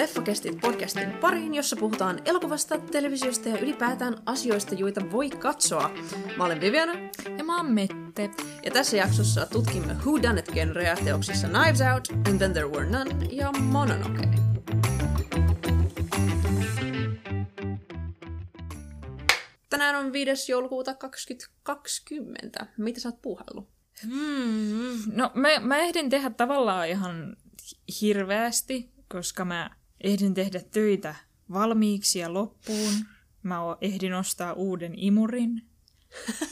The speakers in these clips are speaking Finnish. Leffakästit podcastin pariin, jossa puhutaan elokuvasta, televisiosta ja ylipäätään asioista, joita voi katsoa. Mä olen Viviana. Ja mä oon Mette. Ja tässä jaksossa tutkimme whodunit-genreä teoksissa Knives Out, And Then There Were None ja Mononoke. Tänään on 5. joulukuuta 2020. Mitä sä oot puuhaillut? No mä ehdin tehdä tavallaan ihan hirveästi, koska mä ehdin tehdä töitä valmiiksi ja loppuun. Mä ehdin ostaa uuden imurin.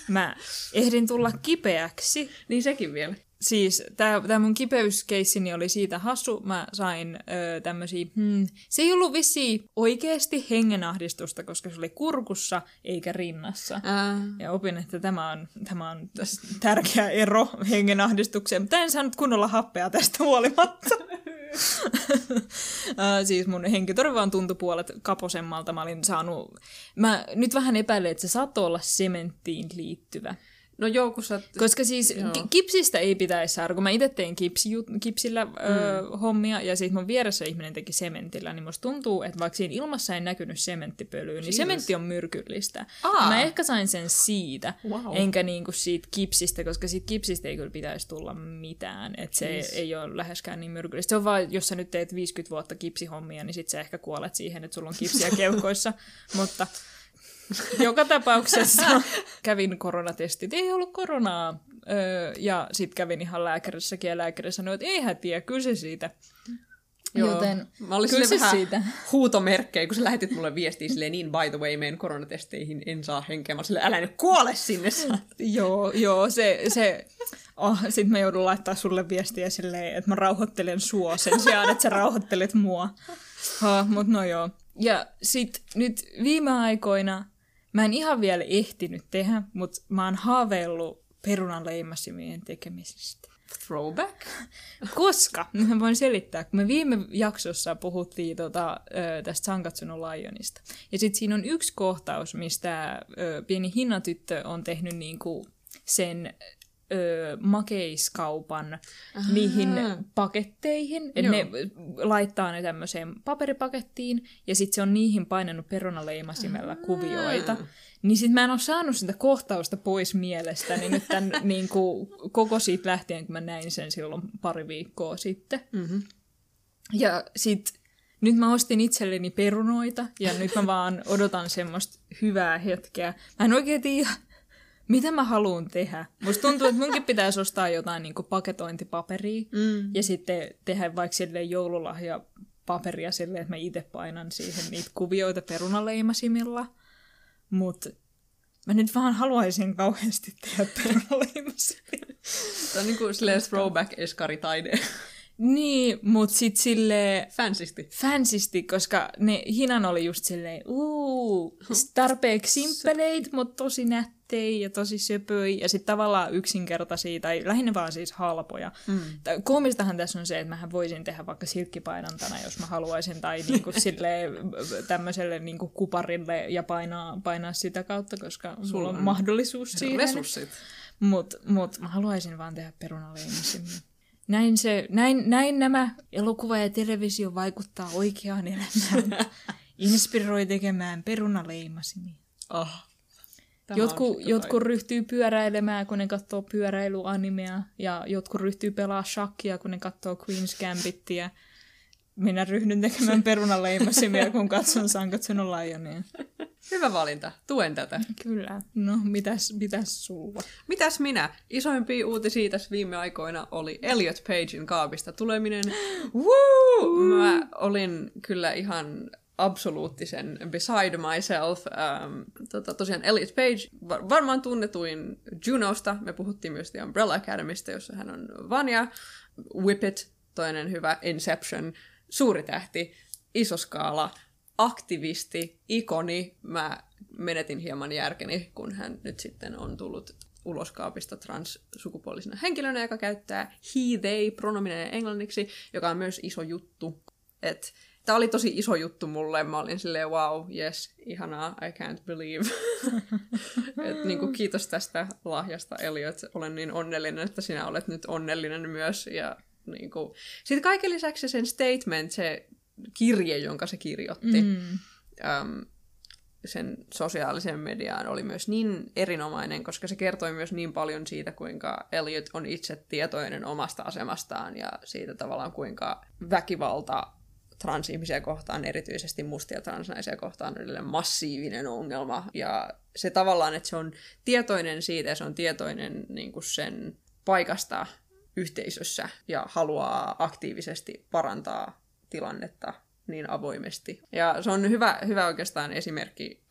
Mä ehdin tulla kipeäksi. Niin sekin vielä. Siis tää mun kipeyskeissini oli siitä hassu. Mä sain tämmösiä... Se ei ollut vissiin oikeesti hengenahdistusta, koska se oli kurkussa eikä rinnassa. Ja opin, että tämä on tärkeä ero hengenahdistukseen. Mutta en saanut kunnolla happea tästä huolimatta. Siis mun henkitorvaan tuntui puolet kaposemmalta. Mä olin saanut... Mä nyt vähän epäilen, että se saattoi olla sementtiin liittyvä. No joo, koska siis joo. Kipsistä ei pitäisi saada, kun mä itse tein kipsillä hommia, ja sitten mun vieressä ihminen teki sementillä, niin musta tuntuu, että vaikka siinä ilmassa ei näkynyt sementtipölyä, niin sementti on myrkyllistä. Mä ehkä sain sen siitä, enkä niinku siitä kipsistä, koska siitä kipsistä ei kyllä pitäisi tulla mitään, että se ei ole läheskään niin myrkyllistä. Se on vaan, jos sä nyt teet 50 vuotta kipsihommia, niin sit sä ehkä kuolet siihen, että sulla on kipsiä keuhkoissa, mutta... Joka tapauksessa kävin koronatestit, ei ollut koronaa, ja sitten kävin ihan lääkärissäkin ja lääkäri sanoi, että eihän tiedä, kyllä se siitä. Joo. Joten mä olin vähän siitä huutomerkkejä, kun sä lähetit mulle viestiä silleen, niin by the way, meidän koronatesteihin en saa henkeä, mä silleen, älä nyt kuole sinne. Joo, se... Sitten mä joudun laittaa sulle viestiä silleen, että mä rauhoittelen sua sen sijaan, että sä rauhoittelet mua. Mutta no joo. Ja sit nyt viime aikoina, mä en ihan vielä ehtinyt tehdä, mutta mä oon haaveillut perunanleimasimien tekemisestä. Throwback? Koska, nyt mä voin selittää, kun me viime jaksossa puhuttiin tästä Sankatsuno Lionista. Ja sit siinä on yksi kohtaus, mistä pieni hinnatyttö on tehnyt niinku sen... makeiskaupan niihin paketteihin. Ne laittaa ne tämmöiseen paperipakettiin, ja sitten se on niihin painanut perunaleimasimella kuvioita. Niin sit mä en ole saanut sitä kohtausta pois mielestäni nyt tämän niinku, koko siitä lähtien, kun mä näin sen silloin pari viikkoa sitten. Mm-hmm. Ja sit nyt mä ostin itselleni perunoita, ja nyt mä vaan odotan semmoista hyvää hetkeä. Mä en oikein tiedä, mitä mä haluan tehdä? Musta tuntuu, että munkin pitäisi ostaa jotain niin kuin paketointipaperia ja sitten tehdä vaikka silleen joululahjapaperia silleen, että mä itse painan siihen niitä kuvioita perunaleimasimilla. Mutta mä nyt vaan haluaisin kauheasti tehdä perunaleimasimilla. Tämä on niin kuin silleen throwback-eskaritaide. Niin, mut sit silleen... Fansisti, koska ne hinan oli just silleen, tarpeeksi simppeleit, mut tosi nättei ja tosi söpöi. Ja sit tavallaan yksinkertaisia, tai lähinnä vaan siis halpoja. Koomistahan tässä on se, että mähän voisin tehdä vaikka silkkipainantana, jos mä haluaisin, tai niinku silleen tämmöiselle niinku kuparille ja painaa sitä kautta, koska sulla on mahdollisuus siihen. Resurssit. Mut mä haluaisin vaan tehdä perunaleimasimia. Näin nämä elokuva ja televisio vaikuttaa oikeaan elämään. Inspiroi tekemään perunaleimasimia. Jotkut ryhtyy pyöräilemään, kun ne katsoo pyöräiluanimea. Ja jotkut ryhtyy pelaa shakkia, kun ne katsoo Queen's Gambitia. Minä ryhdyn tekemään perunaleimasimia, kun katson Sankatsuno Lionia. Hyvä valinta. Tuen tätä. Kyllä. No, mitäs sulla? Mitäs minä? Isoimpia uutisia tässä viime aikoina oli Elliot Pagein kaapista tuleminen. Woo! Mä olin kyllä ihan absoluuttisen beside myself. Tosiaan Elliot Page, varmaan tunnetuin Junosta. Me puhuttiin myös The Umbrella Academista, jossa hän on Vanya. Whip It, toinen hyvä. Inception, suuri tähti, iso skaala. Aktivisti, ikoni, mä menetin hieman järkeni, kun hän nyt sitten on tullut uloskaapista transsukupuolisena henkilönä, joka käyttää he, they pronomineja englanniksi, joka on myös iso juttu. Tämä oli tosi iso juttu mulle, mä olin silleen wow, yes, ihanaa, I can't believe. Niinku, kiitos tästä lahjasta, Elliot, olen niin onnellinen, että sinä olet nyt onnellinen myös. Ja, niinku. Sitten kaiken lisäksi sen statement, se kirje, jonka se kirjoitti, sen sosiaaliseen mediaan oli myös niin erinomainen, koska se kertoi myös niin paljon siitä, kuinka Elliot on itse tietoinen omasta asemastaan ja siitä tavallaan, kuinka väkivalta transihmisiä kohtaan, erityisesti mustia transnaisia kohtaan, on massiivinen ongelma. Ja se tavallaan, että se on tietoinen siitä ja se on tietoinen niin kuin sen paikasta yhteisössä ja haluaa aktiivisesti parantaa tilannetta niin avoimesti. Ja se on hyvä oikeastaan esimerkki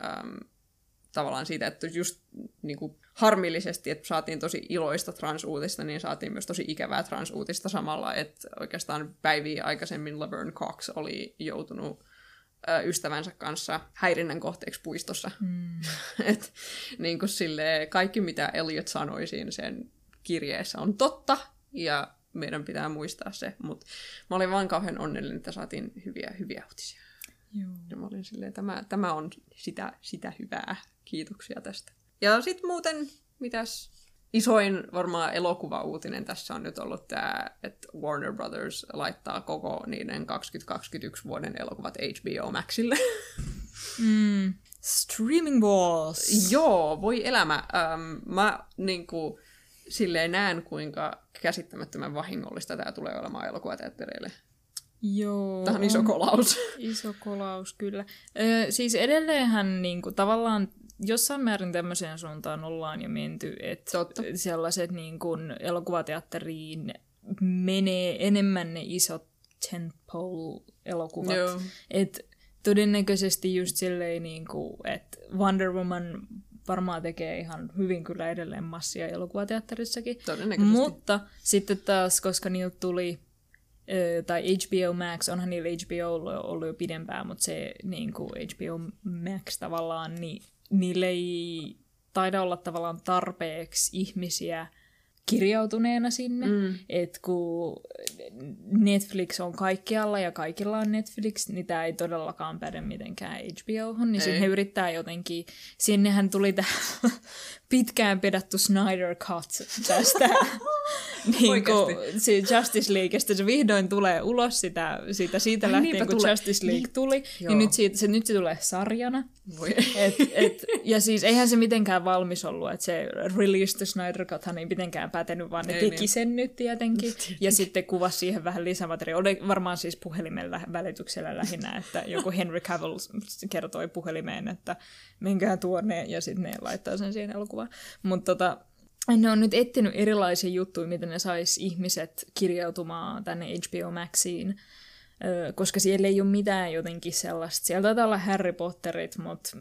tavallaan siitä, että just niin kuin harmillisesti, että saatiin tosi iloista transuutista, niin saatiin myös tosi ikävää transuutista samalla, että oikeastaan päiviä aikaisemmin Laverne Cox oli joutunut ystävänsä kanssa häirinnän kohteeksi puistossa. Et, niin kuin silleen, kaikki, mitä Elliot sanoi siinä sen kirjeessä, on totta, ja meidän pitää muistaa se, mutta mä olin vaan kauhean onnellinen, että saatiin hyviä uutisia. Joo. Ja mä olin silleen, tämä on sitä hyvää. Kiitoksia tästä. Ja sitten muuten, mitäs isoin varmaan elokuvauutinen tässä on nyt ollut tämä, että Warner Brothers laittaa koko niiden 2021 vuoden elokuvat HBO Maxille. Streaming wars! Joo, voi elämä. Mä niinku silleen näen, kuinka käsittämättömän vahingollista tämä tulee olemaan elokuvateattereille. Joo. Tämä on iso kolaus. Iso kolaus, kyllä. Siis edelleenhän niinku, tavallaan jossain määrin tämmöiseen suuntaan ollaan jo menty, että sellaiset niinku, elokuvateatteriin menee enemmän ne isot tentpole-elokuvat. Joo. Et todennäköisesti just silleen, niinku, että Wonder Woman varmaan tekee ihan hyvin kyllä edelleen massia elokuvateatterissakin. Todennäköisesti. Mutta sitten taas, koska niiltä tuli, tai HBO Max, onhan niillä HBO ollut jo pidempään, mutta se niin kuin HBO Max tavallaan, niin niille ei taida olla tavallaan tarpeeksi ihmisiä kirjautuneena sinne. Että kun Netflix on kaikkialla ja kaikilla on Netflix, niin tämä ei todellakaan päde mitenkään HBOhon. Niin sinne yrittää jotenkin, sinnehän tuli tämä pitkään pedattu Snyder Cut tästä niin kuin, Justice Leaguestä. Se vihdoin tulee ulos siitä lähtien, kun Justice League tuli. Joo. Ja nyt se tulee sarjana. Ja siis eihän se mitenkään valmis ollut, että se Release the Snyder Cuthan ei mitenkään päätänyt, vaan ne teki sen nyt tietenkin. Ja sitten kuvasi siihen vähän lisämateriaalia. Varmaan siis puhelimella välityksellä lähinnä, että joku Henry Cavill kertoi puhelimeen, että menkää tuonne, ja sitten ne laittaa sen siihen elokuvaan. Mutta ne on nyt etsinyt erilaisia juttuja, miten ne sais ihmiset kirjautumaan tänne HBO Maxiin, koska siellä ei ole mitään jotenkin sellaista. Siellä taitaa olla Harry Potterit, mutta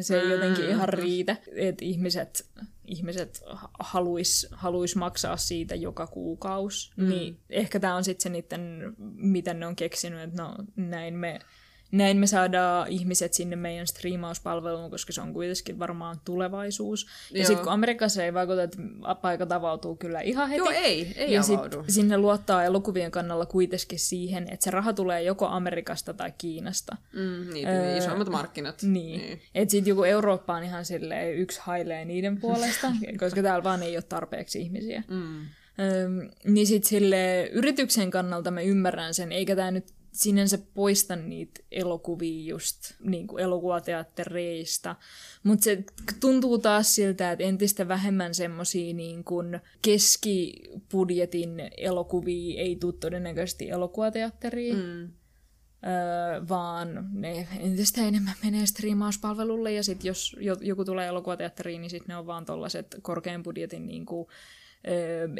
se ei jotenkin ihan riitä, että ihmiset haluais maksaa siitä joka kuukausi. Niin ehkä tämä on sitten se niiden, miten ne on keksinyt, että no näin me saadaan ihmiset sinne meidän striimauspalveluun, koska se on kuitenkin varmaan tulevaisuus. Joo. Ja sitten kun Amerikassa ei vaikuta, että paikat avautuu kyllä ihan heti. Joo, ei ja avaudu. Sinne luottaa elokuvien kannalla kuitenkin siihen, että se raha tulee joko Amerikasta tai Kiinasta. Isommat markkinat. Niin. Että sitten joku Eurooppa on ihan silleen yksi hailee niiden puolesta, koska täällä vaan ei ole tarpeeksi ihmisiä. Niin sitten silleen yrityksen kannalta mä ymmärrän sen, eikä tämä nyt sinänsä poistan niitä elokuvia just niin kuin elokuvateattereista. Mutta se tuntuu taas siltä, että entistä vähemmän semmosia niin kuin keskibudjetin elokuvia ei tule todennäköisesti elokuvateatteriin, vaan ne entistä enemmän menee striimauspalvelulle, ja sitten jos joku tulee elokuvateatteriin, niin sitten ne on vaan tollaset korkean budjetin niin kuin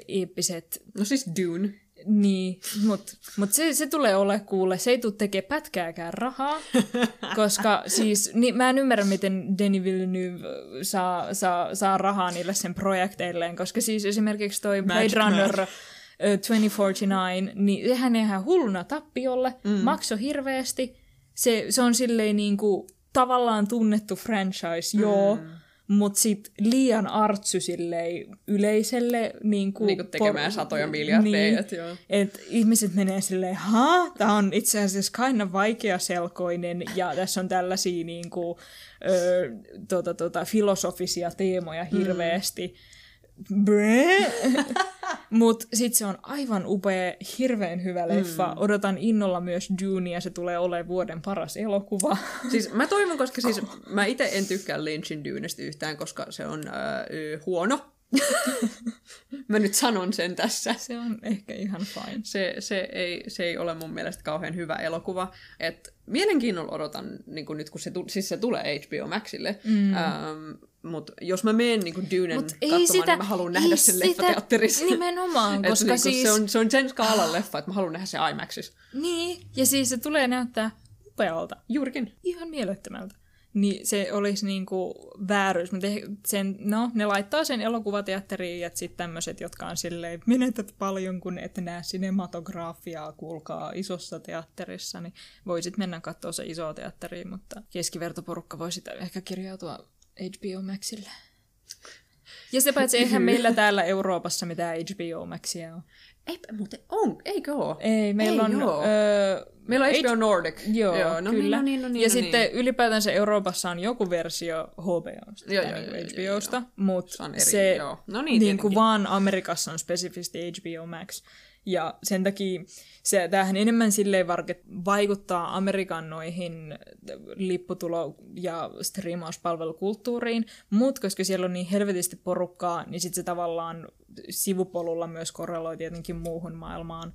eeppiset. No siis Dune. Niin, mut se tulee ole kuule. Se ei tule tekemään pätkääkään rahaa, koska siis niin, mä en ymmärrä, miten Denis Villeneuve saa rahaa niille sen projekteilleen, koska siis esimerkiksi toi Blade Runner 2049, niin sehän ei ihan hulluna tappiolle, maksoi hirveästi. Se on silleen niinku tavallaan tunnettu franchise, joo. Mutta sitten liian artsy yleiselle niinku tekemään satoja miljardeja. Niin, että ihmiset menee silleen, haa, tämä on itse asiassa aina vaikeaselkoinen, ja tässä on tällaisia niinku, filosofisia teemoja hirveästi. Mutta sit se on aivan upea, hirveän hyvä leffa. Odotan innolla myös Dunea, se tulee olemaan vuoden paras elokuva. Siis mä toivon, koska siis mä itse en tykkää Lynchin Dunestä yhtään, koska se on huono. Mä nyt sanon sen tässä. Se on ehkä ihan fine. Se ei ole mun mielestä kauhean hyvä elokuva. Et mielenkiinnolla odotan, niin kun nyt kun se tulee HBO Maxille. Mutta jos mä menen niin Dunen katsomaan, niin mä haluan nähdä sen leffateatterissa. Nimenomaan, koska niin siis... Se on sen skaalan leffa, että mä haluan nähdä sen IMAXissa. Niin, ja siis se tulee näyttää upealta. Juurikin. Ihan mielettömältä. Niin se olisi niinku vääryys. Ne laittaa sen elokuvateatteriin ja sitten tämmöiset, jotka on silleen, menetät paljon, kun et näe cinematografiaa, kuulkaa isossa teatterissa, niin voisit mennä katsoa se isoa teatteriin, mutta keskivertoporukka voi sitä ehkä kirjautua HBO Maxille. Ja se paitsi, eihän meillä täällä Euroopassa mitään HBO Maxia ole. Eipä muuten on, eikö ole? Ei, meillä on HBO Nordic. Joo, no kyllä. Niin, ja sitten ylipäätänsä Ylipäätään Euroopassa on joku versio HBOsta, HBOsta, mutta se niin kuin vaan Amerikassa on spesifisti HBO Max. Ja sen takia tämähän enemmän silleen vaikuttaa Amerikan noihin lipputulo- ja striimauspalvelukulttuuriin, mutta koska siellä on niin helvetisti porukkaa, niin sitten se tavallaan sivupolulla myös korreloi tietenkin muuhun maailmaan.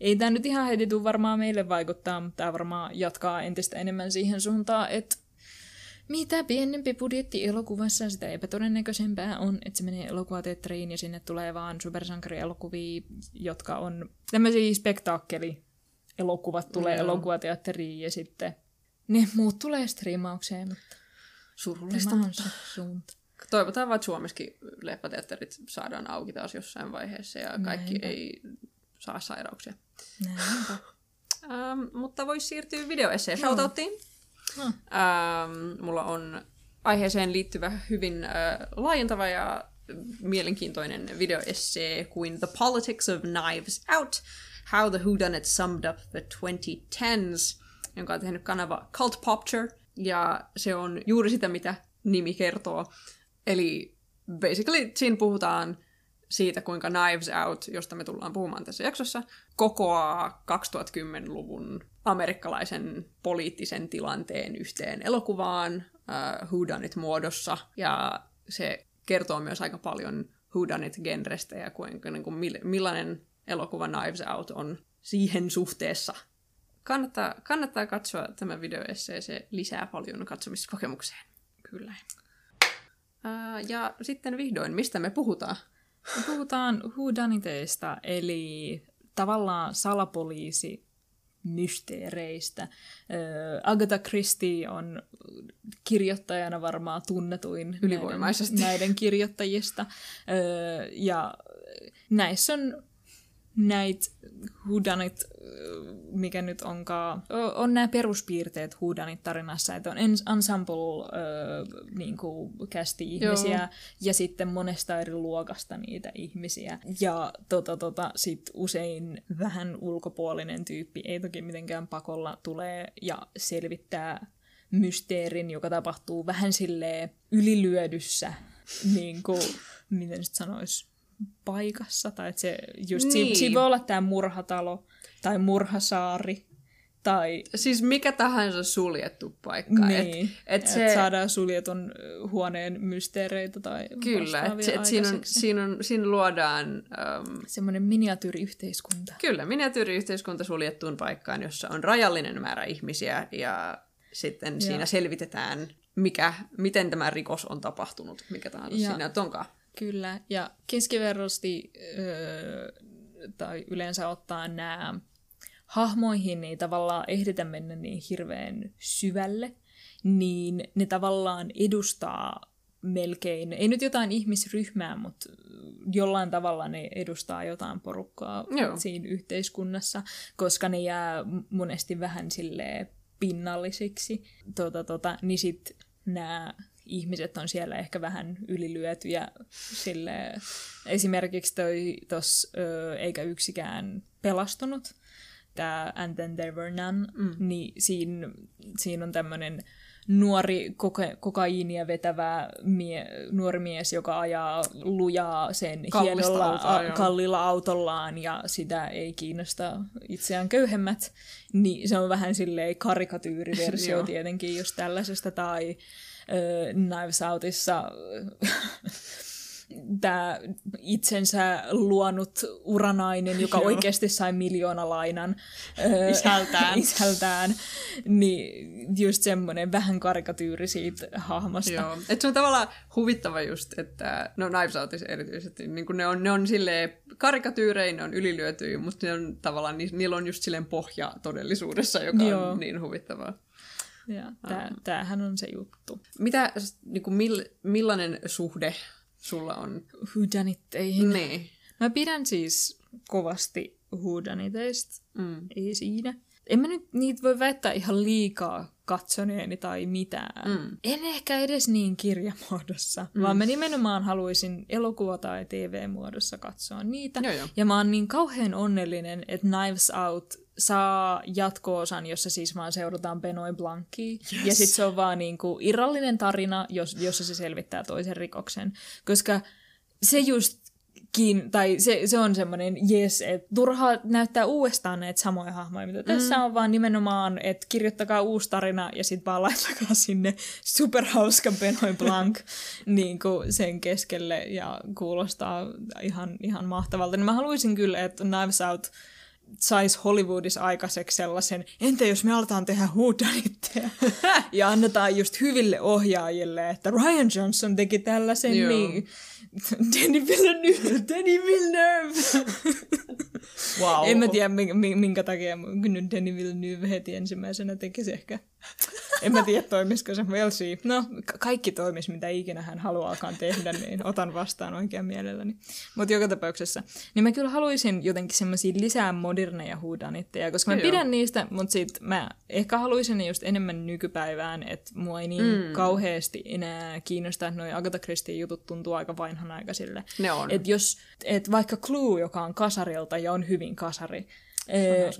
Ei tämä nyt ihan heti tule varmaan meille vaikuttaa, mutta tämä varmaan jatkaa entistä enemmän siihen suuntaan, että mitä pienempi budjetti elokuvassa, sitä epätodennäköisempää on, että se menee elokuvateatteriin ja sinne tulee vaan supersankarielokuvia, jotka on tämmöisiä spektaakkeli-elokuvat tulee elokuvateatteriin ja sitten ne muut tulee striimaukseen, mutta surullista on se suunta. Toivotaan vaan, että Suomessakin leffateatterit saadaan auki taas jossain vaiheessa ja kaikki ei saa sairauksia. Näinpä. Mutta voisi siirtyä videoesseen. Shoutouttiin. Mulla on aiheeseen liittyvä hyvin laajentava ja mielenkiintoinen videoessee kuin The Politics of Knives Out, How the Whodunit Summed Up the 2010s, jonka on tehnyt kanava Cult Popture, ja se on juuri sitä, mitä nimi kertoo. Eli basically siinä puhutaan siitä, kuinka Knives Out, josta me tullaan puhumaan tässä jaksossa, kokoaa 2010-luvun amerikkalaisen poliittisen tilanteen yhteen elokuvaan whodunit-muodossa. Ja se kertoo myös aika paljon whodunit-genrestä ja kuinka, niin kuin, millainen elokuva Knives Out on siihen suhteessa. Kannattaa katsoa tämä videoessee, se lisää paljon katsomiskokemukseen. Kyllä. Ja sitten vihdoin, mistä me puhutaan? Me puhutaan whoduniteista, eli tavallaan salapoliisi mysteereistä. Agatha Christie on kirjoittajana varmaan tunnetuin ylivoimaisesti näiden kirjoittajista. Ja näissä on näitä whodunit, mikä nyt onkaan, on nämä peruspiirteet whodunit-tarinassa, että on ensemble-kästi ihmisiä, joo, ja sitten monesta eri luokasta niitä ihmisiä. Ja sit usein vähän ulkopuolinen tyyppi, ei toki mitenkään pakolla, tulee ja selvittää mysteerin, joka tapahtuu vähän silleen ylilyödyssä, niinku, miten sit sanoisi, paikassa, tai että se just niin. Siinä voi olla tämä murhatalo tai murhasaari tai siis mikä tahansa suljettu paikka, niin, että saadaan suljetun huoneen mysteereitä tai kyllä, että siinä luodaan semmoinen miniatyyriyhteiskunta. Kyllä, miniatyyriyhteiskunta suljettuun paikkaan, jossa on rajallinen määrä ihmisiä ja sitten siinä selvitetään miten tämä rikos on tapahtunut, mikä tahansa siinä onkaan. Kyllä, ja keskiverrosti tai yleensä ottaa nämä hahmoihin, niin tavallaan ehditä mennä niin hirveän syvälle, niin ne tavallaan edustaa melkein, ei nyt jotain ihmisryhmää, mutta jollain tavalla ne edustaa jotain porukkaa siinä yhteiskunnassa, koska ne jää monesti vähän silleen pinnallisiksi, niin sitten nämä ihmiset on siellä ehkä vähän ylilyötyjä. Silleen. Esimerkiksi tuossa Eikä yksikään pelastunut, tämä And Then There Were None, niin siinä on tämmöinen nuori kokaiinia vetävä nuori mies, joka ajaa lujaa sen hienolla kalliilla autollaan ja sitä ei kiinnosta itseään köyhemmät, niin se on vähän silleen karikatyyriversio tietenkin just tällaisesta, tai Knives Outissa tämä itsensä luonut uranainen, joka oikeasti sai 1 000 000 lainan isältään, niin just semmoinen vähän karikatyyri siitä hahmosta. Joo, että se on tavallaan huvittava just, että no Knives Outissa erityisesti, niin kun ne on silleen karikatyyrein, ne on ylilyötyjä, mutta niillä on just silleen pohja todellisuudessa, joka on niin huvittavaa. Ja tämähän on se juttu. Mitä, niin kun millainen suhde sulla on whoduniteihin? Niin. Mä pidän siis kovasti whoduniteista. Mm. Ei siinä. En mä nyt niitä voi väittää ihan liikaa katsoneeni tai mitään. Mm. En ehkä edes niin kirjamuodossa, vaan mä nimenomaan haluaisin elokuva- tai TV-muodossa katsoa niitä. Joo. Ja mä oon niin kauhean onnellinen, että Knives Out saa jatko-osan, jossa siis vaan seurataan Benoit Blancia. Yes. Ja sit se on vaan niinku irrallinen tarina, jossa se selvittää toisen rikoksen. Koska se se on semmoinen jes, että turha näyttää uudestaan näitä samoja hahmoja, mitä tässä on, vaan nimenomaan, että kirjoittakaa uusi tarina ja sit vaan laittakaa sinne superhauska Benoit Blanc niinku sen keskelle ja kuulostaa ihan mahtavalta. Niin mä haluaisin kyllä, että Knives Out saisi Hollywoodissa aikaiseksi sellaisen, entä jos me aletaan tehdä whodunitteja ja annetaan just hyville ohjaajille, että Rian Johnson teki tällaisen, niin Denis Villeneuve. Wow. En mä tiedä, minkä takia nyt Denis Villeneuve heti ensimmäisenä tekisi ehkä. En mä tiedä, toimisiko se Welsia. No, kaikki toimisi, mitä ikinä hän haluaakaan tehdä, niin otan vastaan oikein mielelläni. Mutta joka tapauksessa. Niin mä kyllä haluaisin jotenkin semmoisia lisää moderneja whodunitteja, koska mä pidän niistä, mutta sit mä ehkä haluaisin ne just enemmän nykypäivään, että mua ei niin kauheasti enää kiinnostaa, että noi Agatha Christie jutut tuntuu aika vanhanaikaisille. Ne on. Et vaikka Clue, joka on kasarilta ja on hyvin kasari,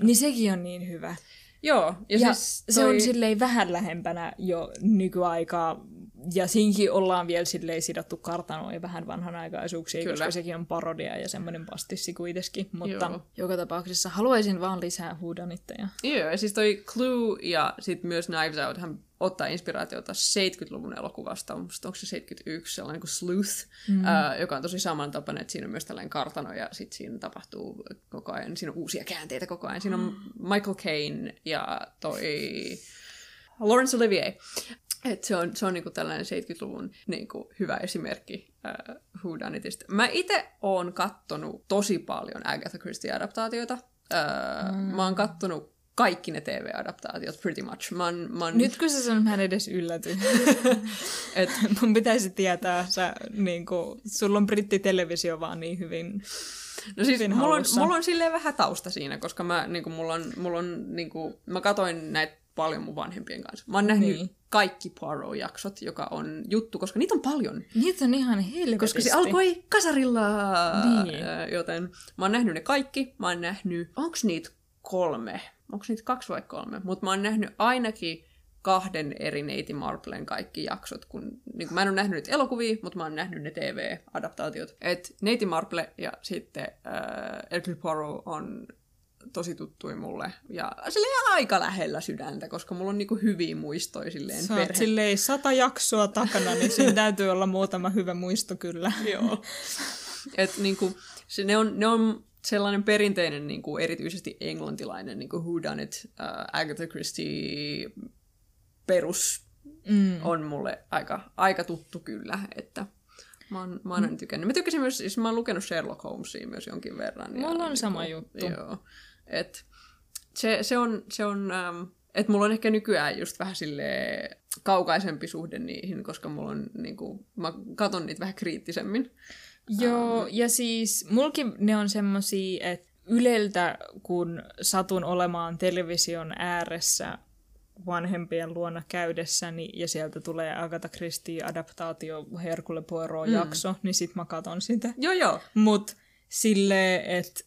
niin sekin on niin hyvä. Joo, ja siis se on silleen vähän lähempänä jo nykyaikaa, ja siinkin ollaan vielä silleen sidottu kartanoon ja vähän vanhanaikaisuuksia, koska sekin on parodia ja semmoinen pastissi kuitenkin, mutta joka tapauksessa haluaisin vaan lisää whodunitteja. Joo, ja siis toi Clue ja sitten myös Knives Out, hän ottaa inspiraatiota 70-luvun elokuvasta, onko se 71, sellainen kuin Sleuth, joka on tosi samantapainen, että siinä on myös tällainen kartano, ja sitten siinä tapahtuu koko ajan, siinä on uusia käänteitä koko ajan, siinä on Michael Caine ja toi Laurence Olivier. Et se on niinku tällainen 70-luvun niinku hyvä esimerkki whodunitista. Mä itse oon kattonut tosi paljon Agatha Christie-adaptaatioita. Mä oon kattonut kaikki ne TV-adaptaatiot, pretty much. Nyt kun sä sanon, mä en edes ylläty. Et mun pitäisi tietää, niinku, sulla on brittitelevisio vaan niin hyvin. No siis mulla on silleen vähän tausta siinä, koska mä, niinku, mulla on, mä katoin näitä paljon mun vanhempien kanssa. Mä oon nähnyt kaikki Poirot-jaksot, joka on juttu, koska niitä on paljon. Niitä on ihan helvetisti. Koska se alkoi kasarilla, joten mä oon nähnyt ne kaikki. Mä oon nähnyt, onks niitä 3? Onko niitä 2 vai 3? Mutta mä oon nähnyt ainakin 2 eri Neiti Marplen kaikki jaksot. Mä en ole nähnyt nyt elokuvia, mutta mä oon nähnyt ne TV-adaptaatiot. Et Neiti Marple ja sitten Hercule Poirot on tosi tuttui mulle. Ja silleen aika lähellä sydäntä, koska mulla on niinku hyviä muistoja silleen. Sä oot silleen 100 jaksoa takana, niin siinä täytyy olla muutama hyvä muisto kyllä. Joo. Et niinku, ne on sellainen perinteinen, niin kuin erityisesti englantilainen niin kuin whodunit, Agatha Christie perus on mulle aika tuttu kyllä, että mä oon tykännyt. Mä tykkäsin myös, siis mä oon lukenut Sherlock Holmesia myös jonkin verran. Mulla on niin sama juttu. Joo, että se on, että mulla on ehkä nykyään just vähän silleen kaukaisempi suhde niihin, koska mulla on niin kuin, mä katon niitä vähän kriittisemmin. Joo, ja siis mulkin ne on semmosia, että Yleltä kun satun olemaan television ääressä vanhempien luona käydessäni ja sieltä tulee Agatha Christie-adaptaatio Hercule Poirot-jakso, niin sit mä katon sitä. Joo. Mut silleen, että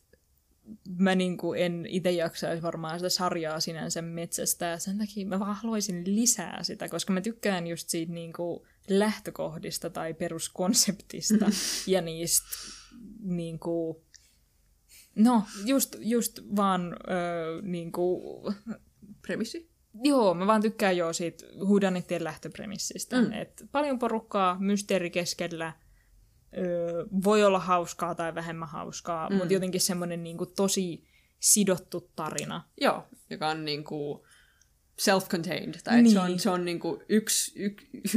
mä niinku en itse jaksaisi varmaan sitä sarjaa sinänsä metsästää. Sen takia mä vaan haluaisin lisää sitä, koska mä tykkään just siitä niinku lähtökohdista tai peruskonseptista ja niistä niinku... No, just vaan niinku... Premissi? Joo, mä vaan tykkään siitä whodunitien lähtöpremissistä. Et paljon porukkaa, mysteeri keskellä, voi olla hauskaa tai vähemmän hauskaa, mutta jotenkin semmoinen niinku tosi sidottu tarina. Joo, joka on niinku self-contained, tai niin. se on niinku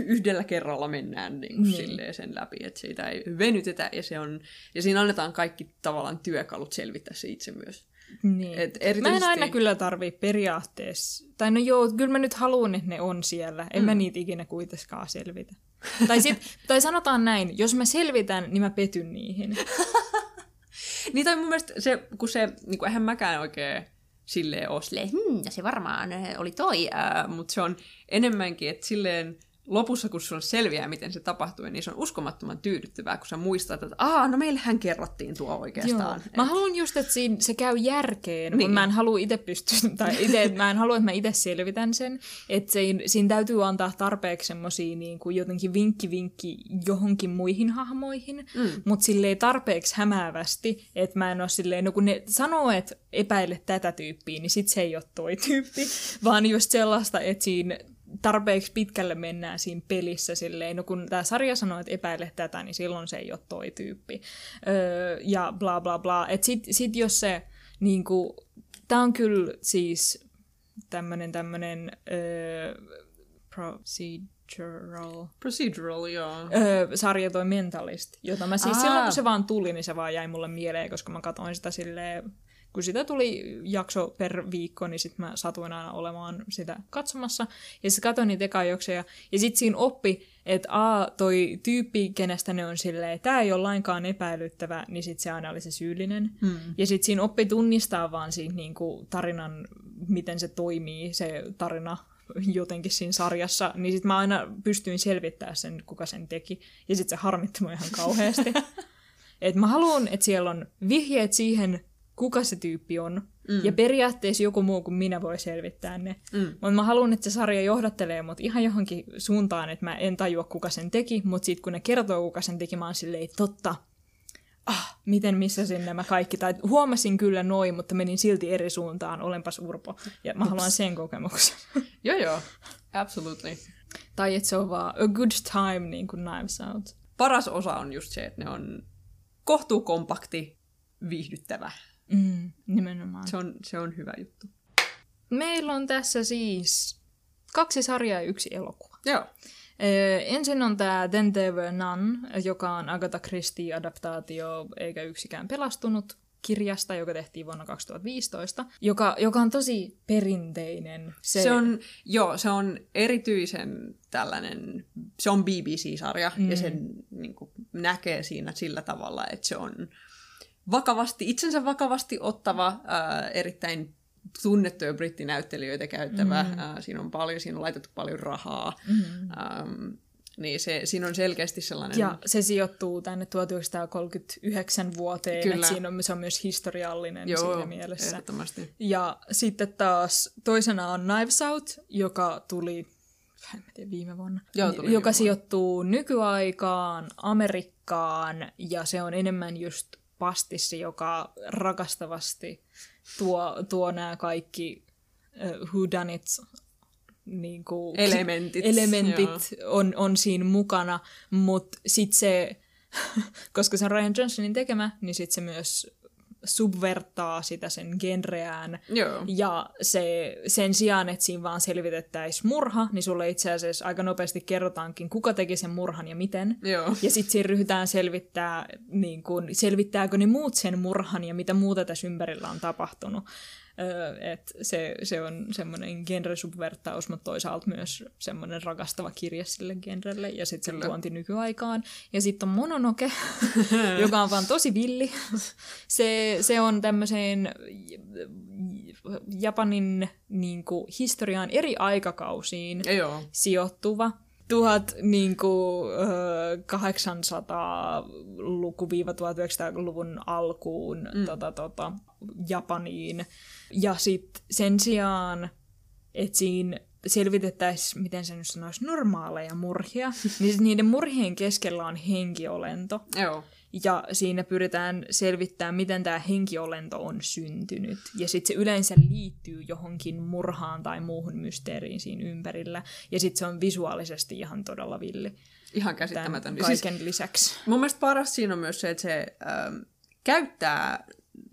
yhdellä kerralla mennään niinku niin. sen läpi, että siitä ei venytetä, ja siinä annetaan kaikki tavallaan työkalut selvittää se itse myös. Niin. Erityisesti... Mä en aina kyllä tarvii periaatteessa, tai no joo, kyllä mä nyt haluun, että ne on siellä, en mä niitä ikinä kuitenkaan selvitä. tai sanotaan näin, jos mä selvitän, niin mä petyn niihin. Niin toi mun mielestä, kun eihän mäkään oikein silleen ole silleen, se varmaan oli toi, mutta se on enemmänkin, että silleen lopussa, kun sulla selviää, miten se tapahtui, niin se on uskomattoman tyydyttävää, kun sä muistat, että no meillähän kerrottiin tuo oikeastaan. Mä haluan just, että se käy järkeen, niin. Mutta mä en halua itse pystyä, mä en halua, että mä itse selvitän sen, että siinä täytyy antaa tarpeeksi semmosia niin kuin jotenkin vinkki johonkin muihin hahmoihin, mutta silleen tarpeeksi hämäävästi, että mä en ole silleen, kun ne sanoo, että epäile tätä tyyppiä, niin sit se ei ole toi tyyppi, vaan just sellaista, että siinä tarpeeksi pitkälle mennään siinä pelissä silleen, kun tämä sarja sanoo, että epäile tätä, niin silloin se ei ole toi tyyppi. Ja bla bla bla. Että sit jos se, niinku, tää on kyllä siis tämmönen procedural, joo. Sarja toi Mentalist, jota mä siis silloin, kun se vaan tuli, niin se vaan jäi mulle mieleen, koska mä katsoin sitä silleen, kun sitä tuli jakso per viikko, niin sitten mä satuin aina olemaan sitä katsomassa. Ja sitten katsoin niitä eka-jaksoja. Ja sitten siinä oppi, että toi tyyppi, kenestä ne on silleen, tää ei ole lainkaan epäilyttävä, niin sitten se aina oli se syyllinen. Ja sitten siinä oppi tunnistaa vaan siitä niinku tarinan, miten se toimii, se tarina jotenkin siinä sarjassa. Niin sitten mä aina pystyin selvittämään sen, kuka sen teki. Ja sitten se harmitti mua ihan kauheasti. Et mä haluan, että siellä on vihjeet siihen, kuka se tyyppi on. Ja periaatteessa joku muu kuin minä voi selvittää ne. Mutta mä haluan, että se sarja johdattelee mut ihan johonkin suuntaan, että mä en tajua, kuka sen teki, mutta sitten kun ne kertoo, kuka sen teki, mä oon silleen, totta, miten missasin nämä kaikki. Tai huomasin kyllä noin, mutta menin silti eri suuntaan, olenpas urpo. Ja mä haluan sen kokemuksen. joo, absolutely. Tai että se on vaan a good time, niin kuin Knives Out. Paras osa on just se, että ne on kohtuukompakti, viihdyttävä. Nimenomaan. Se on hyvä juttu. Meillä on tässä siis 2 sarjaa ja 1 elokuva. Joo. Ensin on tämä And Then There Were None, joka on Agatha Christie-adaptaatio eikä yksikään pelastunut kirjasta, joka tehtiin vuonna 2015, joka on tosi perinteinen. Se on erityisen tällainen, se on BBC-sarja ja sen niin kuin, näkee siinä sillä tavalla, että se on itsensä vakavasti ottava, erittäin tunnettuja brittinäyttelijöitä käyttävä. Siinä on laitettu paljon rahaa. Niin siinä on selkeästi sellainen... Ja se sijoittuu tänne 1939 vuoteen, että se on myös historiallinen siinä mielessä. Ehdottomasti. Ja sitten taas toisena on Knives Out, joka tuli... En tiedä, viime vuonna. Joka sijoittuu nykyaikaan, Amerikkaan, ja se on enemmän just... pastissi, joka rakastavasti tuo nämä kaikki whodunits niinku, elementit on siinä mukana, mutta sitten se, koska se on Rian Johnsonin tekemä, niin sitten se myös subvertaa sitä sen genreään. Joo. Ja sen sijaan, että siinä vaan selvitettäisiin murha, niin sulle itse asiassa aika nopeasti kerrotaankin, kuka teki sen murhan ja miten. Joo. Ja sitten siinä ryhdytään selvittää, niin kun, selvittääkö ne muut sen murhan ja mitä muuta tässä ympärillä on tapahtunut. Että se on semmoinen genresubvertaus, mutta toisaalta myös semmoinen rakastava kirja sille genrelle, ja sitten se tuonti nykyaikaan. Ja sitten on Mononoke, joka on vaan tosi villi. Se on tämmöiseen Japanin niin kuin, historiaan eri aikakausiin sijoittuva. 1800-1900-luvun alkuun Japaniin. Ja sitten sen sijaan, että siinä selvitettäisiin, miten se nyt sanoisi, normaaleja murhia, niin niiden murhien keskellä on henkiolento. Joo. Ja siinä pyritään selvittämään, miten tämä henkiolento on syntynyt. Ja sitten se yleensä liittyy johonkin murhaan tai muuhun mysteeriin siinä ympärillä. Ja sitten se on visuaalisesti ihan todella villi. Ihan käsittämätön. Kaiken siis, lisäksi. Mun mielestä paras siinä on myös se, että se käyttää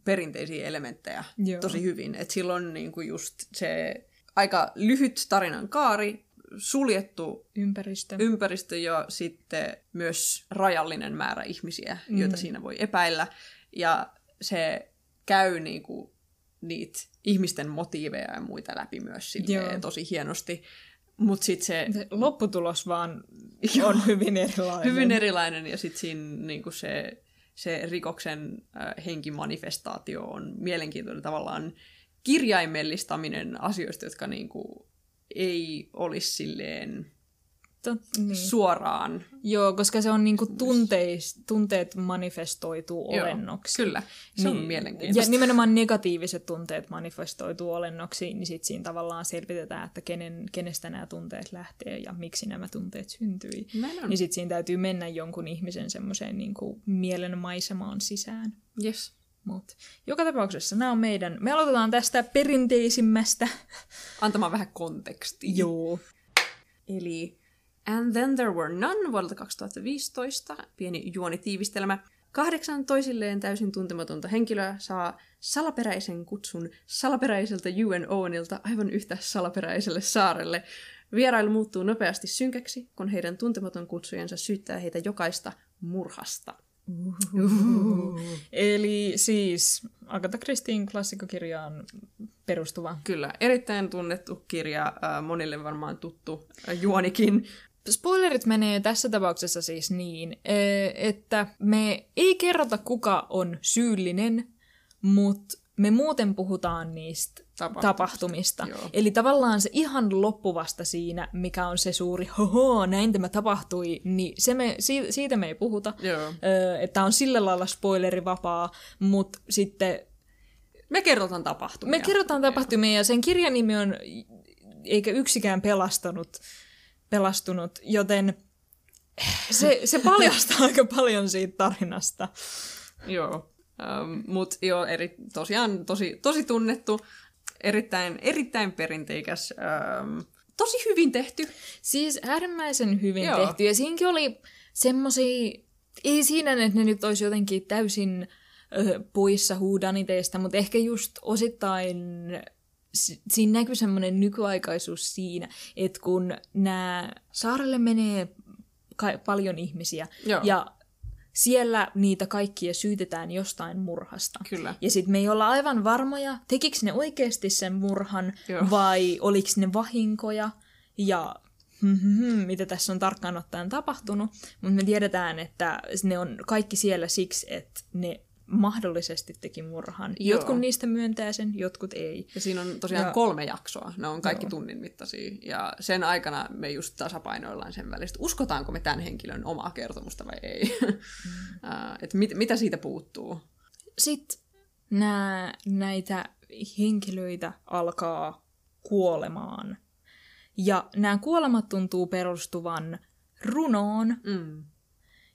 perinteisiä elementtejä tosi hyvin. Että sillä on niinku just se aika lyhyt tarinan kaari, suljettu ympäristö ja sitten myös rajallinen määrä ihmisiä, joita siinä voi epäillä. Ja se käy niinku niitä ihmisten motiiveja ja muita läpi myös silleen tosi hienosti. Mut sit se lopputulos vaan on hyvin erilainen. Hyvin erilainen ja sitten siinä niinku se rikoksen henkimanifestaatio on mielenkiintoinen tavallaan kirjaimellistaminen asioista, jotka niinku ei olisi silleen suoraan. Joo, koska se on niinku tunteet manifestoituu olennoksi. Kyllä, se on mielenkiintoista. Ja nimenomaan negatiiviset tunteet manifestoituu olennoksi, niin sitten siinä tavallaan selvitetään, että kenestä nämä tunteet lähtee ja miksi nämä tunteet syntyi. Niin sitten siinä täytyy mennä jonkun ihmisen semmoiseen niinku mielenmaisemaan sisään. Yes. Mut joka tapauksessa nämä on meidän... Me aloitetaan tästä perinteisimmästä. Antamaan vähän kontekstia. Joo. Eli And Then There Were None vuodelta 2015. Pieni juonitiivistelmä. 8 toisilleen täysin tuntematonta henkilöä saa salaperäisen kutsun salaperäiseltä UNO:lta aivan yhtä salaperäiselle saarelle. Vierailu muuttuu nopeasti synkäksi, kun heidän tuntematon kutsujensa syyttää heitä jokaista murhasta. Eli siis Agatha Christien klassikkokirjaan perustuva. Kyllä, erittäin tunnettu kirja, monille varmaan tuttu juonikin. Spoilerit menee tässä tapauksessa siis niin, että me ei kerrota kuka on syyllinen, mutta me muuten puhutaan niistä tapahtumista. Eli tavallaan se ihan loppuvasta siinä, mikä on se suuri, näin tämä tapahtui, niin siitä me ei puhuta. Että on sillä lailla spoilerivapaa, mutta sitten... Me kerrotaan tapahtumia. Ja sen kirjan nimi on eikä yksikään pelastunut, joten se paljastaa aika paljon siitä tarinasta. Joo. Mutta joo, tosiaan tosi tunnettu, erittäin perinteikäs, tosi hyvin tehty. Siis äärimmäisen hyvin tehty. Ja siinäkin oli semmosia, ei siinä, että ne nyt olisi jotenkin täysin poissa huudaniteista, mutta ehkä just osittain siinä näkyy semmoinen nykyaikaisuus siinä, että kun nämä saarelle menee paljon ihmisiä ja siellä niitä kaikkia syytetään jostain murhasta. Kyllä. Ja sitten me ei olla aivan varmoja, tekikö ne oikeasti sen murhan, vai oliko ne vahinkoja, ja mitä tässä on tarkkaan ottaen tapahtunut. Mutta me tiedetään, että ne on kaikki siellä siksi, että ne mahdollisesti teki murhan. Jotkut niistä myöntää sen, jotkut ei. Ja siinä on tosiaan 3 jaksoa. Ne on kaikki tunnin mittaisia. Ja sen aikana me just tasapainoillaan sen välistä. Uskotaanko me tämän henkilön omaa kertomusta vai ei? Että mitä siitä puuttuu? Sitten näitä henkilöitä alkaa kuolemaan. Ja nämä kuolemat tuntuu perustuvan runoon.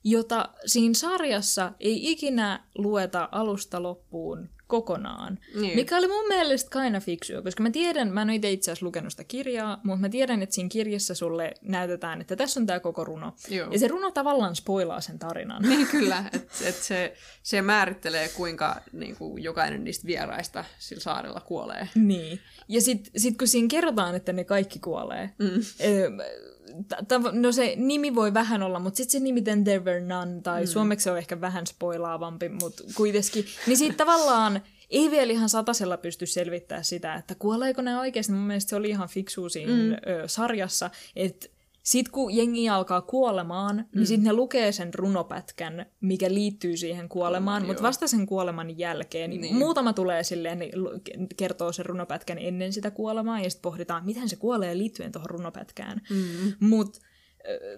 Jota siinä sarjassa ei ikinä lueta alusta loppuun kokonaan. Niin. Mikä oli mun mielestä kinda fiksua, koska mä en ole itse asiassa lukenut sitä kirjaa, mutta mä tiedän, että siinä kirjassa sulle näytetään, että tässä on tää koko runo. Joo. Ja se runo tavallaan spoilaa sen tarinan. Niin kyllä, että se määrittelee, kuinka niinku jokainen niistä vieraista sillä saarella kuolee. Niin. Ja sit kun siinä kerrotaan, että ne kaikki kuolee, no se nimi voi vähän olla, mutta sitten se nimi Then There Were None, tai suomeksi se on ehkä vähän spoilaavampi, mutta kuitenkin. Niin siitä tavallaan ei vielä ihan satasella pysty selvittämään sitä, että kuoleeko nämä oikeasti. Mun mielestä se oli ihan fiksua siinä sarjassa, että sitten kun jengi alkaa kuolemaan, niin sitten ne lukee sen runopätkän, mikä liittyy siihen kuolemaan, mutta vasta sen kuoleman jälkeen. Niin. Muutama tulee silleen, niin kertoo sen runopätkän ennen sitä kuolemaa, ja sitten pohditaan, miten se kuolee liittyen tuohon runopätkään. Mutta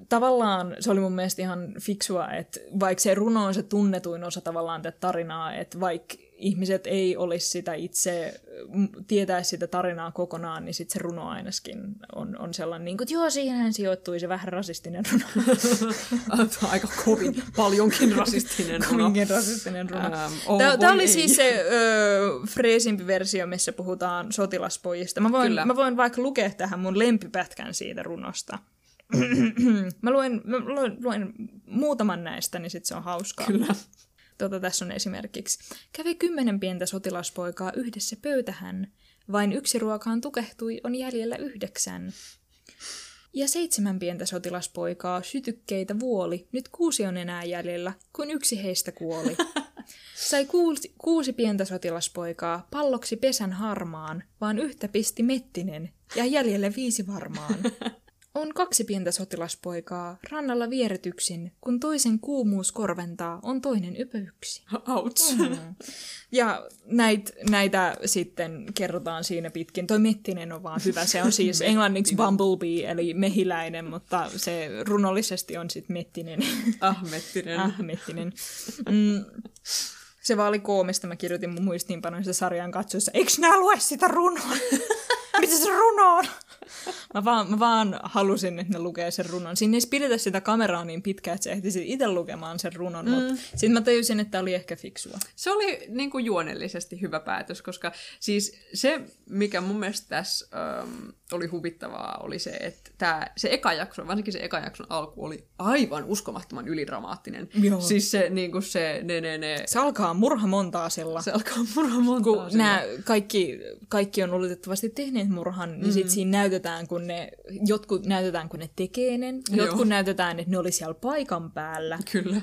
tavallaan se oli mun mielestä ihan fiksua, että vaikka se runo on se tunnetuin osa tavallaan tätä tarinaa, että vaikka ihmiset ei olisi sitä itse, tietäisi sitä tarinaa kokonaan, niin sitten se runo ainakin on sellainen, niin kuin, että joo, siihenhän sijoittui se vähän rasistinen runo. Aika kovin, paljonkin rasistinen runo. Tämä oli siis se freesimpi versio, missä puhutaan sotilaspojista. Mä voin vaikka lukea tähän mun lempipätkän siitä runosta. Mä luen muutaman näistä, niin sit se on hauskaa. Kyllä. Tässä on esimerkiksi. Kävi 10 pientä sotilaspoikaa yhdessä pöytähän. Vain yksi ruokaan tukehtui, on jäljellä 9. Ja 7 pientä sotilaspoikaa sytykkeitä vuoli. Nyt 6 on enää jäljellä, kun 1 heistä kuoli. Sai 6 pientä sotilaspoikaa palloksi pesän harmaan, vaan yhtä pisti Mettinen ja jäljellä 5 varmaan. On 2 pientä sotilaspoikaa rannalla vieretyksin, kun toisen kuumuus korventaa, on toinen ypöyksi. Ouch. Mm. Ja näitä sitten kerrotaan siinä pitkin. Toi Mettinen on vaan hyvä. Se on siis englanniksi bumblebee, eli mehiläinen, mutta se runollisesti on sitten Mettinen. Mettinen. Mm. Se vaan oli koomista. Mä kirjoitin mun muistiinpanoista sarjan katsoessa. Eikö nää lue sitä runoa? Mitä se runo on? Mä vaan halusin, että ne lukee sen runon. Siinä ei pidetä sitä kameraa niin pitkään, että sä ehtisit itse lukemaan sen runon. Mutta sitten mä tajusin, että oli ehkä fiksua. Se oli niin kuin juonellisesti hyvä päätös, koska siis se, mikä mun mielestä tässä oli huvittavaa, oli se, että se eka jakso, varsinkin se eka jakson alku, oli aivan uskomattoman ylidramaattinen. Joo. Siis se, niin kuin se, ne. Se alkaa murhamontaasella. Kun nämä kaikki on oletettavasti tehneet murhan, niin sitten siinä näytetään, kun ne, jotkut näytetään, kun ne tekee ne, jotkut näytetään, että ne oli siellä paikan päällä. Kyllä.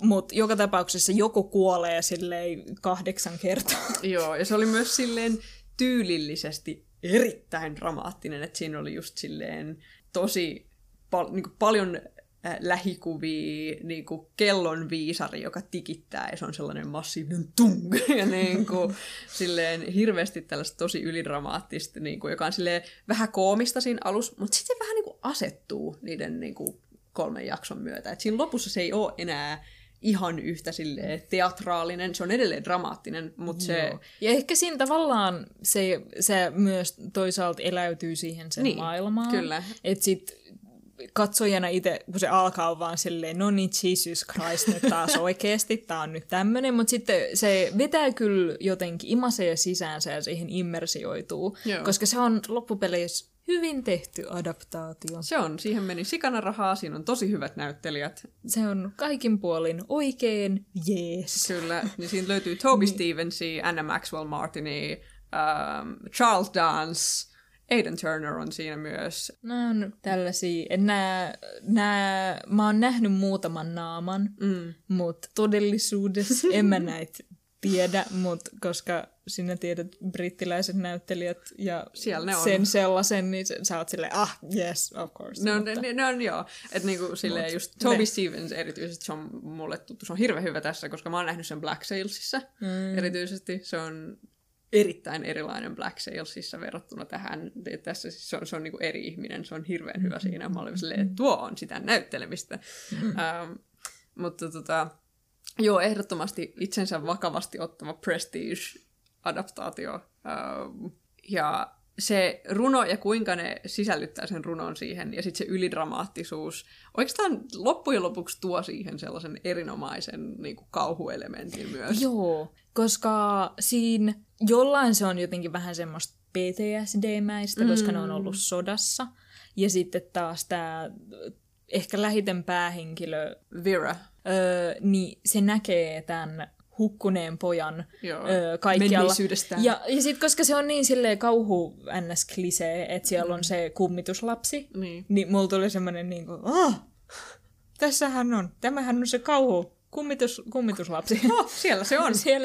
Mutta joka tapauksessa joku kuolee silleen 8 kertaa. Joo, ja se oli myös silleen tyylillisesti erittäin dramaattinen, että siinä oli just silleen tosi niinku paljon lähikuvia, niinku kellon viisari, joka tikittää, ja se on sellainen massiivinen tung, ja niinku silleen hirveästi tällaista tosi ylidramaattista, niinku, joka on silleen vähän koomista siinä alussa, mutta sitten se vähän niinku asettuu niiden niinku 3 jakson myötä. Et siinä lopussa se ei ole enää ihan yhtä silleen teatraalinen, se on edelleen dramaattinen, mutta se... Ja ehkä siinä tavallaan se myös toisaalta eläytyy siihen sen maailmaan. Kyllä. Että sit katsojana itse, kun se alkaa vaan silleen, no niin, Jesus Christ, nyt taas oikeesti, tää on nyt tämmönen, mutta sitten se vetää kyllä jotenkin, imasee sisäänsä ja siihen immersioituu, koska se on loppupeleissä hyvin tehty adaptaatio. Se on, siihen meni sikana rahaa, siinä on tosi hyvät näyttelijät. Se on kaikin puolin oikein jees. Kyllä, niin siinä löytyy Toby Stevensi, Anna Maxwell-Martini, Charles Dance, Aidan Turner on siinä myös. Nämä on tällaisia, mä oon nähnyt muutaman naaman, mutta todellisuudessa en mä näitä tiedä, mutta koska sinä tiedät brittiläiset näyttelijät ja sen sellaisen, niin sä oot silleen, yes, of course. No, joo. Että niinku silleen just Toby Stevens erityisesti, se on mulle tuttu, se on hirveän hyvä tässä, koska mä oon nähnyt sen Black Sailsissa erityisesti. Se on erittäin erilainen Black Sailsissa verrattuna tähän. Tässä siis se on niinku eri ihminen, se on hirveän hyvä siinä. Mä olin silleen, että tuo on sitä näyttelemistä. Mutta joo, ehdottomasti itsensä vakavasti ottava prestige-adaptaatio. Ja se runo ja kuinka ne sisällyttää sen runon siihen, ja sitten se ylidramaattisuus, oikeastaan loppujen lopuksi tuo siihen sellaisen erinomaisen niin kuin kauhuelementin myös. Joo, koska siinä jollain se on jotenkin vähän semmoista PTSD-mäistä, koska ne on ollut sodassa. Ja sitten taas tämä ehkä lähiten päähenkilö Vera, niin se näkee tämän hukkuneen pojan kaikkialla. Ja sitten koska se on niin silleen kauhu-ns-klisee, että siellä on se kummituslapsi, niin mulla tuli semmoinen niin kuin, tämähän on se kauhu. Kummituslapsi. No, siellä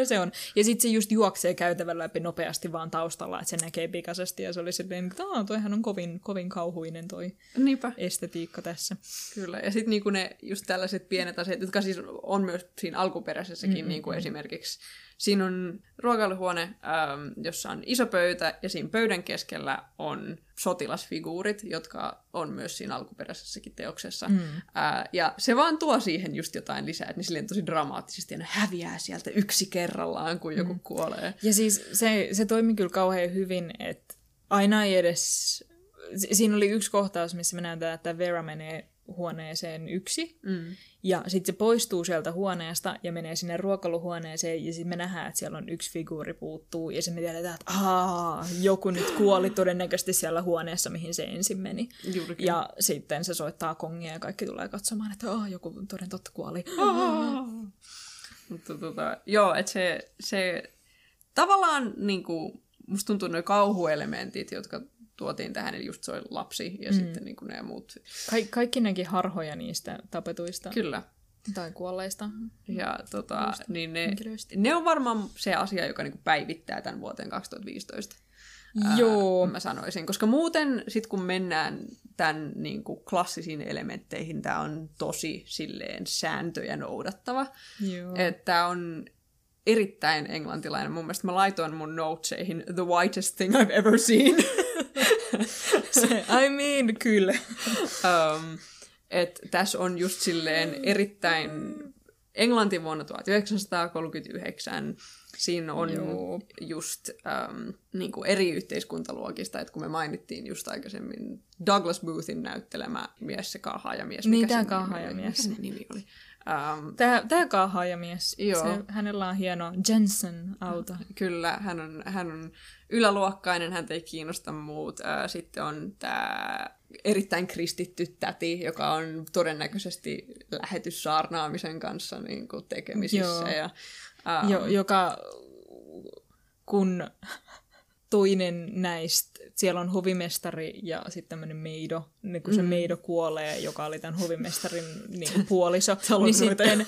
se on. Ja sitten se just juoksee käytävän läpi nopeasti vaan taustalla, että se näkee pikaisesti, ja se oli silleen, että toihan on kovin, kovin kauhuinen toi estetiikka tässä. Kyllä, ja sitten niinku ne just tällaiset pienet asiat, jotka siis on myös siinä alkuperäisessäkin, niinku esimerkiksi siinä on ruokailuhuone, jossa on iso pöytä, ja siinä pöydän keskellä on sotilasfiguurit, jotka on myös siinä alkuperäisessäkin teoksessa. Mm. Ja se vaan tuo siihen just jotain lisää, että ne silleen tosi dramaattisesti ne häviää sieltä yksi kerrallaan, kun joku kuolee. Ja siis se toimi kyllä kauhean hyvin, että aina ei edes... Siinä oli yksi kohtaus, missä me näytetään, että Vera menee huoneeseen yksi, ja sitten se poistuu sieltä huoneesta ja menee sinne ruokaluhuoneeseen, ja sitten me nähdään, että siellä on yksi figuuri puuttuu, ja sitten me tiedetään, että joku nyt kuoli todennäköisesti siellä huoneessa, mihin se ensin meni. Juurikin. Ja sitten se soittaa kongia, ja kaikki tulee katsomaan, että joku toden totta kuoli. Mutta joo, että se tavallaan niinku, musta tuntuu nuo kauhuelementit, jotka tuotiin tähän, eli just se oli lapsi ja sitten niin kuin ne muut. Kaikki nekin harhoja niistä tapetuista. Kyllä. Tai kuolleista. Ja niin ne on varmaan se asia, joka niin kuin päivittää tämän vuoteen 2015. Joo. Mä sanoisin, koska muuten sit kun mennään tämän niin kuin klassisiin elementteihin, tämä on tosi silleen sääntöjä noudattava. Joo. Että on... erittäin englantilainen. Mun mielestä mä laitoin mun noteseihin the whitest thing I've ever seen. I mean, kyllä. Että tässä on just silleen erittäin Englanti vuonna 1939. Siinä on just niinku eri yhteiskuntaluokista, että kun me mainittiin just aikaisemmin Douglas Boothin näyttelemä mies, se kaahaajamies. Niin, tämä kaahaajamies. Mikä sen nimi oli? Tämä kaahaajamies. Hänellä on hieno Jensen-auto. Kyllä, hän on yläluokkainen, häntä ei kiinnosta muut. Sitten on tämä erittäin kristitty täti, joka on todennäköisesti lähetyssaarnaamisen kanssa niin kuin tekemisissä. Ja, joka kun toinen näistä, siellä on hovimestari ja sitten tämmöinen meido, niin kun se meido kuolee, joka oli tämän hovimestarin niin puoliso, niin sitten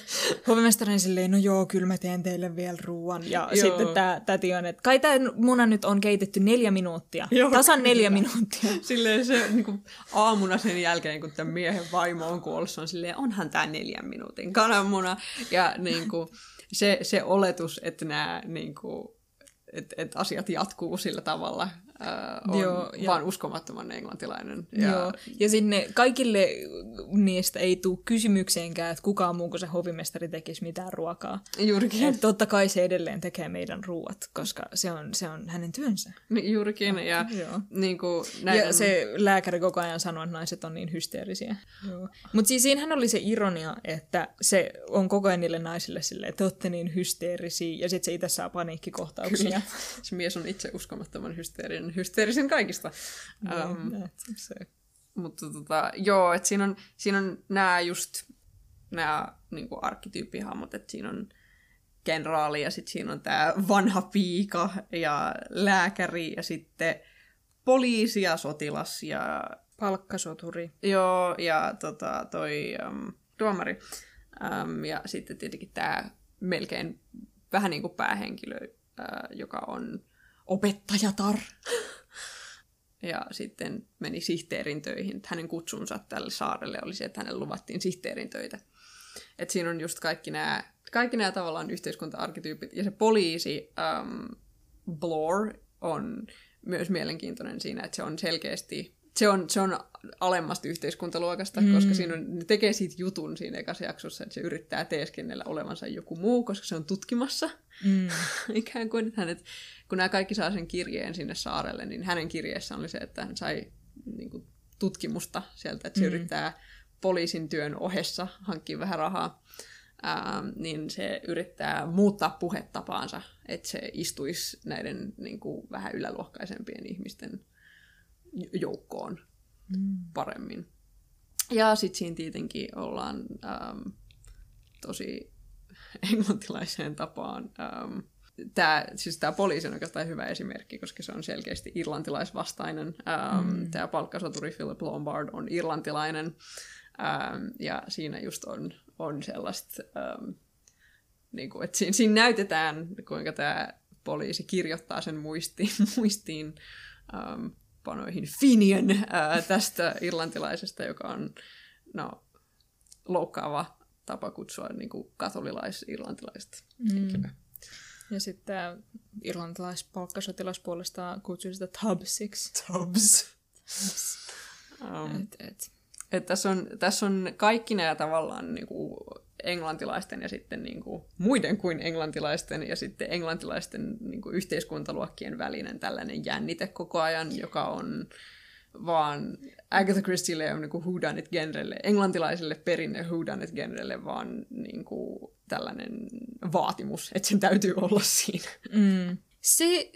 hovimestarin silleen, no joo, kyllä mä teen teille vielä ruoan. Ja sitten tämä täti on, että kai tämä muna nyt on keitetty 4 minuuttia, tasan 4 minuuttia. Silleen se niin kuin aamuna sen jälkeen, kun tämän miehen vaimo on kuollut, on silleen, onhan tämä 4 minuutin kananmuna. Ja niin kuin, se oletus, että nämä... niin kuin, että asiat jatkuu sillä tavalla, on vaan uskomattoman englantilainen. Ja sinne kaikille niistä ei tule kysymykseenkään, että kukaan muu kuin se hovimestari tekisi mitään ruokaa. Juurikin. Et totta kai se edelleen tekee meidän ruuat, koska se on hänen työnsä. Juurikin. Ja, niin kuin näiden... ja se lääkäri koko ajan sanoo, että naiset on niin hysteerisiä. Mutta siis siinähän oli se ironia, että se on koko ajan niille naisille silleen, että olette niin hysteerisiä, ja sitten se itse saa paniikkikohtauksia. Kyllä. Se mies on itse uskomattoman hysteerisen kaikista. Mutta joo, että siinä on nämä just nämä niinku arkkityyppihahmot, että siinä on kenraali ja sitten siinä on tämä vanha piika ja lääkäri ja sitten poliisi ja sotilas ja palkkasoturi. Joo, ja toi tuomari. Ja sitten tietenkin tämä melkein vähän niin kuin päähenkilö, joka on opettajatar. Ja sitten meni sihteerin töihin. Hänen kutsunsa tälle saarelle oli se, että hänelle luvattiin sihteerin töitä. Et siinä on just kaikki nämä tavallaan yhteiskunta-arkkityypit. Ja se poliisi, Blore, on myös mielenkiintoinen siinä, että se on selkeästi... Se on alemmasta yhteiskuntaluokasta, koska siinä on, ne tekee siitä jutun siinä ekassa jaksossa, että se yrittää teeskennellä olevansa joku muu, koska se on tutkimassa. Ikään kuin hänet, kun nämä kaikki saa sen kirjeen sinne saarelle, niin hänen kirjeessään oli se, että hän sai niin kuin, tutkimusta sieltä, että se yrittää poliisin työn ohessa hankkia vähän rahaa. Niin se yrittää muuttaa puhetapaansa, että se istuisi näiden niin kuin, vähän yläluokkaisempien ihmisten joukkoon paremmin. Ja sitten siinä tietenkin ollaan tosi englantilaiseen tapaan. Tämä poliisi on oikeastaan hyvä esimerkki, koska se on selkeästi irlantilaisvastainen. Tämä palkkasoturi Philip Lombard on irlantilainen. Ja siinä just on sellaista, niinku, että siinä näytetään, kuinka tämä poliisi kirjoittaa sen muistiin panoihin Finian tästä irlantilaisesta, joka on loukkaava tapa kutsua niin kuin katolilais-irlantilaista. Ja sitten tämä irlantilaispalkkasotilas puolestaan kutsui sitä Tubbsiksi. Tubbs. Tässä on kaikki nämä tavallaan niinku englantilaisten ja sitten niinku muiden kuin englantilaisten ja sitten englantilaisten niinku yhteiskuntaluokkien välinen tällainen jännite koko ajan, joka on vaan Agatha Christielle ja niinku whodunit-genrelle, englantilaiselle perinne whodunit-genrelle, vaan niinku tällainen vaatimus, että sen täytyy olla siinä. Mm.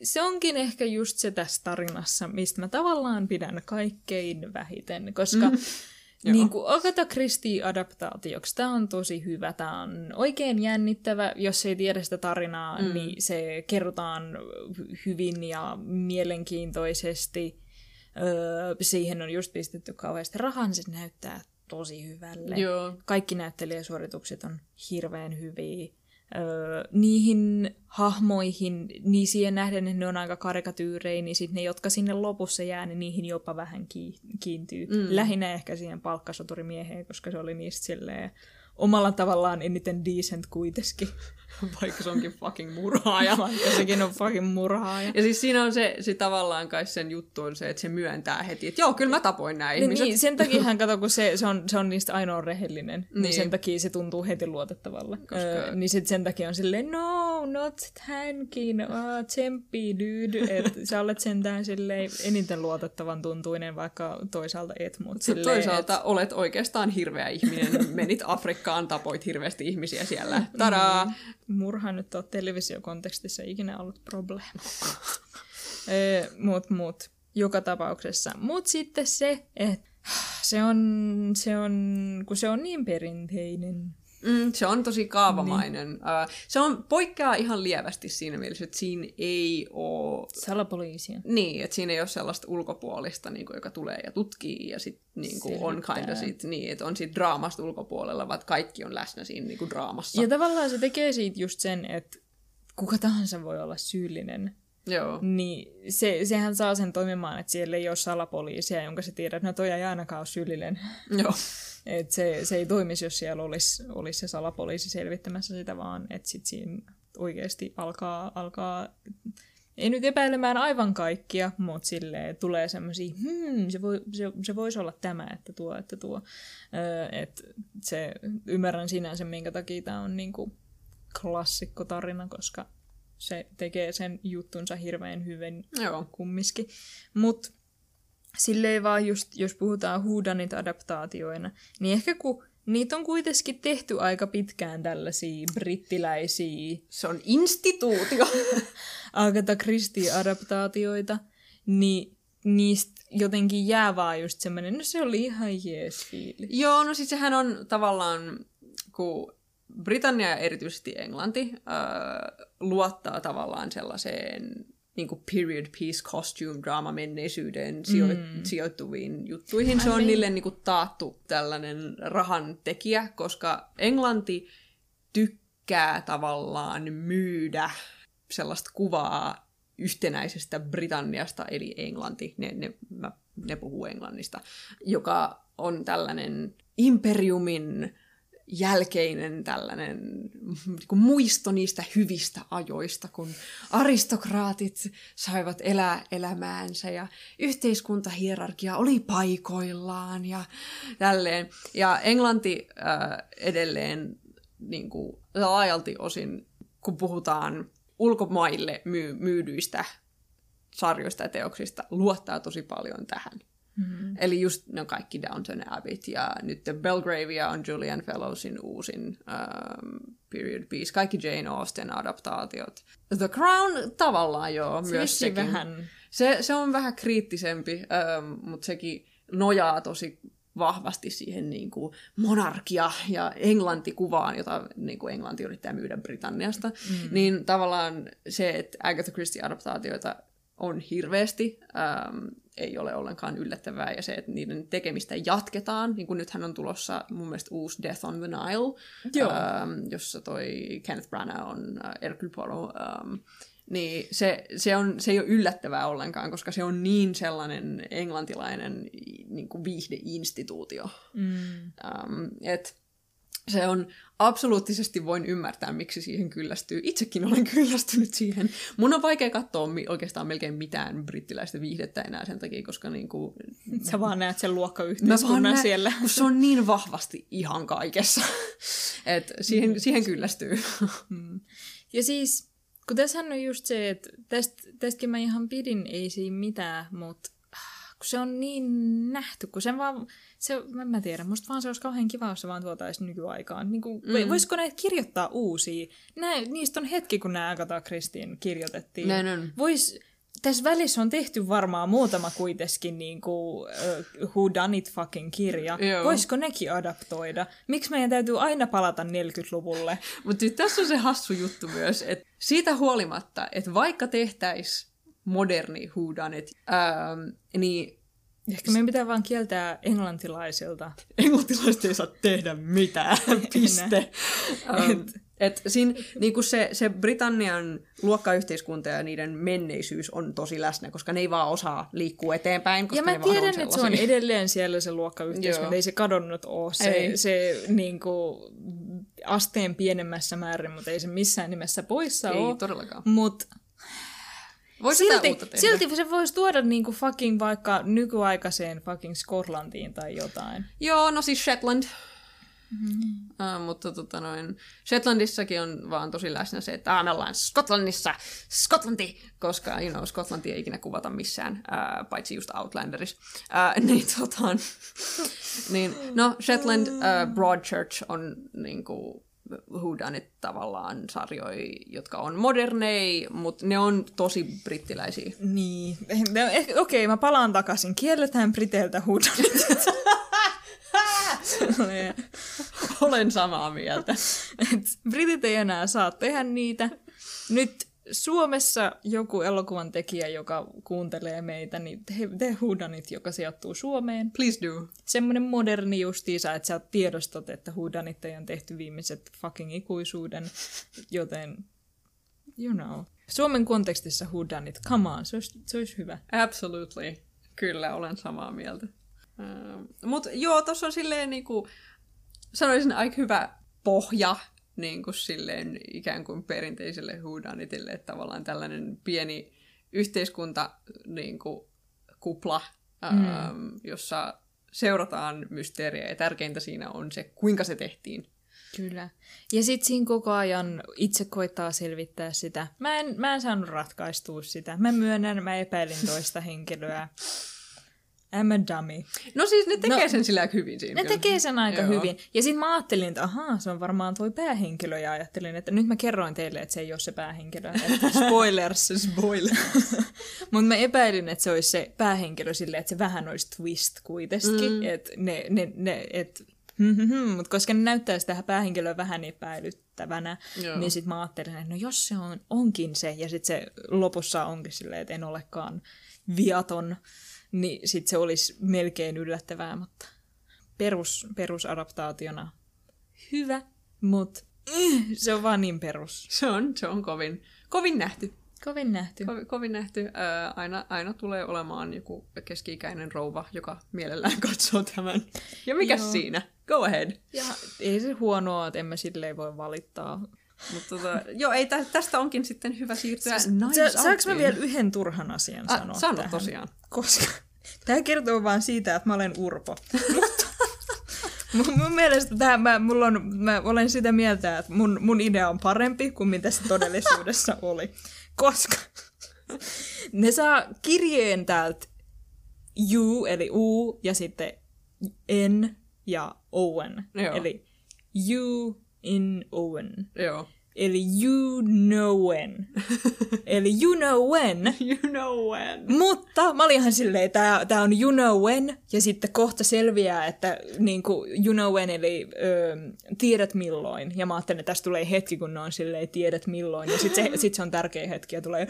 Se onkin ehkä just se tässä tarinassa, mistä mä tavallaan pidän kaikkein vähiten, koska niin kuin Agatha Christie-adaptaatioksi tämä on tosi hyvä, tämä on oikein jännittävä, jos ei tiedä sitä tarinaa, niin se kerrotaan hyvin ja mielenkiintoisesti. Siihen on just pistetty kauheasti rahan, se näyttää tosi hyvälle. Joo. Kaikki näyttelijäsuoritukset on hirveän hyviä. Niihin hahmoihin, niin siihen nähden, että ne on aika karikatyyrejä, niin sitten ne, jotka sinne lopussa jää, niin niihin jopa vähän kiintyy. Lähinnä ehkä siihen palkkasoturimieheen, koska se oli niistä silleen omalla tavallaan eniten decent kuitenkin. Vaikka se onkin fucking murhaaja. Vaikka sekin on fucking murhaaja. Ja siis siinä on se tavallaan kai sen juttu on se, että se myöntää heti, että joo, kyllä mä tapoin nämä ihmiset. Niin, sen takia hän kato, kun se on niistä ainoa rehellinen, niin sen takia se tuntuu heti luotettavalle. Koska... niin sitten sen takia on silleen, no, not hänkin, tsemppi dude, että sä olet sentään silleen eniten luotettavan tuntuinen, vaikka toisaalta et, mutta silleen... Toisaalta olet oikeastaan hirveä ihminen, menit Afrikkaan, tapoit hirveästi ihmisiä siellä, tadaa! Murha nyt on televisiokontekstissa ikinä ollut probleema. Mut joka tapauksessa. Mut sitten se, että kun se on niin perinteinen. Se on tosi kaavamainen. Niin. Se on poikkeaa ihan lievästi siinä mielessä, että siinä ei ole... salapoliisia. Niin, että siinä ei ole sellaista ulkopuolista, niin kuin, joka tulee ja tutkii ja sitten niin on kinda siitä, niin, että on siitä draamasta ulkopuolella, vaan kaikki on läsnä siinä niin kuin draamassa. Ja tavallaan se tekee siitä just sen, että kuka tahansa voi olla syyllinen. Joo. Niin sehän saa sen toimimaan, että siellä ei ole salapoliisia, jonka sä tiedät, no toi ei ainakaan ole syyllinen. Joo. Että se ei toimisi, jos siellä olisi se salapoliisi selvittämässä sitä, vaan että sitten siinä oikeasti alkaa, ei nyt epäilemään aivan kaikkia, mutta silleen tulee semmoisia, se voisi olla tämä, että tuo. Että se, ymmärrän sinänsä, minkä takia tämä on niinku klassikkotarina, koska se tekee sen juttunsa hirveän hyvin kumminkin. Mutta silleen vaan just, jos puhutaan whodunit-adaptaatioina, niin ehkä kun niitä on kuitenkin tehty aika pitkään tällaisia brittiläisiä... Se on instituutio! Agatha Christie-adaptaatioita, niin niistä jotenkin jää vaan just semmoinen, no se oli ihan jees fiilis. Joo, no siis sehän on tavallaan, kun Britannia ja erityisesti Englanti luottaa tavallaan sellaiseen... niinku period piece, costume, drama, menneisyyden sijoittuviin juttuihin. Se on niille niinku taattu tällainen rahan tekijä, koska Englanti tykkää tavallaan myydä sellaista kuvaa yhtenäisestä Britanniasta, eli Englanti. Ne puhuu englannista, joka on tällainen imperiumin jälkeinen tällainen niin muisto niistä hyvistä ajoista, kun aristokraatit saivat elää elämäänsä ja yhteiskuntahierarkia oli paikoillaan ja tälleen. Ja Englanti edelleen niin kuin laajalti osin, kun puhutaan ulkomaille myydyistä sarjoista ja teoksista, luottaa tosi paljon tähän. Mm-hmm. Eli just ne kaikki Downton Abbey ja nyt The Belgravia on Julian Fellowsin uusin period piece, kaikki Jane Austen adaptaatiot. The Crown tavallaan joo, se myös sekin. Vähän. Se on vähän kriittisempi, mutta sekin nojaa tosi vahvasti siihen niin kuin monarkia- ja englantikuvaan, jota niin kuin Englanti yrittää myydä Britanniasta. Mm-hmm. Niin tavallaan se, että Agatha Christie-adaptaatioita on hirveästi, ei ole ollenkaan yllättävää, ja se, että niiden tekemistä jatketaan, niin kuin nythän on tulossa mun mielestä uusi Death on the Nile, jossa toi Kenneth Branagh on Hercule Poirot, niin se ei ole yllättävää ollenkaan, koska se on niin sellainen englantilainen niin kuin viihdeinstituutio. Mm. Se on, absoluuttisesti voin ymmärtää, miksi siihen kyllästyy. Itsekin olen kyllästynyt siihen. Mun on vaikea katsoa oikeastaan melkein mitään brittiläistä viihdettä enää sen takia, koska niinku... Sä vaan näet sen luokkayhteiskunnan siellä. Kun se on niin vahvasti ihan kaikessa. Et siihen kyllästyy. Ja siis, kun tässähän on just se, että tästäkin mä ihan pidin, ei siinä mitään, mutta... Kun se on niin nähty, kun sen vaan, mä tiedän, musta vaan se olisi kauhean kiva, jos se vaan tuotaisiin nykyaikaan. Niin kuin, voisiko näitä kirjoittaa uusia? Niistä on hetki, kun nämä Agatha Christien kirjoitettiin. Näin on. Tässä välissä on tehty varmaan muutama kuitenkin niin kuin, Who Done It fucking kirja. Joo. Voisiko nekin adaptoida? Miksi meidän täytyy aina palata 40-luvulle? Mutta tässä on se hassu juttu myös, että siitä huolimatta, että vaikka tehtäisiin moderni who done it, niin... Ehkä meidän pitää vaan kieltää englantilaisilta. Englantilaiset ei saa tehdä mitään, piste. Siinä niinku se Britannian luokkayhteiskunta ja niiden menneisyys on tosi läsnä, koska ne ei vaan osaa liikkua eteenpäin. Koska ja mä tiedän, että se on edelleen siellä se luokkayhteiskunta, ei se kadonnut ole. Se niinku, asteen pienemmässä määrin, mutta ei se missään nimessä poissa ole. Ei todellakaan. Mut, silti se voisi tuoda niinku fucking vaikka nykyaikaiseen fucking Skotlantiin tai jotain. Joo, no siis Shetland. Mm-hmm. Mutta Shetlandissakin on vaan tosi läsnä se, että me ollaan Skotlannissa, Skotlanti, koska Skotlanti ei ikinä kuvata missään, paitsi just Outlanderissa. Shetland Broadchurch on niinku... Whodunit tavallaan sarjoja, jotka on modernei, mutta ne on tosi brittiläisiä. Niin. Okei, mä palaan takaisin. Kielletään briteiltä whodunit. Olen samaa mieltä. Britit ei enää saa tehdä niitä. Nyt Suomessa joku elokuvan tekijä, joka kuuntelee meitä, niin tee whodunit, joka sijoittuu Suomeen. Please do. Semmoinen moderni justiisa, että sä tiedostat, että whodunit ei on tehty viimeiset fucking ikuisuuden, joten, you know. Suomen kontekstissa whodunit, come on, se olisi hyvä. Absolutely. Kyllä, olen samaa mieltä. Mutta joo, tossa on silleen niinku, sanoisin aika hyvä pohja, niin kuin silleen ikään kuin perinteiselle whodunitille, että tavallaan tällainen pieni yhteiskunta niin kuin kupla, jossa seurataan mysteeriä ja tärkeintä siinä on se, kuinka se tehtiin. Kyllä. Ja sitten siinä koko ajan itse koittaa selvittää sitä. Mä en saanut ratkaistua sitä. Mä myönnän, mä epäilin toista henkilöä. I'm a dummy. No siis ne tekee sen sillä hyvin siinä. Ne kyllä. Tekee sen aika hyvin. Ja sitten mä ajattelin, että se on varmaan toi päähenkilö. Ja ajattelin, että nyt mä kerroin teille, että se ei ole se päähenkilö. Että spoilers. Spoilers. Mutta mä epäilin, että se olisi se päähenkilö silleen, että se vähän olisi twist kuitenkin. Että mutta koska ne näyttää sitä päähenkilöä vähän epäilyttävänä, niin sitten mä ajattelin, että jos se onkin se, ja sitten se lopussa onkin silleen, että en olekaan viaton, niin sit se olisi melkein yllättävää, mutta perusadaptaationa hyvä, mutta se on vaan niin perus. Se on kovin nähty. Kovin nähty. Aina tulee olemaan joku keski-ikäinen rouva, joka mielellään katsoo tämän. Ja mikäs siinä? Go ahead. Ja ei se huonoa, että en mä silleen voi valittaa. Mutta tästä onkin sitten hyvä siirtyä Knives Outiin. Saanko mä vielä yhden turhan asian sanoa? Sano tosiaan. Koska tämä kertoo vaan siitä, että mä olen urpo. Mun mielestä mä olen sitä mieltä, että mun idea on parempi kuin mitä se todellisuudessa oli. Koska ne saa kirjeen täältä you eli u ja sitten n ja owen. Joo. Eli you in Owen. Joo. Eli you know when. Eli you know when. You know when. Mutta mä olin ihan silleen, tää on you know when, ja sitten kohta selviää, että niinku, you know when, eli tiedät milloin. Ja mä ajattelin, että tässä tulee hetki, kun ne on silleen, tiedät milloin. Ja sit se on tärkeä hetki, ja tulee,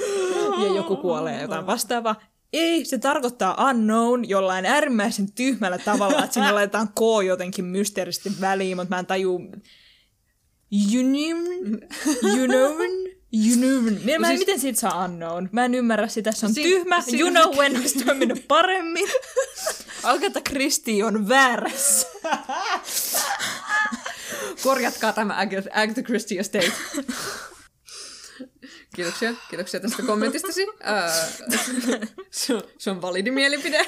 ja joku kuolee, jotain vastaavaa. Ei, se tarkoittaa unknown jollain äärimmäisen tyhmällä tavalla, että sinne laitetaan k jotenkin mysteerisesti väliin, mutta mä en tajuu... You know when. Mä en siis, miten siitä saa unknown. Mä en ymmärrä sitä, se on tyhmä. You know when olisi toiminut paremmin. Agatha Christie on väärässä. Korjatkaa tämä Agatha Christie estate. Kiitoksia tästä kommentistasi. Se on validi mielipide.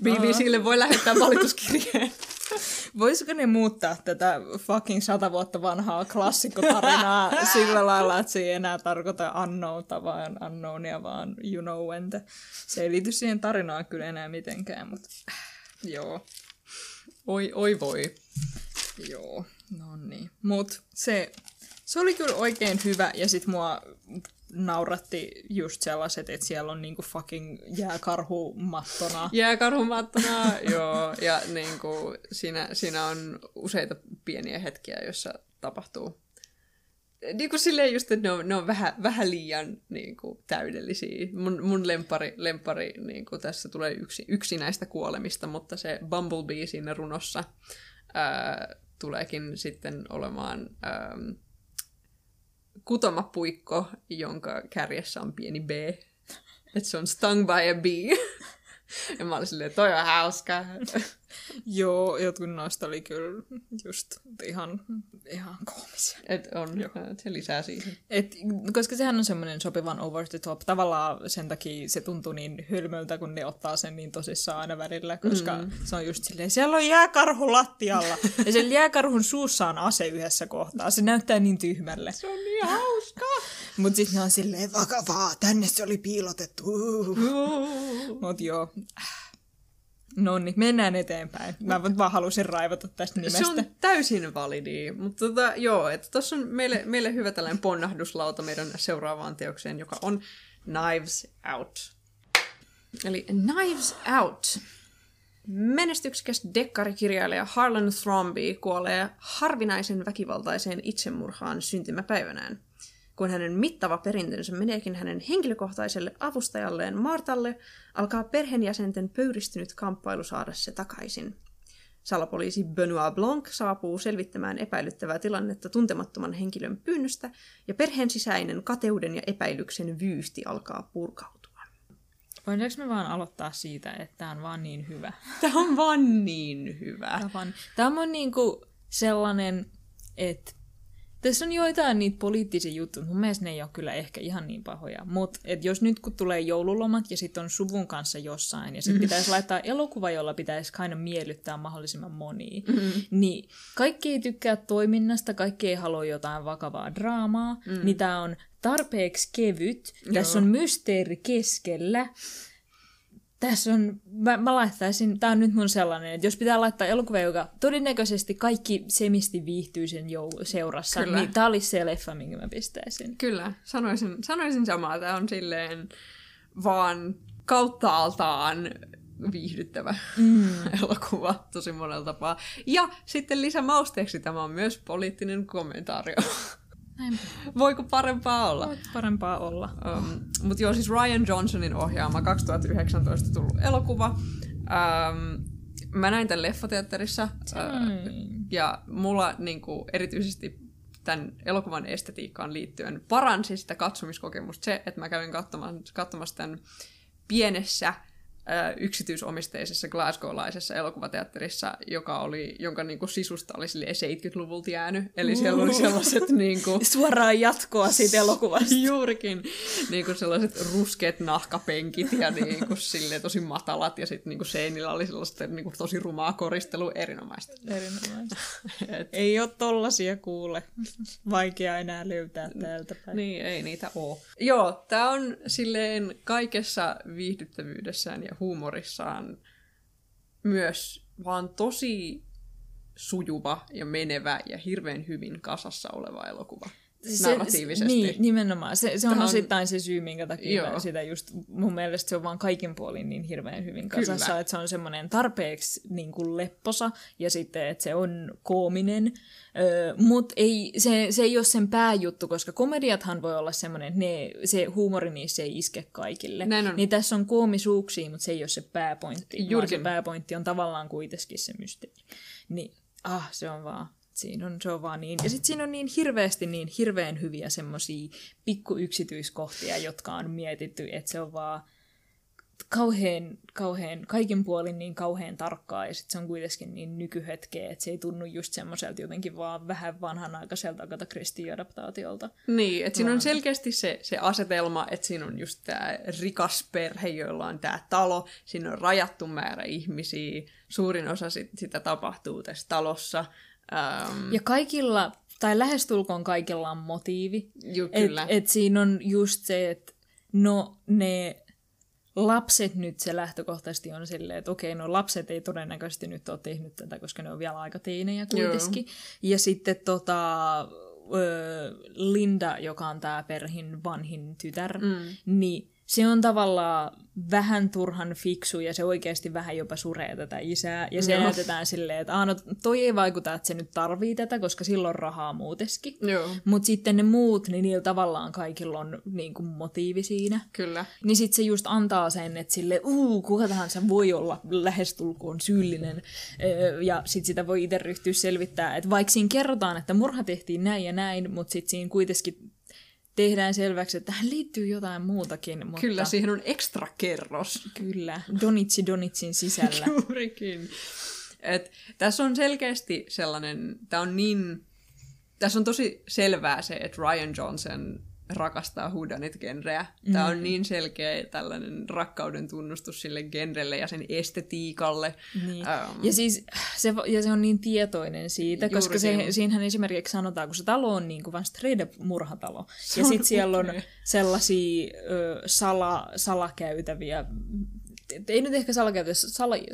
BBClle voi lähettää valituskirjeen. Voisiko ne muuttaa tätä fucking 100 vuotta vanhaa klassikkotarinaa sillä lailla, että se ei enää tarkoita unknowta, vaan unknownia, vaan you know whentä. Se ei liity siihen tarinaan kyllä enää mitenkään, mutta joo. Oi voi. Joo, no niin. Mut se oli kyllä oikein hyvä, ja sit mua nauratti just sellaiset, että siellä on niinku fucking jääkarhumattona. Jääkarhumattona, joo. Ja niinku siinä on useita pieniä hetkiä, joissa tapahtuu. Niinku silleen just, että ne on vähän liian niinku täydellisiä. Mun lemppari niinku tässä tulee yksi näistä kuolemista, mutta se Bumblebee siinä runossa tuleekin sitten olemaan... kutomapuikko, jonka kärjessä on pieni B. Että se on stung by a bee. Ja mä olin silleen, toi on hauska. Joo, jotkut noista oli kyllä just ihan koomisia. Että on, se lisää siihen. Koska sehän on semmoinen sopivan over the top. Tavallaan sen takia se tuntuu niin hölmöltä, kun ne ottaa sen niin tosissaan aina välillä, koska se on just silleen, siellä on jääkarhu lattialla. Ja sen jääkarhun suussa on ase yhdessä kohtaa. Se näyttää niin tyhmälle. Se on niin hauska. Mut sit ne on silleen, vakavaa, tänne se oli piilotettu. Mut joo. No niin, mennään eteenpäin. Mä vaan halusin raivata tästä nimestä. Se on täysin validia, mutta joo, että tossa on meille hyvä tällainen ponnahduslauta meidän seuraavaan teokseen, joka on Knives Out. Eli Knives Out. Menestyksikäs dekkarikirjailija Harlan Thrombey kuolee harvinaisen väkivaltaiseen itsemurhaan syntymäpäivänään, kun hänen mittava perintönsä meneekin hänen henkilökohtaiselle avustajalleen Martalle, alkaa perheenjäsenten pöyristynyt kamppailu saada se takaisin. Salapoliisi Benoit Blanc saapuu selvittämään epäilyttävää tilannetta tuntemattoman henkilön pyynnöstä, ja perheen sisäinen kateuden ja epäilyksen vyyhti alkaa purkautua. Voidaanko me vaan aloittaa siitä, että tämä on vaan niin hyvä? Tämä on vaan niin hyvä. Tämä on niinku sellainen, että... Tässä on joitain niitä poliittisia juttuja, mun mielestä ne ei ole kyllä ehkä ihan niin pahoja, mutta jos nyt kun tulee joululomat ja sitten on suvun kanssa jossain ja sitten pitäisi laittaa elokuva, jolla pitäisi aina miellyttää mahdollisimman monia, niin kaikki ei tykkää toiminnasta, kaikki ei halua jotain vakavaa draamaa, niin tämä on tarpeeksi kevyt, tässä on mysteeri keskellä. Tässä on, mä laittaisin, tää on nyt mun sellainen, että jos pitää laittaa elokuva, joka todennäköisesti kaikki semisti viihtyy sen seurassa, kyllä, niin tää olisi se leffa, minkä mä pistäisin. Kyllä, sanoisin samaa. Tää on silleen vaan kauttaaltaan viihdyttävä elokuva tosi monella tapaa. Ja sitten lisämausteeksi tämä on myös poliittinen kommentaario. Näinpä. Voiko parempaa olla? Voiko parempaa olla. Mutta joo, siis Rian Johnsonin ohjaama 2019 tullut elokuva. Mä näin tämän leffateatterissa. Ja mulla niinku, erityisesti tämän elokuvan estetiikkaan liittyen paransi sitä katsomiskokemusta se, että mä kävin katsomassa tämän pienessä yksityisomisteisessa glasgowlaisessa elokuvateatterissa, jonka niinku sisusta oli 70-luvulta jäänyt. Eli siellä oli sellaiset... Niinku, suoraan jatkoa siitä elokuvasta. Juurikin. Niinku sellaiset ruskeat nahkapenkit ja niinku silleen tosi matalat. Ja sitten niinku seinillä oli sellaista niinku tosi rumaa koristelua. Erinomaista. Ei ole tollasia kuule. Vaikea enää löytää täältä päin. Niin, ei niitä ole. Joo, tää on silleen kaikessa viihdyttävyydessään ja huumorissaan myös vaan tosi sujuva ja menevä ja hirveän hyvin kasassa oleva elokuva. Narratiivisesti. Niin, nimenomaan. Se on osittain se syy, minkä takia sitä just, mun mielestä se on vaan kaikin puolin niin hirveän hyvin kasassa, kyllä, että se on semmoinen tarpeeksi niin kuin lepposa ja sitten, että se on koominen, mutta se ei ole sen pääjuttu, koska komediathan voi olla semmoinen, että se huumori niissä ei iske kaikille. Niin tässä on koomisuuksia, mutta se ei ole se pääpointti, vaan se pääpointti on tavallaan kuitenkin se mysteeri. Niin, se on vaan... Se on vaan niin. Ja sitten siinä on hirveän hyviä semmosia pikkuyksityiskohtia, jotka on mietitty, että se on vaan kauhean, kaikin puolin niin kauhean tarkkaa, ja sitten se on kuitenkin niin nykyhetkeä, että se ei tunnu just semmoiselta jotenkin vaan vähän vanhanaikaiselta Agatha Christie-adaptaatiolta. Niin, että siinä on selkeästi se asetelma, että siinä on just tämä rikas perhe, jolla on tämä talo, siinä on rajattu määrä ihmisiä, suurin osa sitä tapahtuu tässä talossa. Ja kaikilla, tai lähestulkoon kaikilla on motiivi. Joo, kyllä. Et siinä on just se, että no ne... Lapset nyt se lähtökohtaisesti on silleen, että okei, no lapset ei todennäköisesti nyt ole tehnyt tätä, koska ne on vielä aika teinejä kuitenkin. Joo. Ja sitten Linda, joka on tämä perhin vanhin tytär, niin se on tavallaan vähän turhan fiksu ja se oikeasti vähän jopa suree tätä isää. Ja se näytetään silleen, että no, toi ei vaikuta, että se nyt tarvii tätä, koska sillä on rahaa muuteskin. Mutta sitten ne muut, niin niillä tavallaan kaikilla on niin kuin motiivi siinä. Kyllä. Niin sitten se just antaa sen, että silleen, kuka tahansa voi olla lähestulkoon syyllinen. Ja sitten sitä voi itse ryhtyä selvittämään, että vaikka siinä kerrotaan, että murha tehtiin näin ja näin, mutta sitten siinä kuitenkin... Tehdään selväksi, että tähän liittyy jotain muutakin. Mutta... Kyllä, siihen on ekstra kerros. Kyllä, donitsin sisällä. Juurikin. Et, tässä on selkeästi sellainen, tässä on tosi selvää se, että Rian Johnson rakastaa whodunit-genreä. Tämä on niin selkeä tällainen rakkauden tunnustus sille genrelle ja sen estetiikalle. Niin. Ja siis se on niin tietoinen siitä, juurikin. Koska siinähän esimerkiksi sanotaan, kun se talo on niin kuin vain straight-murhatalo. Ja sitten siellä on sellaisia salakäytäviä, ei nyt ehkä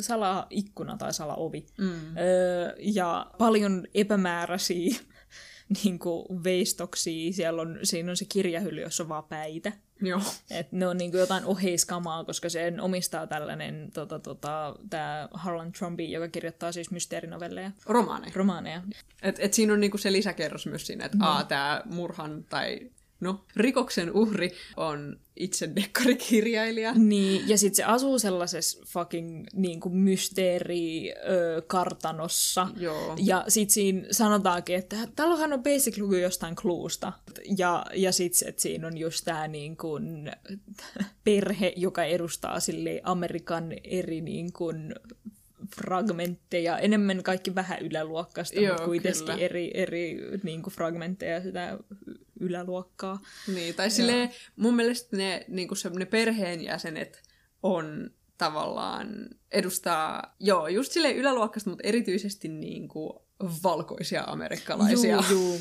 salaikkuna tai salaovi. Ja paljon epämääräisiä niinku veistoksia, siinä on se kirjahylly, jossa on vaan päitä. Joo. Et ne on niinku jotain oheiskamaa, koska sen omistaa tällainen tää Harlan Thrombey, joka kirjoittaa siis mysteerinovelleja. Romaaneja. Et siinä on niinku se lisäkerros myös siinä, että tää murhan tai... No, rikoksen uhri on itse dekkarikirjailija. Niin, ja sit se asuu sellaisessa fucking niinku mysteerikartanossa. Joo. Ja sit siinä sanotaankin, että talohan on basic luku jostain Cluesta. Ja sit siinä on just tää niinku perhe, joka edustaa silleen Amerikan eri niinku fragmentteja, enemmän kaikki vähän yläluokkasta, mutta kuitenkin kyllä. eri niinku fragmentteja sitä yläluokkaa. Niin, tai silleen, mun mielestä ne, niinku ne perheenjäsenet on tavallaan edustaa, just silleen yläluokkasta, mutta erityisesti niinku valkoisia amerikkalaisia.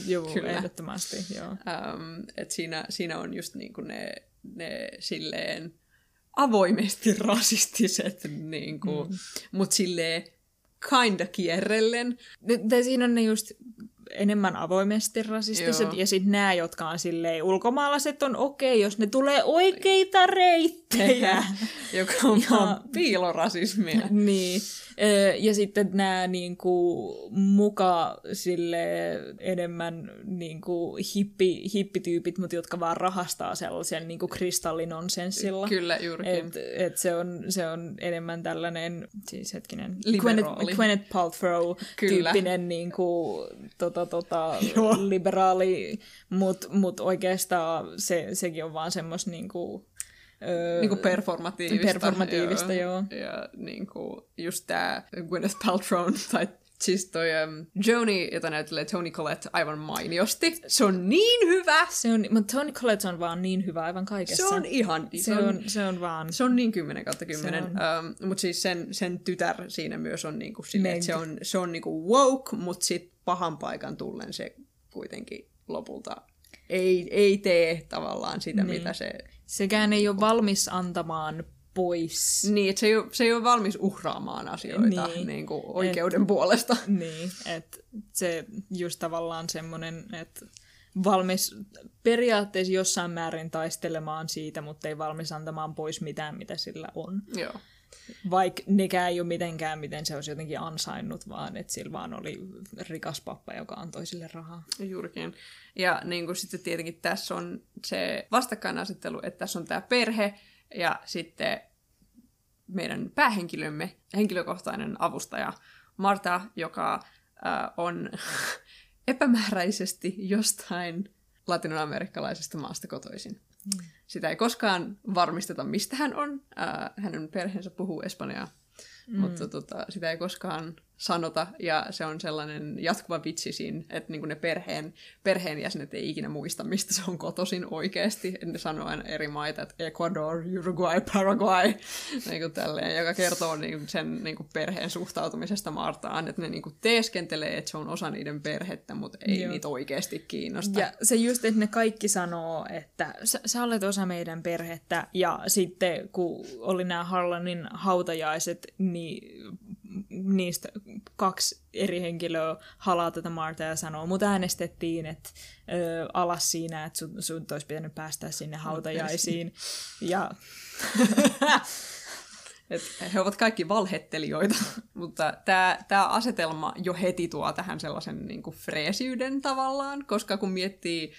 Joo, ehdottomasti. Joo. Et siinä on just niinku ne silleen avoimesti rasistiset, niinku, mutta silleen kinda kierrellen. Siinä on ne just enemmän avoimesti rasistiset, ja sitten nämä, jotka on silleen, ulkomaalaiset on okei, jos ne tulee oikeita reittejä. Joka on vaan piilorasismia. Niin. Ja sitten nämä niinku, muka silleen, enemmän niinku, hippityypit, mutta jotka vaan rahastaa sellaisen niinku, kristallinonsenssilla. Kyllä, juurikin. Et se on enemmän tällainen, siis hetkinen, Gwyneth Paltrow-tyyppinen niinku, liberaali, mut oikeastaan sekin on vaan semmos niinku performatiivista joo. Ja niinku just tää Gwyneth Paltrow tai siis toi Joni, jota näyttelee Toni Collette aivan mainiosti. Se on niin hyvä! Mutta Toni Collette on vaan niin hyvä aivan kaikessa. Se on ihan... Se on niin 10/10. Mutta siis sen tytär siinä myös on niinku silleen, että se on niinku woke, mutta sit pahan paikan tullen se kuitenkin lopulta ei tee tavallaan sitä, mitä se... Sekään ei ole valmis antamaan pois. Niin, että se ei ole valmis uhraamaan asioita niin kuin oikeuden puolesta. Niin, että se just tavallaan semmoinen, että valmis periaatteessa jossain määrin taistelemaan siitä, mutta ei valmis antamaan pois mitään, mitä sillä on. Joo. Vaikka nekään ei ole mitenkään, miten se olisi jotenkin ansainnut, vaan että sillä vaan oli rikas pappa, joka antoi sille rahaa. Juurikin. Ja niin kuin sitten tietenkin tässä on se vastakkainasettelu, että tässä on tämä perhe ja sitten meidän päähenkilömme, henkilökohtainen avustaja Marta, joka on epämääräisesti jostain latinoamerikkalaisesta maasta kotoisin. Sitä ei koskaan varmisteta, mistä hän on. Hänen perheensä puhuu espanjaa, mutta sitä ei koskaan sanota. Ja se on sellainen jatkuva vitsi siinä, että niinku ne perheenjäsenet ei ikinä muista, mistä se on kotoisin oikeasti. Ne sanoo aina eri maita, että Ecuador, Uruguay, Paraguay, niinku tälleen, joka kertoo niinku sen niinku perheen suhtautumisesta Martaan. Että ne niinku teeskentelee, että se on osa niiden perhettä, mutta ei niitä oikeasti kiinnosta. Ja se just, että ne kaikki sanoo, että sä olet osa meidän perhettä. Ja sitten kun oli nämä Harlanin hautajaiset, niin niistä kaksi eri henkilöä halaa tätä Martaa ja sanoo, mutta äänestettiin, että alas siinä, että sun olisi pitänyt päästä sinne hautajaisiin. Ja he ovat kaikki valhettelijoita, mutta tämä asetelma jo heti tuo tähän sellaisen niin kuin freesiyden tavallaan, koska kun miettii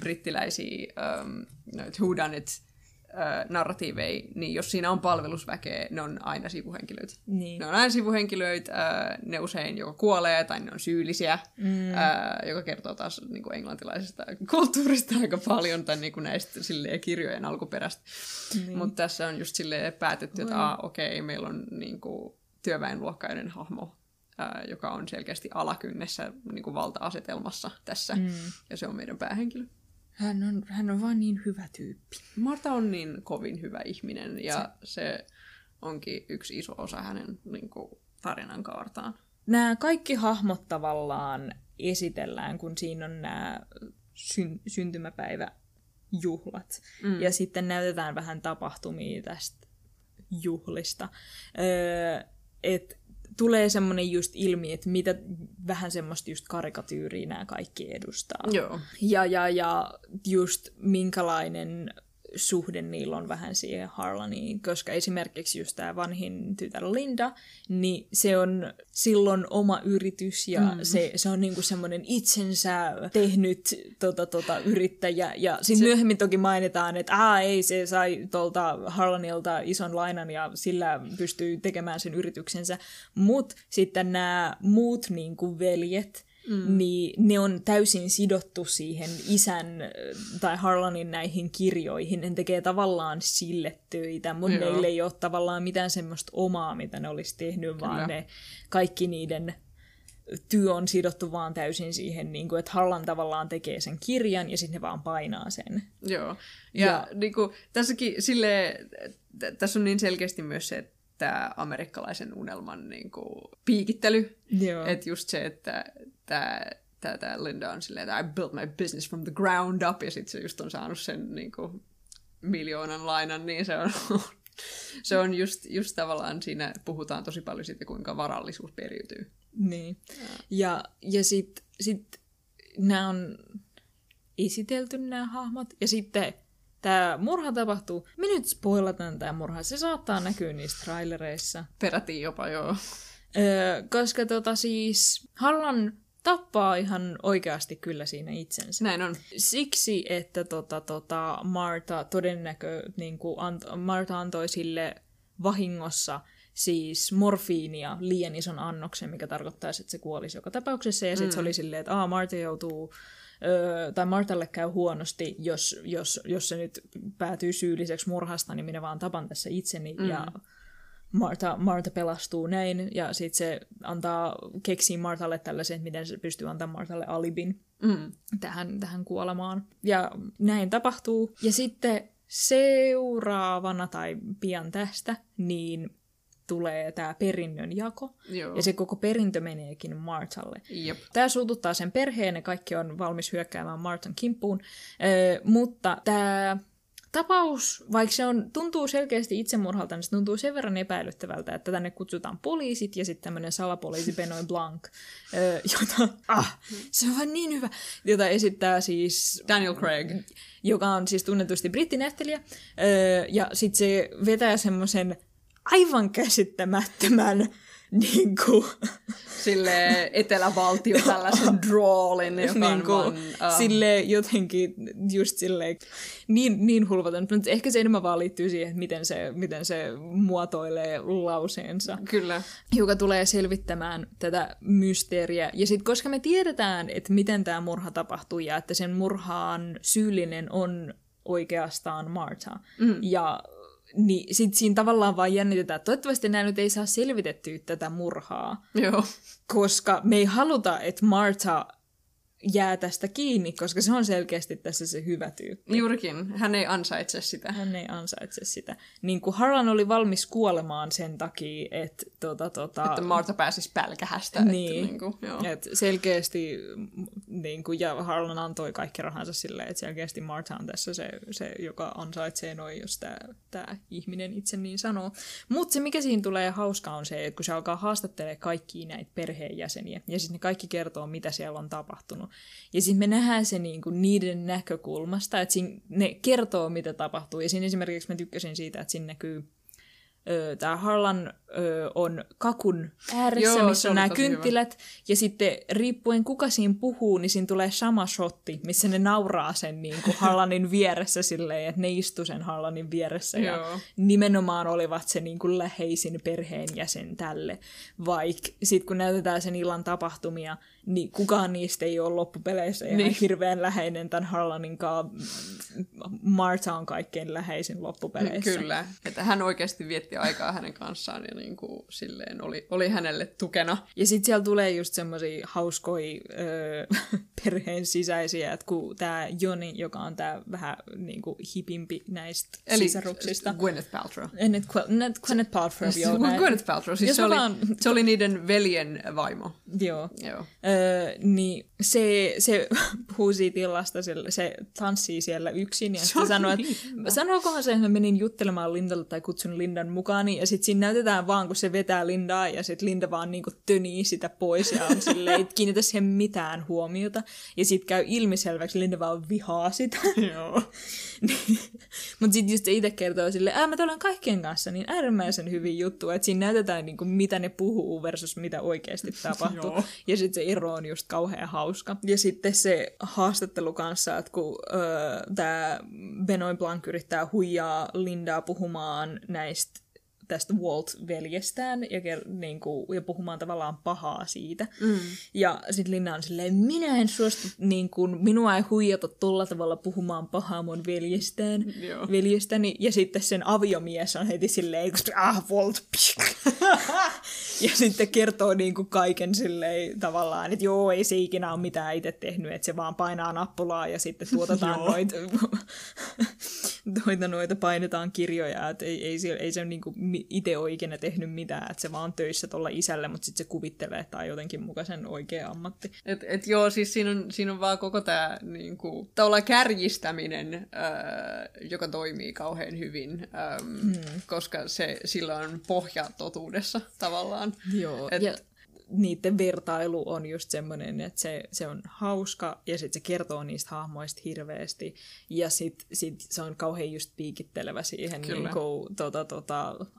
brittiläisiä whodunit narratiiveja, niin jos siinä on palvelusväkeä, ne on aina sivuhenkilöitä. Niin. Ne on aina sivuhenkilöitä, ne usein joko kuolee tai ne on syyllisiä, joka kertoo taas niin kuin englantilaisesta kulttuurista aika paljon tai niin kuin näistä silleen, kirjojen alkuperästä. Niin. Mutta tässä on just silleen päätetty, että meillä on niin kuin työväenluokkainen hahmo, joka on selkeästi alakynnessä niin kuin valta-asetelmassa tässä, ja se on meidän päähenkilö. Hän on vaan niin hyvä tyyppi. Marta on niin kovin hyvä ihminen, ja se onkin yksi iso osa hänen niin kuin, tarinan kaartaan. Nämä kaikki hahmot tavallaan esitellään, kun siinä on nämä syntymäpäiväjuhlat. Ja sitten näytetään vähän tapahtumia tästä juhlista. Että tulee semmoinen just ilmi, että mitä vähän semmoista just karikatyyriä nämä kaikki edustaa. Joo. Ja just minkälainen suhde niillä on vähän siihen Harlaniin, koska esimerkiksi just tämä vanhin tytär Linda, niin se on silloin oma yritys ja se on niinku semmoinen itsensä tehnyt yrittäjä. Ja sitten myöhemmin toki mainitaan, että se sai tuolta Harlanilta ison lainan ja sillä pystyy tekemään sen yrityksensä. Mutta sitten nämä muut niinku veljet, niin ne on täysin sidottu siihen isän tai Harlanin näihin kirjoihin. Ne tekee tavallaan sille töitä, mutta neille ei ole tavallaan mitään semmoista omaa, mitä ne olisi tehnyt, vaan ne kaikki niiden työ on sidottu vaan täysin siihen, niin kuin, että Harlan tavallaan tekee sen kirjan ja sitten ne vaan painaa sen. Joo, ja niin kuin, tässäkin silleen, tässä on niin selkeästi myös se, että tämä amerikkalaisen unelman niin kuin, piikittely. Että just se, että tämä Linda on silleen, että I built my business from the ground up, ja sitten se just on saanut sen niin kuin, 1 000 000 lainan, niin se on just tavallaan siinä puhutaan tosi paljon siitä, kuinka varallisuus periytyy. Niin. Ja sit nämä on esitelty nämä hahmot, ja sitten tämä murha tapahtuu. Me nyt spoilataan tämä murha. Se saattaa näkyä niissä trailereissa. Peräti jopa, joo. Koska siis Harlan tappaa ihan oikeasti kyllä siinä itsensä. Näin on. Siksi, että Marta Marta antoi sille vahingossa siis morfiinia liian ison annoksen, mikä tarkoittaisi, että se kuolisi joka tapauksessa. Ja sitten se oli silleen, että Marta joutuu tai Martalle käy huonosti, jos se nyt päätyy syylliseksi murhasta, niin minä vaan tapan tässä itseni ja Marta pelastuu näin, ja sitten se keksii Martalle tällaisen, että miten se pystyy antamaan Martalle alibin tähän kuolemaan. Ja näin tapahtuu. Ja sitten seuraavana tai pian tästä, niin tulee tämä perinnön jako, ja se koko perintö meneekin Martalle. Jep. Tämä suututtaa sen perheen, ja kaikki on valmis hyökkäämään Martan kimppuun, mutta tämä tapaus, vaikka se tuntuu selkeästi itsemurhalta, niin se tuntuu sen verran epäilyttävältä, että tänne kutsutaan poliisit ja sitten tämmöinen salapoliisi Benoit Blanc, jota, se on vaan niin hyvä, jota esittää siis Daniel Craig, joka on siis tunnetusti brittinäyttelijä, ja sitten se vetää semmoisen aivan käsittämättömän niin kuin sille etelävaltio tällaisen drawlin, joka niin kuin, sille jotenkin just sille niin hulvaton, mutta ehkä se enemmän vaan liittyy siihen, miten se muotoilee lauseensa. Kyllä. Joka tulee selvittämään tätä mysteeriä. Ja sitten koska me tiedetään, että miten tämä murha tapahtui ja että sen murhaan syyllinen on oikeastaan Martha. Mm. Ja niin sit siinä tavallaan vaan jännitetään, että toivottavasti nämä nyt ei saa selvitettyä tätä murhaa. Joo. Koska me ei haluta, että Martha jää tästä kiinni, koska se on selkeästi tässä se hyvä tyyppi. Juurikin. Hän ei ansaitse sitä. Niin kuin Harlan oli valmis kuolemaan sen takia, että... että Martha pääsisi pälkähästä. Niin. Että, niin kuin, joo. Et selkeästi, niin kuin, ja Harlan antoi kaikki rahansa silleen, että selkeästi Martha on tässä se joka ansaitsee noin, jos tämä ihminen itse niin sanoo. Mutta se, mikä siinä tulee hauska, on se, että kun se alkaa haastattelemaan kaikkia näitä perheenjäseniä, ja sitten ne kaikki kertoo, mitä siellä on tapahtunut. Ja sitten me nähdään se niinku niiden näkökulmasta, että ne kertoo, mitä tapahtuu. Ja siinä esimerkiksi mä tykkäsin siitä, että siinä näkyy tämä Harlan on kakun ääressä, joo, missä on nämä kynttilät. Hyvä. Ja sitten riippuen kuka siinä puhuu, niin siinä tulee sama shotti, missä ne nauraa sen niin kuin Harlanin vieressä silleen, että ne istu sen Harlanin vieressä. Joo. Ja nimenomaan olivat se niin kuin läheisin perheenjäsen tälle. Vaikka sitten kun näytetään sen illan tapahtumia, niin kukaan niistä ei ole loppupeleissä ihan hirveän läheinen tämän Harlanin kanssa. Martha on kaikkein läheisin loppupeleissä. Kyllä, että hän oikeasti vietti aikaa hänen kanssaan ja niin kuin silleen oli hänelle tukena. Ja sitten siellä tulee just semmoisia hauskoja perheen sisäisiä, että kun tämä Joni, joka on tämä vähän niin kuin hipimpi näistä sisaruksista. Eli Gwyneth Paltrow. Gwyneth Paltrow, joo. Gwyneth Paltrow, siis se oli niiden veljen vaimo. Joo. Niin se puhuu siitä illasta, se tanssii siellä yksin ja sitten sanoo, että sanookohan se, että mä menin juttelemaan Lindalle tai kutsun Lindan mukaani ja sitten siinä näytetään vaan, kun se vetää Lindaa ja sitten Linda vaan niinku tönii sitä pois ja on silleen, et kiinnitä siihen mitään huomiota ja sitten käy ilmiselväksi, Linda vaan vihaa sitä. Joo. Mutta sitten just se itse kertoo silleen, mä tulen kaikkien kanssa niin äärimmäisen hyvin juttu, että siinä näytetään niinku, mitä ne puhuu versus mitä oikeasti tapahtuu. Ja sitten se ero on just kauhean hauska. Ja sitten se haastattelu kanssa, että kun tämä Benoit Blanc yrittää huijaa Lindaa puhumaan tästä Walt-veljestään ja puhumaan tavallaan pahaa siitä. Mm. Ja sitten Linda on silleen, minä en suostu, minua ei huijata tuolla tavalla puhumaan pahaa mun veljestäni. Ja sitten sen aviomies on heti silleen, Walt, ja sitten kertoo kaiken silleen tavallaan, että joo, ei se ikinä ole mitään itse tehnyt, että se vaan painaa nappulaa ja sitten tuotetaan noita painetaan kirjoja, että ei se ole itse ole ikinä tehnyt mitään, että se vaan töissä tuolla isälle, mutta sitten se kuvittelee, että tämä on jotenkin muka sen oikea ammatti. Et joo, siis siinä on vaan koko tämä niinku, tavallaan kärjistäminen, joka toimii kauhean hyvin, koska sillä on pohja totuudessa tavallaan. Joo, ja niiden vertailu on just semmoinen, että se on hauska ja sitten se kertoo niistä hahmoista hirveästi ja sitten se on kauhean just piikittelevä siihen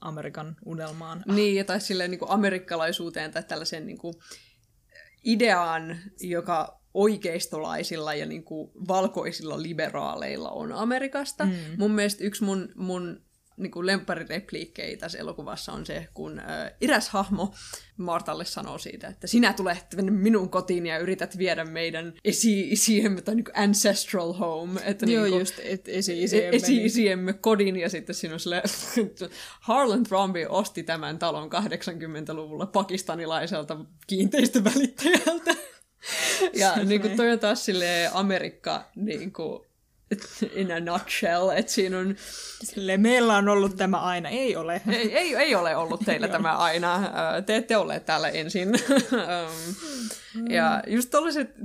Amerikan unelmaan. Niin, tai silleen niin kuin amerikkalaisuuteen tai tällaiseen niin kuin ideaan, joka oikeistolaisilla ja niin kuin valkoisilla liberaaleilla on Amerikasta. Mm. Mun mielestä yksi mun niin kuin lempparirepliikkejä tässä elokuvassa on se, kun eräs hahmo Martalle sanoo siitä, että sinä tulet minun kotiin ja yrität viedä meidän esi-isiemme tai niin kuin ancestral home. Että joo, niin kuin, just esi-isiemme kodin ja sitten siinä on silleen, Harlan Thrombey osti tämän talon 80-luvulla pakistanilaiselta kiinteistövälittäjältä. Ja niin kuin toi on taas silleen Amerikka niin kuin in a nutshell, että siinä on... Silleen, meillä on ollut tämä aina, ei ole. Ei ole ollut teillä tämä aina, te ette olleet täällä ensin. Ja just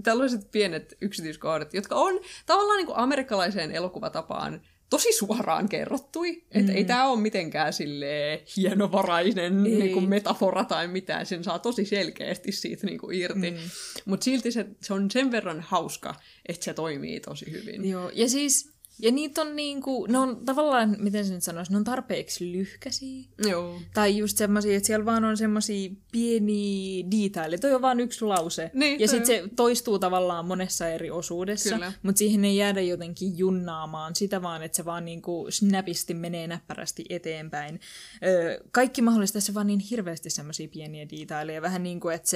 tällaiset pienet yksityiskohdat, jotka on tavallaan niin kuin amerikkalaiseen elokuvatapaan tosi suoraan kerrottui, että ei tämä ole mitenkään silleen hienovarainen niin kuin metafora tai mitään, sen saa tosi selkeästi siitä niin kuin irti. Mm. Mutta silti se on sen verran hauska, että se toimii tosi hyvin. Joo, ja siis, ja niitä on niinku, ne on tavallaan, miten se nyt sanoisi, ne on tarpeeksi lyhkäisiä. Joo. Tai just semmosia, että siellä vaan on semmosia pieniä detaileja. Toi on vaan yksi lause. Niin, ja sitten se toistuu tavallaan monessa eri osuudessa. Kyllä. Mutta siihen ei jäädä jotenkin junnaamaan sitä vaan, että se vaan niinku snäpisti menee näppärästi eteenpäin. Kaikki mahdollista, se vaan niin hirveästi semmosia pieniä detaileja. Vähän niin kuin, että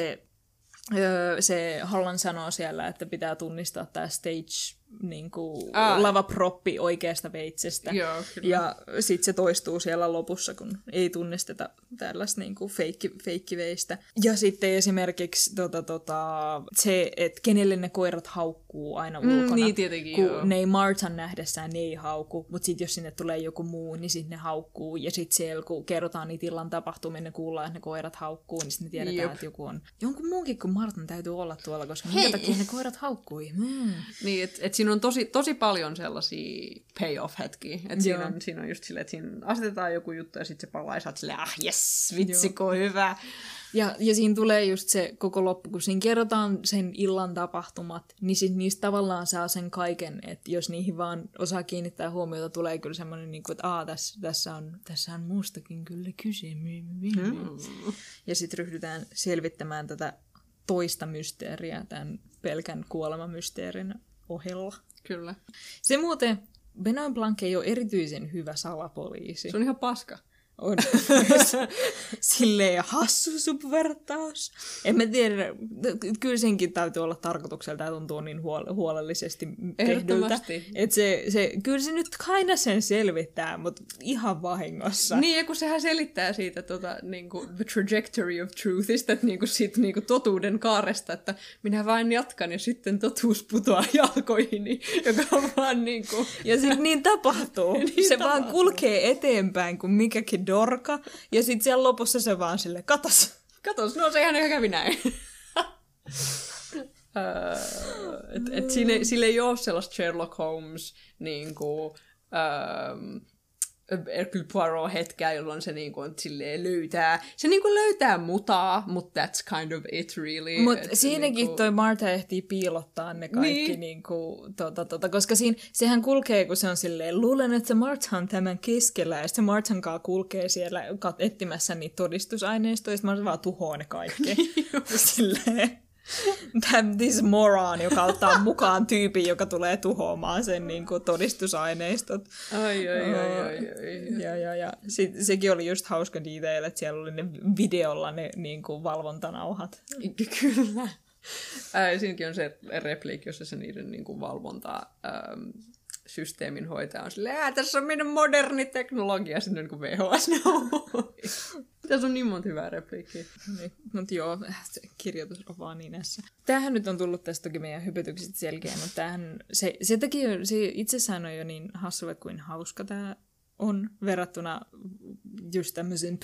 se Harlan sanoo siellä, että pitää tunnistaa tämä stage niinku lavaproppi oikeasta veitsestä. Joo, ja sitten se toistuu siellä lopussa, kun ei tunnisteta tällaista niinku feikkiveistä. Ja sitten esimerkiksi se, että kenelle ne koirat haukkuu aina ulkona. Niin tietenkin, kun ne ei Martan nähdessään, ne ei hauku. Mutta sitten jos sinne tulee joku muu, niin sitten ne haukkuu. Ja sitten siellä, kun kerrotaan niitä illan tapahtumia, ne kuullaan, että ne koirat haukkuu, niin sitten tiedetään, että joku on. Jonkun muunkin kuin Martan täytyy olla tuolla, koska minkä takia ne koirat haukkui. Niin, että siinä on tosi paljon sellaisia payoff-hetkiä. Että siinä on just silleen, että siinä asetetaan joku juttu ja sitten se palaa ja sä oot silleen, jes, vitsikö hyvä. Ja siinä tulee just se koko loppu, kun siinä kerrotaan sen illan tapahtumat, niin sit niistä tavallaan saa sen kaiken, että jos niihin vaan osaa kiinnittää huomiota, tulee kyllä semmoinen, että tässä on muustakin kyllä kyse. Ja sitten ryhdytään selvittämään tätä toista mysteeriä tämän pelkän kuolemamysteerin ohella. Kyllä. Se muuten, Benoit Blanc ei ole erityisen hyvä salapoliisi. Se on ihan paska. On. Silleen hassu subvertaus. En mä tiedä, kyllä senkin täytyy olla tarkoituksella, tämä tuntuu niin huolellisesti tehdyltä. Että kyllä se nyt aina sen selvittää, mutta ihan vahingossa. Niin, ja kun sehän selittää siitä the trajectory of truthista, että siitä totuuden kaaresta, että minä vain jatkan ja sitten totuus putoaa jalkoihini, joka on vaan niinku. Ja sitten niin tapahtuu. Niin se tapahtuu. Vaan kulkee eteenpäin, kun mikäkin dorka, ja sitten siellä lopussa se vaan silleen, katos, no sehän ehkä kävi näin. Et sille ei ole sellaista Sherlock Holmes, Hercule Poirot hetkeä, jolloin se löytää. Se löytää mutaa, mutta that's kind of it really. Mutta siinäkin toi Martha ehtii piilottaa ne kaikki, koska sehän kulkee, kun se on silleen, luulen, että Martha on tämän keskellä, ja sitten Marthan kaa kulkee siellä etsimässä niitä todistusaineistoja, ja sitten Martha vaan tuhoaa ne kaikki. Silleen. This moron, joka ottaa mukaan tyypin, joka tulee tuhoamaan sen todistusaineistot. Ai. Ja. Sekin oli just hauska detail, että siellä oli ne videolla ne valvontanauhat. Kyllä. Siinäkin on se repliikki, jossa se niiden valvonta systeemin hoitaja on silleen, tässä on meidän moderni teknologia, sitten on VHS. Tässä on niin monta hyvää repliikkiä. Niin, mutta joo, se kirjoitus on vaan niin ässä. Tämähän nyt on tullut tästä toki meidän hypetykset selkeä, mutta tämähän, se takia se itsessään on jo niin hassuva kuin hauska tämä on verrattuna just tämmöisen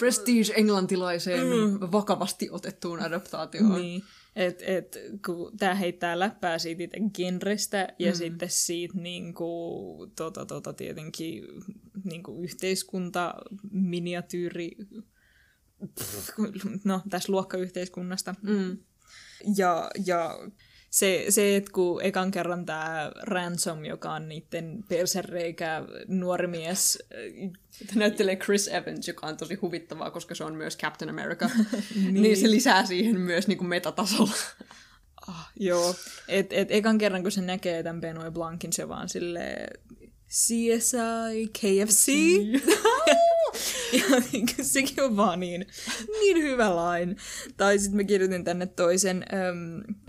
prestige-englantilaiseen vakavasti otettuun adaptaatioon. Niin. Kun tää heittää läppää siitä itse genrestä ja sitten siitä tietenkin yhteiskunta, miniatyyri, tässä luokkayhteiskunnasta. Ja se, että kun ekan kerran tää Ransom, joka on niitten persereikä nuori mies. Näyttelee Chris Evans, joka on tosi huvittavaa, koska se on myös Captain America. Niin se lisää siihen myös metatasolla. Joo, et ekan kerran kun se näkee tämän Benoit Blancin, se vaan silleen CSI, KFC. Ja sekin on vaan niin hyvä line. Tai sitten mä kirjoitin tänne toisen.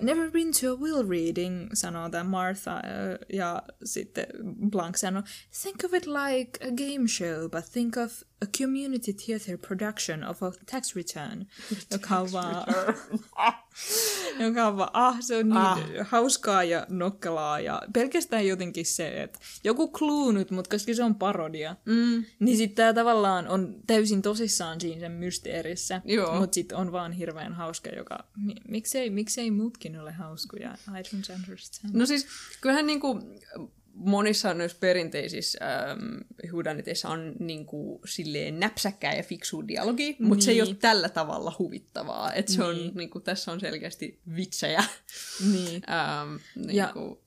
Never been to a will reading, sanoo tämä Martha. Ja sitten Blanc sanoo, think of it like a game show, but think of a community theater production of a tax return. Joka on vaan, se on niin hauskaa ja nokkelaa. Ja pelkästään jotenkin se, että joku Clue nyt, mutta koska se on parodia, niin sitten tämä tavallaan on täysin tosissaan siinä sen mysteerissä, mutta sitten on vaan hirveän hauska, joka miksei muutkin ole hauskuja? I don't understand. No siis, kyllähän monissa noissa perinteisissä hudaniteissä on silleen näpsäkkää ja fiksua dialogia, mutta se ei ole tällä tavalla huvittavaa. Et se on, tässä on selkeästi vitsejä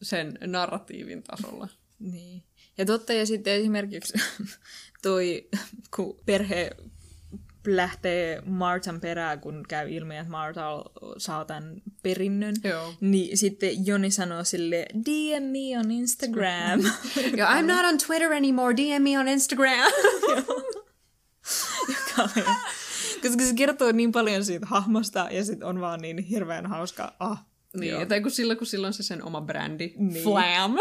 sen narratiivin tasolla. Niin. Ja totta, ja sitten esimerkiksi toi, kun perhe lähtee Martan perään, kun käy ilmi, että Marta saa tämän perinnön, niin sitten Joni sanoo sille DM me on Instagram. I'm not on Twitter anymore, DM me on Instagram. Koska se kertoo niin paljon siitä hahmosta, ja sitten on vaan niin hirveän hauska, Niin, tai kun sillä on se sen oma brändi. Niin. Flam.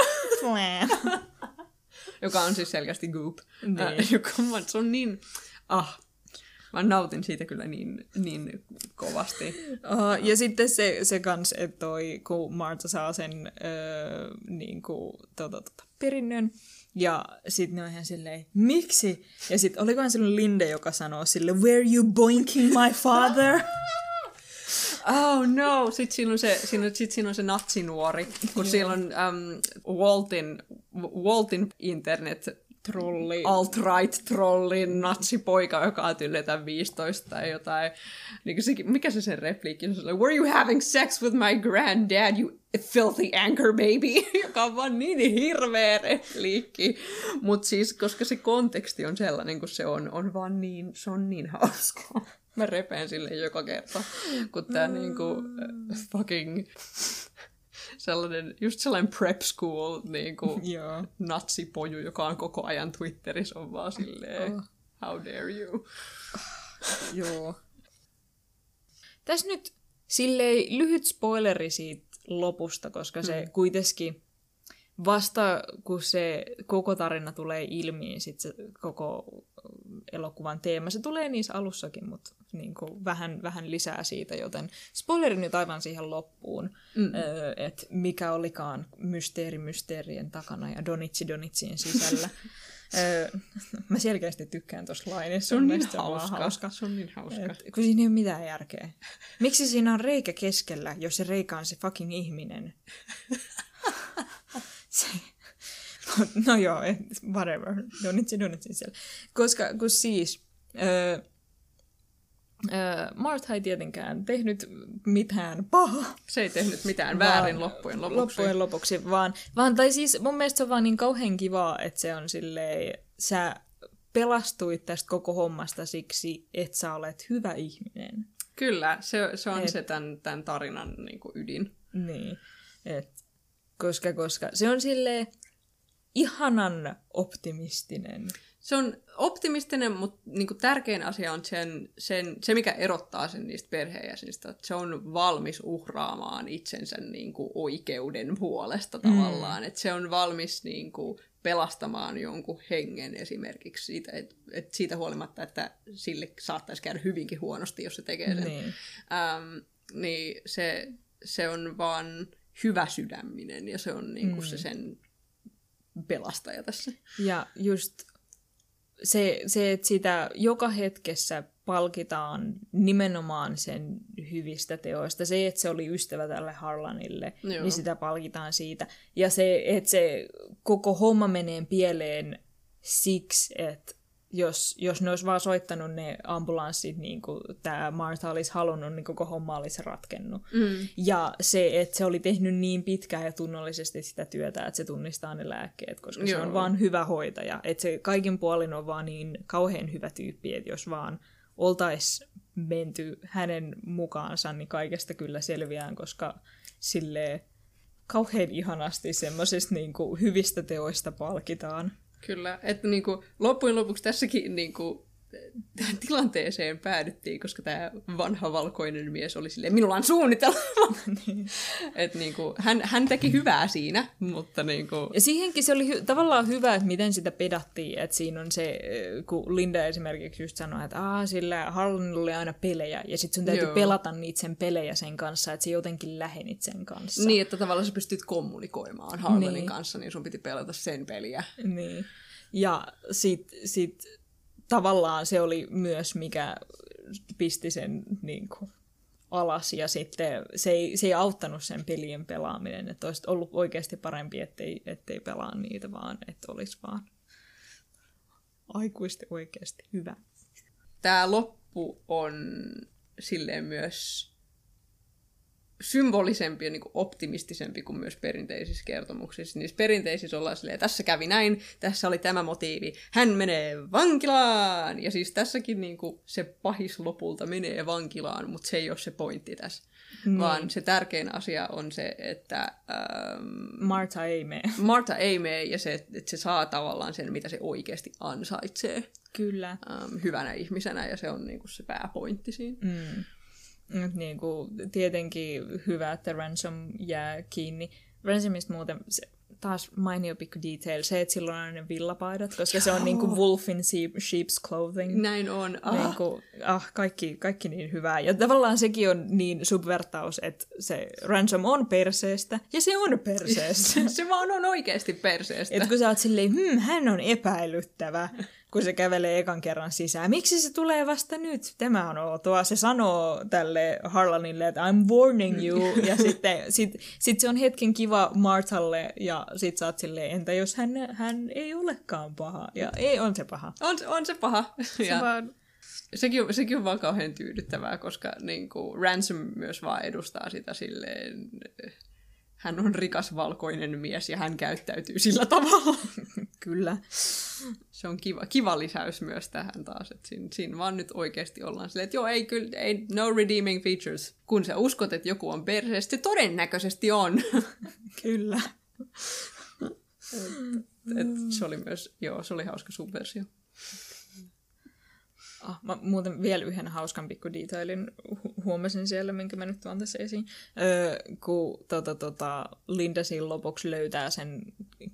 Joka on siis selkeästi Goop. Niin. Se on niin... Mä nautin siitä kyllä niin kovasti. Ja sitten se kans, että toi, kun Martha saa sen perinnön, ja sitten ne on ihan silleen, miksi? Ja sitten olikohan silloin Linde, joka sanoo sille, were you boinking my father? Oh no! Sitten siinä on se natsinuori, kun siellä on Waltin internet... Trolli. Alt-right trollin natsipoika, joka on ylletään 15 tai jotain. Niin sekin, mikä se sen repliikki on? Like, were you having sex with my granddad, you filthy anchor baby? Joka on vaan niin hirveä repliikki. Mutta siis, koska se konteksti on sellainen kuin se on vaan niin, se on niin hauskaa. Mä repeen silleen joka kerta, kun tää niinku fucking... Just sellainen prep school niinku natsipoju, joka on koko ajan Twitterissä, on vaan silleen, how dare you. Joo. Tässä nyt silleen lyhyt spoileri siitä lopusta, koska se kuitenkin vasta kun se koko tarina tulee ilmi, sitten se koko elokuvan teema, se tulee niissä alussakin, mutta niinku vähän lisää siitä, joten spoileri nyt aivan siihen loppuun, että mikä olikaan mysteeri mysteerien takana ja donitsien sisällä. Mä selkeästi tykkään tosta lainista. Se on niin hauska. Se on niin hauska. Kun siinä ei ole mitään järkeä. Miksi siinä on reikä keskellä, jos se reikä on se fucking ihminen? No joo, whatever. Donitsin siellä. Koska, kun siis... Martha ei tietenkään tehnyt mitään pahaa. Se ei tehnyt mitään väärin loppujen lopuksi. Vaan tai siis mun mielestä se on vaan niin kauhean kivaa, että se on silleen, sä pelastuit tästä koko hommasta siksi, että sä olet hyvä ihminen. Kyllä, se on se tämän tarinan niin kuin ydin. Niin, koska se on silleen ihanan optimistinen. Se on optimistinen, mutta niinku tärkein asia on se, mikä erottaa sen niistä perheenjäsenistä, että se on valmis uhraamaan itsensä niinku oikeuden puolesta tavallaan. Että se on valmis niinku pelastamaan jonkun hengen esimerkiksi siitä, et siitä huolimatta, että sille saattaisi käydä hyvinkin huonosti, jos se tekee sen. Niin, niin se on vaan hyvä sydäminen ja se on niinku se sen pelastaja tässä. Ja just... Se, että sitä joka hetkessä palkitaan nimenomaan sen hyvistä teoista. Se, että se oli ystävä tälle Harlanille, niin sitä palkitaan siitä. Ja se, että se koko homma menee pieleen siksi, että jos ne olisi vaan soittanut ne ambulanssit, niin kuin tämä Martha olisi halunnut, niin koko homma olisi ratkennut. Ja se, että se oli tehnyt niin pitkään ja tunnollisesti sitä työtä, että se tunnistaa ne lääkkeet, koska se on vaan hyvä hoitaja. Että se kaikin puolin on vaan niin kauhean hyvä tyyppi, että jos vaan oltaisiin menty hänen mukaansa, niin kaikesta kyllä selviään, koska silleen kauhean ihanasti semmoisista niin kuin hyvistä teoista palkitaan. Kyllä, että niinku, loppujen lopuksi tässäkin niinku, tähän tilanteeseen päädyttiin, koska tämä vanha valkoinen mies oli silleen, minulla on suunnitelma. Että niinku, hän teki hyvää siinä, mutta... Niinku... Ja siihenkin se oli tavallaan hyvä, että miten sitä pedattiin. Että siinä on se, kun Linda esimerkiksi just sanoi, että sillä Harlanilla oli aina pelejä, ja sitten sun täytyy pelata niitä sen pelejä sen kanssa, että sä jotenkin lähenit sen kanssa. Niin, että tavallaan sä pystyt kommunikoimaan Harlanin kanssa, niin sun piti pelata sen peliä. Niin, ja sit tavallaan se oli myös, mikä pisti sen niin kuin alas, ja sitten se ei auttanut sen pelien pelaaminen, että olisi ollut oikeasti parempi, ettei pelaa niitä, vaan että olisi vaan aikuisten oikeasti hyvä. Tämä loppu on silleen myös symbolisempi ja niin kuin optimistisempi kuin myös perinteisissä kertomuksissa. Niissä perinteisissä ollaan silleen, tässä kävi näin, tässä oli tämä motiivi, hän menee vankilaan! Ja siis tässäkin niin kuin se pahis lopulta menee vankilaan, mutta se ei ole se pointti tässä. Mm. Vaan se tärkein asia on se, että... Martha ei mene ja se, että se saa tavallaan sen, mitä se oikeasti ansaitsee. Kyllä. Hyvänä ihmisenä, ja se on niin kuin se pääpointti siinä. Mm. Niin kuin, tietenkin hyvä, että Ransom jää kiinni. Ransomista muuten taas mainio pikku detail, se, että sillä on aina villapaidat, koska se on niin kuin wolf in sheep's clothing. Näin on. Ah. Niin kuin, kaikki niin hyvää. Ja tavallaan sekin on niin subvertaus, että se Ransom on perseestä, ja se on perseestä. Se vaan on oikeasti perseestä. Et kun sä oot silleen, hän on epäilyttävä. Kun se kävelee ekan kerran sisään. Miksi se tulee vasta nyt? Tämä on outoa. Se sanoo tälle Harlanille, että I'm warning you. Ja sitten se on hetken kiva Marthalle. Ja sit sä oot silleen, entä jos hän ei olekaan paha? Ja ei, on se paha. On se paha. Se vaan... Sekin on vaan kauhean tyydyttävää, koska niin kuin Ransom myös vaan edustaa sitä silleen... Hän on rikas valkoinen mies ja hän käyttäytyy sillä tavalla. Kyllä. Se on kiva lisäys myös tähän taas. Että siinä vaan nyt oikeasti ollaan silleen, että joo, ei kyllä, ei, no redeeming features. Kun sä uskot, että joku on perseestä, se todennäköisesti on. Kyllä. Se oli myös, joo, se oli hauska subversio. Mä muuten vielä yhden hauskan pikku detailin huomasin siellä, minkä mä nyt tuon tässä esiin. Kun Linda siinä lopuksi löytää sen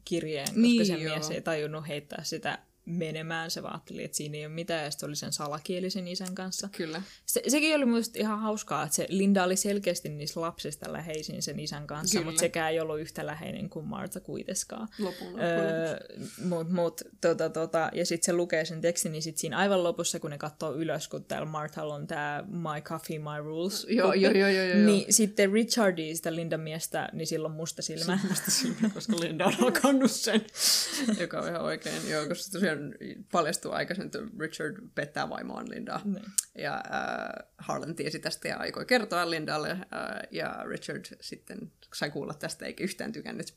kirjeen, niin, koska se mies ei tajunnut heittää sitä menemään. Se vaatteli, että siinä ei ole mitään, ja sitten oli sen salakielisen isän kanssa. Kyllä. Sekin oli musta ihan hauskaa, että se Linda oli selkeästi niissä lapsista läheisin sen isän kanssa, mutta sekään ei ollut yhtä läheinen kuin Martha kuitenkaan. Ja sitten se lukee sen tekstin, niin sitten siinä aivan lopussa, kun ne katsoo ylös, kun täällä Marthalla on tämä My Coffee, My Rules. Joo. Niin sitten Richardia, sitä Lindan miestä, niin silloin musta silmä, koska Linda on alkanut sen. Joka on ihan oikein, joo, koska tosiaan paljastuu aikaisemmin, että Richard pettää vaimoon Lindaa. Ne. Ja Harlan tiesi tästä ja aikoi kertoa Lindalle, ja Richard sitten sai kuulla tästä eikä yhtään tykännyt.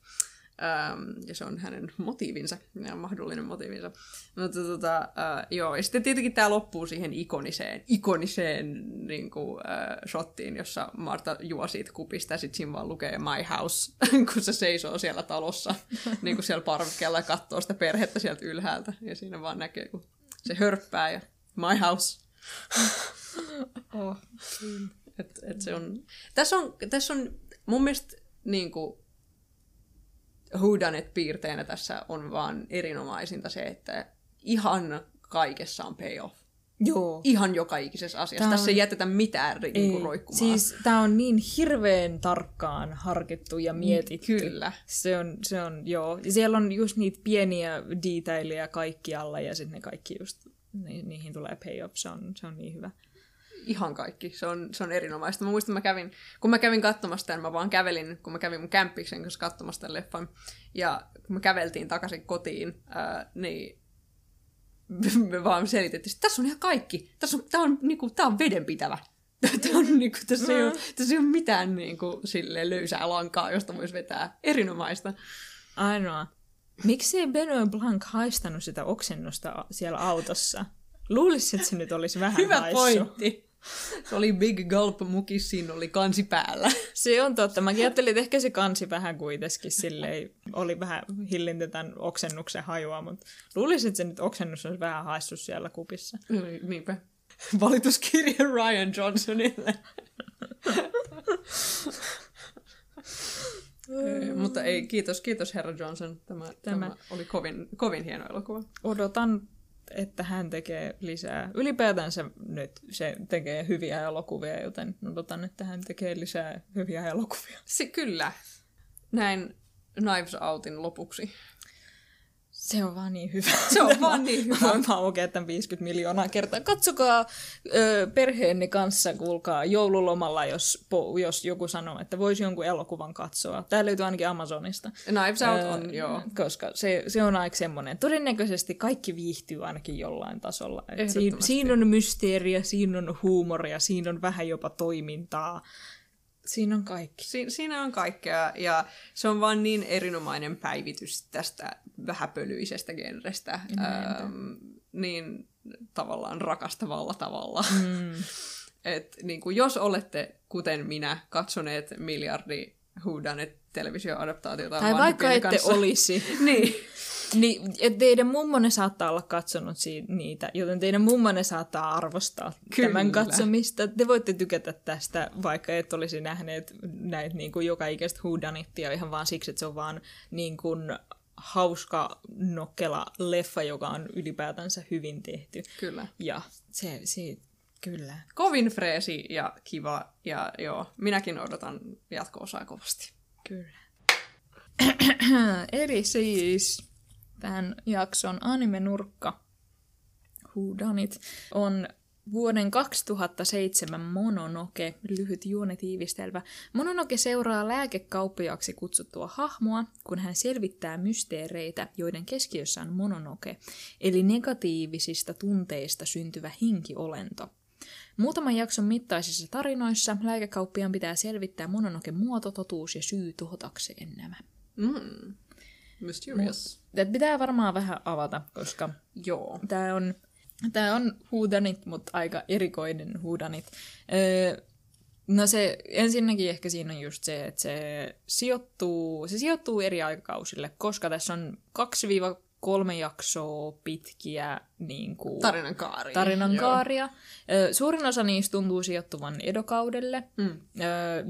Ja se on hänen motiivinsa, mahdollinen motiivinsa. Mutta joo, ja sitten tietenkin tämä loppuu siihen ikoniseen niin kuin, shottiin, jossa Martha juo siitä kupista, ja sitten siinä vaan lukee My House, kun se seisoo siellä talossa, niin kuin siellä parvekkeella, ja katsoo sitä perhettä sieltä ylhäältä, ja siinä vaan näkee, kun se hörppää, ja My House. Oh, et se on... Tässä on mun mielestä niin kuin, whodunit-piirteenä tässä on vaan erinomaisinta se, että ihan kaikessa on payoff. Joo. Ihan joka ikisessä asiassa. On... Tässä ei jätetä mitään roikkumaan. Siis tämä on niin hirveän tarkkaan harkittu ja mietitty. Kyllä. Se on joo. Siellä on just niitä pieniä detaileja kaikkialla ja sitten ne kaikki just, niihin tulee payoff. Se on niin hyvä. Ihan kaikki. Se on erinomaista. Mä muistan, kun mä kävin katsomassa tämän, mä vaan kävelin, kun mä kävin mun kämppiksen kanssa katsomassa tämän leffan, ja kun me käveltiin takaisin kotiin, niin me vaan selitettiin, että tässä on ihan kaikki. Tää on vedenpitävä. Tässä ei ole mitään niinku, silleen, löysää lankaa, josta voisi vetää. Erinomaista. Ainoa. Miksi ei Benoit Blanc haistanut sitä oksennusta siellä autossa? Luulisi, että se nyt olisi vähän hyvä haissu. Pointti. Se oli Big Gulp mukissa, siinä oli kansi päällä. Se on totta. Mäkin ajattelin, että ehkä se kansi vähän kuitenkin silleen, oli vähän hillintä tämän oksennuksen hajua, mutta luulisin, että se nyt oksennus olisi vähän haissu siellä kupissa. Niinpä. Valituskirje Rian Johnsonille. Mutta ei, kiitos herra Johnson. Tämä oli kovin hieno elokuva. Odotan, että hän tekee lisää. Ylipäätänsä nyt se tekee hyviä elokuvia, joten odotan, että hän tekee lisää hyviä elokuvia. Se kyllä. Näin Knives Outin lopuksi. Se on vaan niin hyvä. Mä aukean tämän 50 miljoonaa kertaa. Katsokaa perheenne kanssa, kuulkaa joululomalla, jos joku sanoo, että voisi jonkun elokuvan katsoa. Tää löytyy ainakin Amazonista. Knives Out on, joo. Koska se on aika semmoinen. Todennäköisesti kaikki viihtyy ainakin jollain tasolla. Siinä on mysteeriä, siinä on huumoria, siinä on vähän jopa toimintaa. Siinä on kaikki. Siinä on kaikkea, ja se on vaan niin erinomainen päivitys tästä vähäpölyisestä genrestä, niin tavallaan rakastavalla tavalla. Et, niin kuin, jos olette, kuten minä, katsoneet miljardi whodunit televisioadaptaatiota. Tai vaikka ette kanssa, olisi. Niin. Niin, teidän mummonne saattaa olla katsonut niitä, joten teidän mummonne saattaa arvostaa Kyllä. tämän katsomista. Te voitte tykätä tästä, vaikka et olisi nähneet näitä niin kuin joka ikäistä whodunittia ihan vaan siksi, että se on vaan niin kuin hauska, nokkela leffa, joka on ylipäätänsä hyvin tehty. Kyllä. Ja se kyllä. Kovin freesi ja kiva, ja joo, minäkin odotan jatko-osaa kovasti. Kyllä. Eli siis tämän jakson anime-nurkka, Who Done It, on vuoden 2007 Mononoke, lyhyt juonetiivistelmä. Mononoke seuraa lääkekauppiaaksi kutsuttua hahmoa, kun hän selvittää mysteereitä, joiden keskiössä on Mononoke, eli negatiivisista tunteista syntyvä henkiolento. Muutaman jakson mittaisissa tarinoissa lääkekauppiaan pitää selvittää Mononoken muoto, totuus ja syy tuhotakseen nämä. Mm. Mysterious. Tätä pitää varmaan vähän avata, koska joo. Tämä on whodunit, mutta aika erikoinen whodunit. No se, ensinnäkin ehkä siinä on just se, että se sijoittuu eri aikakausille, koska tässä on 2-3 jaksoa pitkiä niin kuin tarinan kaaria. Suurin osa niistä tuntuu sijoittuvan Edo-kaudelle. Mm.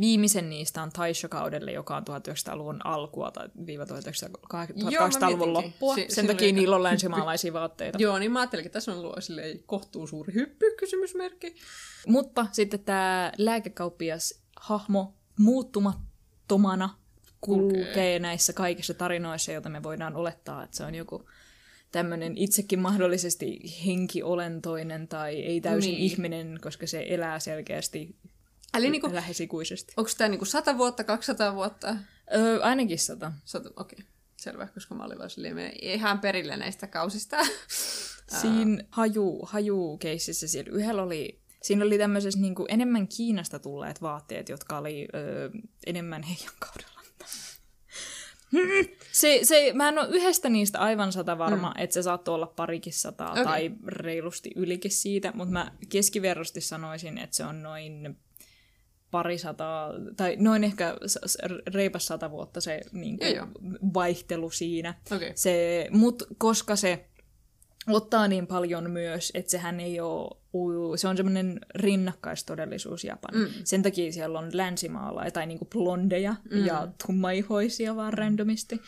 Viimeisen niistä on Taisho-kaudelle, joka on 1900-luvun alkua tai 1800-luvun loppua. Sen takia niillä on länsimaalaisia vaatteita. Joo, niin mä ajattelin, että tässä on kohtuu suuri hyppy, kysymysmerkki. Mutta sitten tämä lääkekauppias hahmo muuttumattomana kulkee näissä kaikissa tarinoissa, joita me voidaan olettaa, että se on joku tämmöinen itsekin mahdollisesti henkiolentoinen tai ei täysin ihminen, koska se elää selkeästi niinku, läheisikuisesti. Onko tämä niinku 100 vuotta, 200 vuotta? Ainakin 100. 100, okei. Okay. Selvä, koska mä olin vaan silleen ihan perillä näistä kausista. Siinä hajukeississä siellä yhdellä oli... Siinä oli tämmöisessä niin kuin enemmän Kiinasta tulleet vaatteet, jotka oli enemmän heidän kaudella. Mä en ole yhdestä niistä aivan 100 varma, että se saattoi olla parikin 100 okay. tai reilusti ylikin siitä, mutta mä keskiverrosti sanoisin, että se on noin 200 tai noin ehkä reipas 100 vuotta se niin kuin vaihtelu siinä. Okay. Mutta koska se ottaa niin paljon myös, että sehän ei ole, se on semmoinen rinnakkaistodellisuus Japani. Mm. Sen takia siellä on länsimaalaisia tai niinku blondeja ja tummaihoisia vaan randomisti.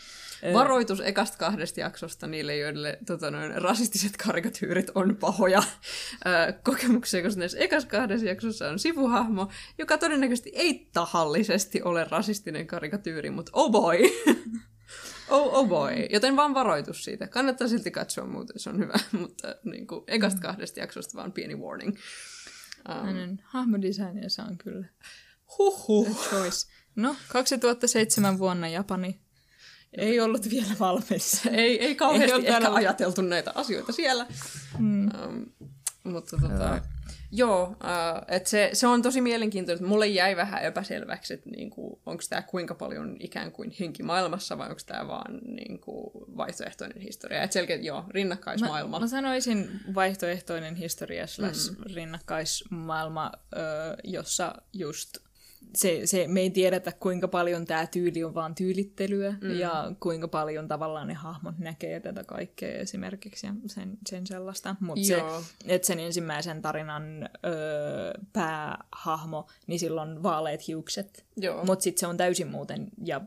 Varoitus ekasta 2 jaksosta niille, joille rasistiset karikatyyrit on pahoja kokemuksia, koska näissä ekassa 2 jaksossa on sivuhahmo, joka todennäköisesti ei tahallisesti ole rasistinen karikatyyri, mutta oh boy! Oh boy. Joten vaan varoitus siitä. Kannattaa silti katsoa, muuten se on hyvä, mutta niin kuin, ekasta 2 jaksosta vaan pieni warning. Hänen hahmodesignensa on kyllä. Huhhuh. No, 2007 vuonna Japani ei ollut vielä valmis. ei kauheasti ehkä ajateltu näitä asioita siellä. Mutta että se on tosi mielenkiintoista. Mulle jäi vähän epäselväksi, että niinku, onko tämä kuinka paljon ikään kuin henki maailmassa vai onko tämä vaan niinku, vaihtoehtoinen historia. Että selkeä, rinnakkaismaailma. Mä sanoisin vaihtoehtoinen historia rinnakkaismaailma, jossa just me ei tiedetä kuinka paljon tämä tyyli on vaan tyylittelyä ja kuinka paljon tavallaan ne hahmot näkee tätä kaikkea esimerkiksi ja sen sellaista. Mutta sen ensimmäisen tarinan päähahmo, niin sillä on vaaleat hiukset, mutta sitten se on täysin muuten ja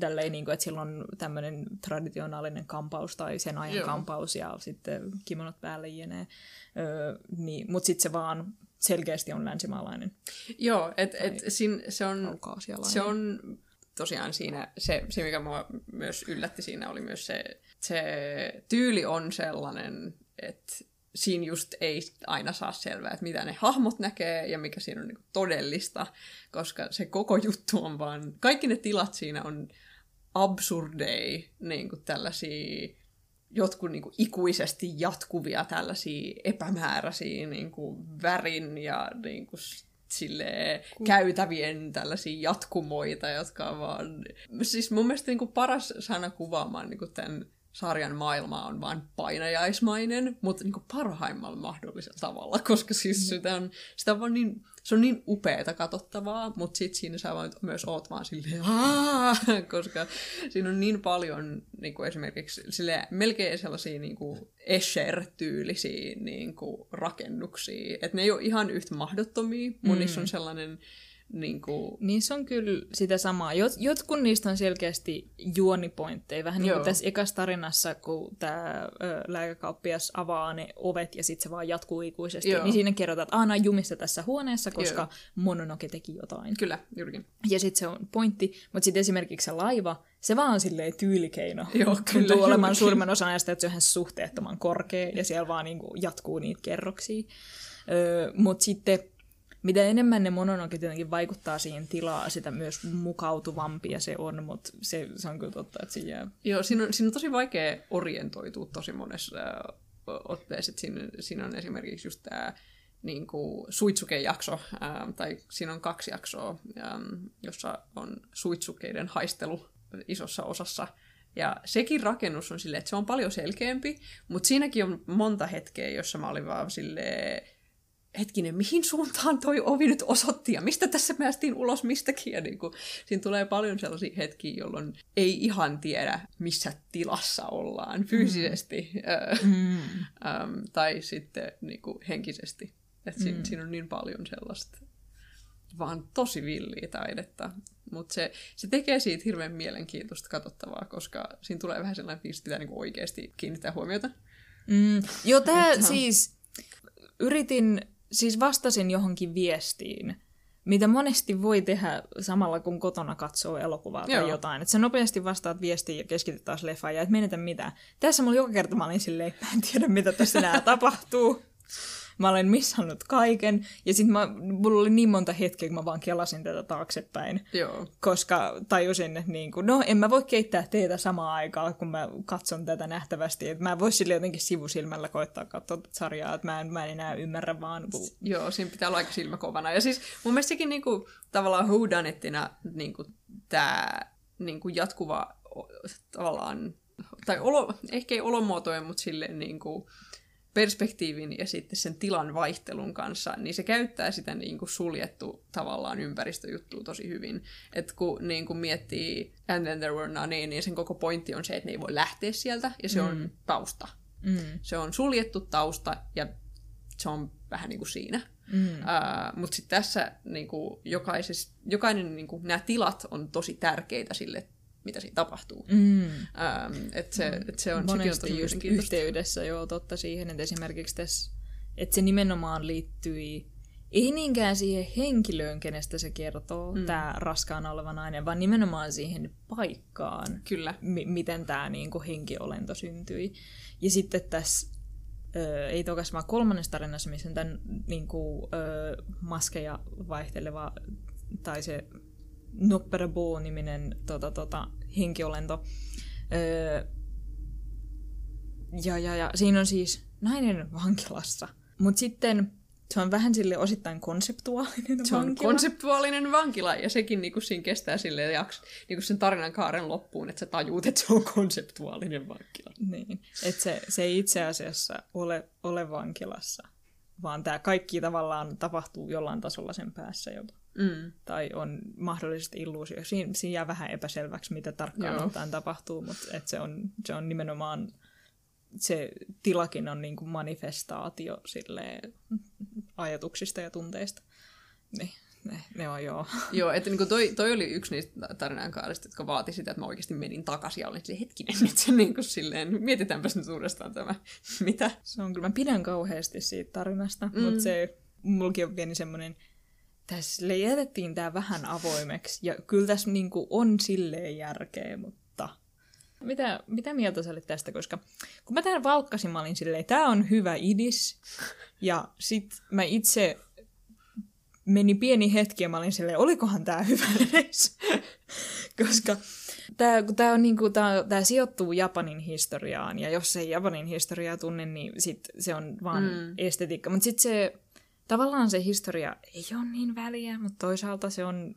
tälleen, niin että sillä on tämmöinen traditionaalinen kampaus tai sen ajan kampaus ja sitten kimonot päälle jne. Niin, mutta sitten se vaan selkeästi on länsimaalainen. Joo, se on tosiaan siinä, se mikä mua myös yllätti siinä oli myös se tyyli on sellainen, että siinä just ei aina saa selvää, että mitä ne hahmot näkee ja mikä siinä on niinku todellista, koska se koko juttu on vaan, kaikki ne tilat siinä on absurdeja, niinku tällaisia jotkut niin kuin, ikuisesti jatkuvia tällaisia epämääräisiä niin kuin, värin ja niin kuin, käytävien tällaisia jatkumoita, jotka on vaan... Siis mun mielestä niin kuin, paras sana kuvaamaan niin kuin, tämän sarjan maailmaa on vaan painajaismainen, mutta niin kuin, parhaimmalla mahdollisella tavalla, koska siis sitä on vaan niin se on niin upeata katsottavaa, mutta sitten siinä sä myös oot vaan silleen, koska siinä on niin paljon niin esimerkiksi silleen, melkein sellaisia niin Escher-tyylisiä niin rakennuksia, että ne ei ole ihan yhtä mahdottomia, mutta niissä on sellainen... Niissä on kyllä sitä samaa. Jotkun niistä on selkeästi juonipointteja. Vähän niin kuin tässä ekassa tarinassa, kun tämä lääkäkauppias avaa ne ovet ja sitten se vaan jatkuu ikuisesti. Joo. Niin siinä kerrotaan, että aina jumissa tässä huoneessa, koska Mononoke teki jotain. Kyllä, juurikin. Ja sitten se on pointti. Mutta sitten esimerkiksi se laiva, se vaan on silleen tyylikeino. Joo, kyllä. Tuntuu olemaan suurimman osan ajasta, että se on ihan suhteettoman korkea ja siellä vaan niinku jatkuu niitä kerroksia. Mutta sitten... Mitä enemmän ne Mononoke tietenkin vaikuttaa siihen tilaa, sitä myös mukautuvampia se on, mutta se on kyllä totta, että se jää. Joo, siinä on tosi vaikea orientoitua tosi monessa otteessa. Siinä on esimerkiksi just tämä niinku Suitsuke-jakso, tai siinä on 2 jaksoa, jossa on suitsukeiden haistelu isossa osassa. Ja sekin rakennus on silleen, että se on paljon selkeämpi, mutta siinäkin on monta hetkeä, jossa mä olin vaan silleen, hetkinen, mihin suuntaan toi ovi nyt osoitti ja mistä tässä päästiin ulos mistäkin. Ja niin kuin, siinä tulee paljon sellaisia hetkiä, jolloin ei ihan tiedä, missä tilassa ollaan fyysisesti tai sitten niin kuin henkisesti. Et siinä on niin paljon sellaista vaan tosi villiä taidetta. Mutta se tekee siitä hirveän mielenkiintoista katsottavaa, koska siinä tulee vähän sellainen fiilis, että pitää niin kuin oikeasti kiinnittää huomiota. Joo, tämä siis... vastasin johonkin viestiin, mitä monesti voi tehdä samalla, kun kotona katsoo elokuvaa tai jotain. Että sä nopeasti vastaat viestiin ja keskityt taas leffaan ja et menetä mitään. Tässä mulla joka kerta mä olin silleen, mä en tiedä mitä tässä enää tapahtuu. Mä olen missannut kaiken. Ja sitten mulla oli niin monta hetkeä, kun mä vaan kelasin tätä taaksepäin. Joo. Koska tajusin, että niin kuin, no en mä voi keittää teitä samaan aikaan, kun mä katson tätä nähtävästi. Että mä en voi sille jotenkin sivusilmällä koittaa katsoa sarjaa, että mä en enää ymmärrä vaan. Joo, siinä pitää olla aika silmäkovana. Ja siis mun mielestä sekin niinku, tavallaan whodunittina niinku, tämä niinku, jatkuva tavallaan, tai ehkä ei olomuotoinen, mutta silleen niinku... perspektiivin ja sitten sen tilan vaihtelun kanssa, niin se käyttää sitä niin kuin suljettu tavallaan ympäristöjuttua tosi hyvin. Että kun niin kuin miettii And Then There Were None, niin sen koko pointti on se, että ne ei voi lähteä sieltä, ja se on tausta. Se on suljettu tausta, ja se on vähän niin kuin siinä. Mutta sitten tässä niin kuin jokainen niin kuin, nämä tilat on tosi tärkeitä sille, mitä siinä tapahtuu. Se on monesti just yhteydessä, joo, totta siihen, että esimerkiksi tässä, että se nimenomaan liittyi ei niinkään siihen henkilöön, kenestä se kertoo, tämä raskaana oleva nainen, vaan nimenomaan siihen paikkaan, kyllä. Miten tämä niinku henkiolento syntyi. Ja sitten tässä, ei tokas vaan kolmannessa tarinassa, missä on tämän niinku, maskeja vaihteleva, tai se Nopperabo-niminen henkiolento. Ja siinä on siis nainen vankilassa. Mutta sitten se on vähän sille osittain konseptuaalinen se vankila. Se on konseptuaalinen vankila, ja sekin niinku siinä kestää silleen niinku sen tarinan kaaren loppuun, että sä tajuut, että se on konseptuaalinen vankila. Niin, että se ei itse asiassa ole vankilassa, vaan tämä kaikki tavallaan tapahtuu jollain tasolla sen päässä jopa. Tai on mahdollisesti illuusio. Siinä jää vähän epäselväksi, mitä tarkkaan ottaen tapahtuu, mutta se on nimenomaan, se tilakin on niinku manifestaatio silleen, ajatuksista ja tunteista. Ne on joo. Joo, että niinku toi oli yksi niistä tarinankaarista, jotka vaati sitä, että mä oikeasti menin takaisin ja olin se hetkinen, nyt se niinku silleen, mietitäänpäs nyt uudestaan tämä. Mitä? Se on kyllä, mä pidän kauheasti siitä tarinasta, mutta se mulki on pieni semmoinen, tässä jätettiin tämä vähän avoimeksi, ja kyllä tässä niinku on silleen järkeä, mutta... Mitä mieltä sä olit tästä? Koska kun mä tämän valkkasin, mä olin silleen, tää on hyvä idis, ja sit mä itse meni pieni hetki, ja mä olin silleen, olikohan tää hyvä edes? Koska tää on niinku, tää sijoittuu Japanin historiaan, ja jos ei Japanin historiaa tunne, niin sit se on vaan estetiikka. Mutta sit se... Tavallaan se historia ei ole niin väliä, mutta toisaalta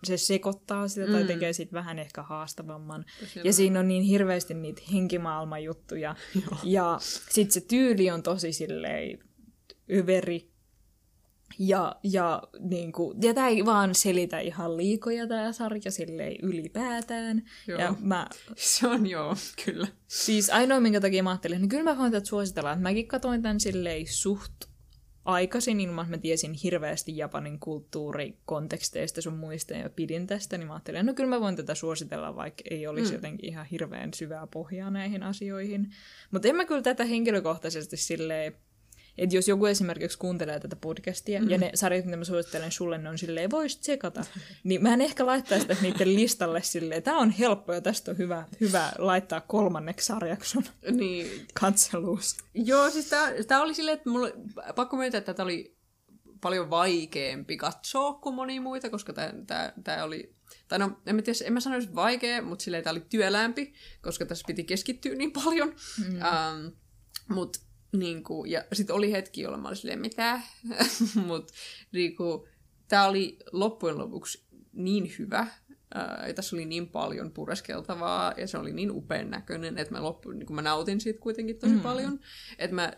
se sekoittaa sitä tai tekee siitä vähän ehkä haastavamman. Ja siinä on niin hirveästi niitä henkimaailmajuttuja. Ja sitten se tyyli on tosi silleen överi. Ja tämä ei vaan selitä ihan liikoja tämä sarja silleen ylipäätään. Joo. Ja se on joo, kyllä. Siis ainoa minkä takia mä ajattelin, niin kyllä mä voin tätä suositella, että mäkin katsoin tämän silleen suht aikaisin, ilman että mä tiesin hirveästi Japanin kulttuurikonteksteista sun muista ja pidin tästä, niin mä ajattelin, että no kyllä mä voin tätä suositella, vaikka ei olisi jotenkin ihan hirveän syvää pohjaa näihin asioihin. Mutta en mä kyllä tätä henkilökohtaisesti silleen, että jos joku esimerkiksi kuuntelee tätä podcastia, ja ne sarjat, mitä mä suosittelen sulle, ne on silleen, voisit tsekata. Niin mä en ehkä laittaa sitä niiden listalle silleen, tää on helppo ja tästä on hyvä laittaa kolmanneksi sarjakson niin. Katseluus. Joo, siis tää oli silleen, että mulla pakko myöntää, että tää oli paljon vaikeampi katsoa kuin monia muita, koska tää oli... Tai no, en mä sanoisi vaikea, mutta silleen tää oli työlämpi, koska tässä piti keskittyä niin paljon. Mutta... Niinku, ja sitten oli hetki, jolloin mä olin silleen, mitä? Mutta niinku, tämä oli loppujen lopuksi niin hyvä, ja tässä oli niin paljon pureskeltavaa, ja se oli niin upean näköinen, että mä nautin siitä kuitenkin tosi paljon, että mä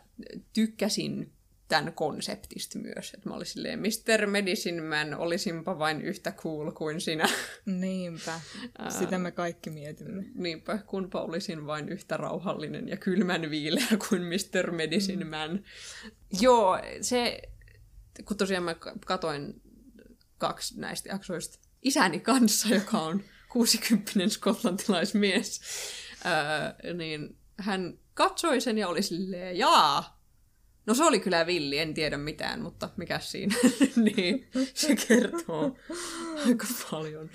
tykkäsin tämän konseptista myös. Että mä olin silleen, Mr. Medicine Man, olisinpa vain yhtä cool kuin sinä. Niinpä. Sitä me kaikki mietimme. Niinpä, kunpa olisin vain yhtä rauhallinen ja kylmän viileä kuin Mr. Medicine Man. Joo, se... Kun tosiaan mä katoin 2 näistä jaksoista isäni kanssa, joka on 60-vuotias skotlantilaismies, niin hän katsoi sen ja oli silleen, jaa! No se oli kyllä villi, en tiedä mitään, mutta mikäs siinä, niin se kertoo aika paljon.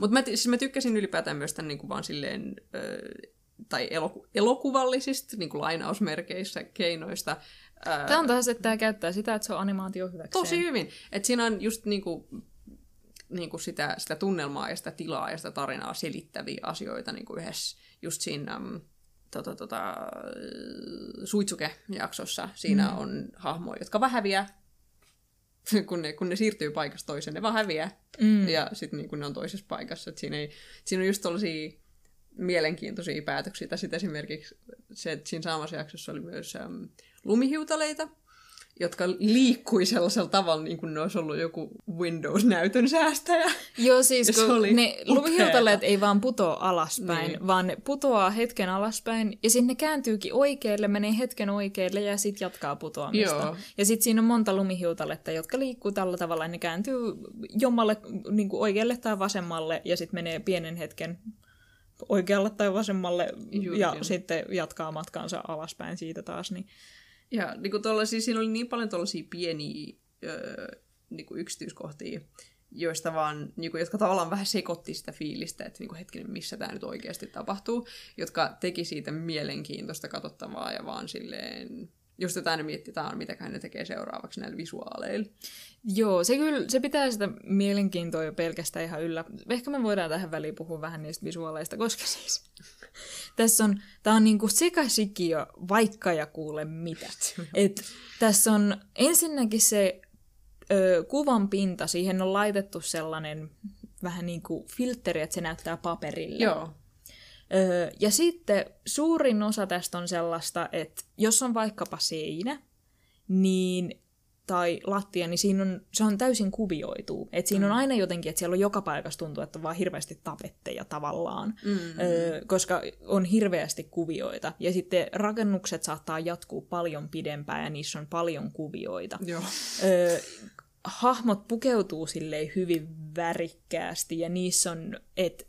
Mutta siis mä tykkäsin ylipäätään myös tämän niin kuin vaan silleen, tai elokuvallisista niin kuin lainausmerkeissä keinoista. Tämä on taas, että tämä käyttää sitä, että se on animaatio hyväkseen. Tosi hyvin, että siinä on just niin kuin sitä tunnelmaa ja sitä tilaa ja sitä tarinaa selittäviä asioita niin kuin yhdessä just siinä... Suitsuke-jaksossa siinä on hahmoja, jotka vaan häviää. Kun ne siirtyy paikasta toiseen, ne vaan häviää. Ja sitten niin kun ne on toisessa paikassa. Siinä on just tollaisia mielenkiintoisia päätöksiä. Sitten esimerkiksi se, että siinä samassa jaksossa oli myös lumihiutaleita, jotka liikkui sellaisella tavalla, niin kuin ne olisi ollut joku Windows-näytön säästäjä. Joo, siis kun ne lumihiutaleet ei vaan putoa alaspäin, vaan ne putoaa hetken alaspäin, ja sinne kääntyykin oikealle, menee hetken oikealle, ja sitten jatkaa putoamista. Joo. Ja sitten siinä on monta lumihiutaletta, jotka liikkuu tällä tavalla, ja ne kääntyy jommalle niin kuin oikealle tai vasemmalle, ja sitten menee pienen hetken oikealle tai vasemmalle, ja sitten jatkaa matkaansa alaspäin siitä taas, niin... Ja niinku siinä oli niin paljon tollaisia pieniä niinku yksityiskohtia, joista vaan, niinku, jotka tavallaan vähän sekoitti sitä fiilistä, että niinku, hetkinen, missä tämä nyt oikeasti tapahtuu, jotka teki siitä mielenkiintoista katsottavaa ja vaan silleen... Jos tätä aina mietitään, mitäköhän ne tekee seuraavaksi näillä visuaaleilla. Joo, se kyllä se pitää sitä mielenkiintoa jo pelkästään ihan yllä. Ehkä me voidaan tähän väliin puhua vähän niistä visuaaleista, koska siis tää on niinku sekasiki ja vaikka ja kuule mitä. Et tässä on ensinnäkin se kuvan pinta, siihen on laitettu sellainen vähän niinku filtteri, että se näyttää paperille. Joo. Ja sitten suurin osa tästä on sellaista, että jos on vaikkapa seinä niin, tai lattia, niin se on täysin kuvioitu. Et siinä on aina jotenkin, että siellä on joka paikassa tuntuu, että on vaan hirveästi tapetteja tavallaan, koska on hirveästi kuvioita. Ja sitten rakennukset saattaa jatkuu paljon pidempään ja niissä on paljon kuvioita. Joo. Hahmot pukeutuu silleen hyvin värikkäästi ja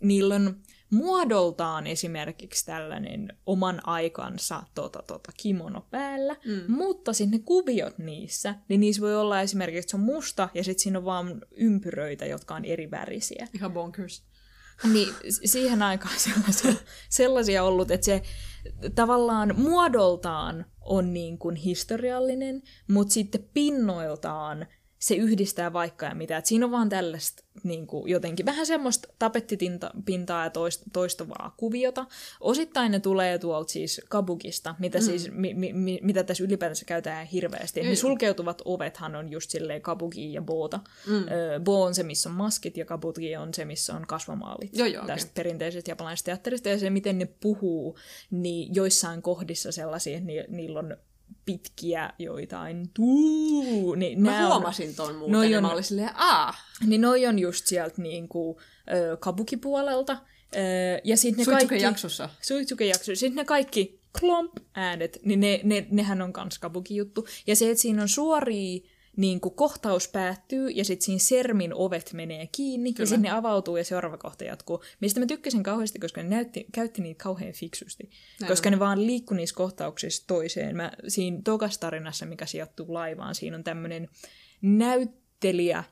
niillä on muodoltaan esimerkiksi tällainen oman aikansa kimono päällä, mutta sitten ne kuviot niissä, niin niissä voi olla esimerkiksi, että se on musta ja sitten siinä on vaan ympyröitä, jotka on eri värisiä. Ihan bonkers. Niin siihen aikaan sellaisia ollut, että se tavallaan muodoltaan on niin kuin historiallinen, mutta sitten pinnoiltaan se yhdistää vaikka ja mitä. Et siinä on vaan tällaista niin kuin jotenkin vähän semmoista tapettipintaa ja toistuvaa kuviota. Osittain ne tulee tuolta siis kabukista, mitä tässä ylipäätänsä käytetään hirveästi. Ne sulkeutuvat ovethan on just silleen kabuki ja boota. Bo on se, missä on maskit ja kabuki on se, missä on kasvomaalit. Tästä okay. Perinteisestä japanilaisesta teatterista ja se, miten ne puhuu, niin joissain kohdissa sellaisia, että niillä on pitkiä joitain. Mä huomasin ton muuten, ja mä olin silleen, Niin noi on just sieltä niinku kabukipuolelta. Ja sit ne Suitsuke-jaksossa. Suitsuke-jaksossa. Sitten ne kaikki klomp-äänet, niin nehän on kans kabuki-juttu. Ja se, että siinä on suoria, niin kun kohtaus päättyy, ja sitten siinä sermin ovet menee kiinni, kyllä, ja sitten ne avautuu, ja seuraava kohta jatkuu. Mistä mä tykkäsin kauheasti, koska ne käytti niitä kauhean fiksusti. Näin koska on. Ne vaan liikkui niissä kohtauksissa toiseen. Siinä tokas tarinassa, mikä sijoittuu laivaan, siinä on tämmöinen näyttelijä,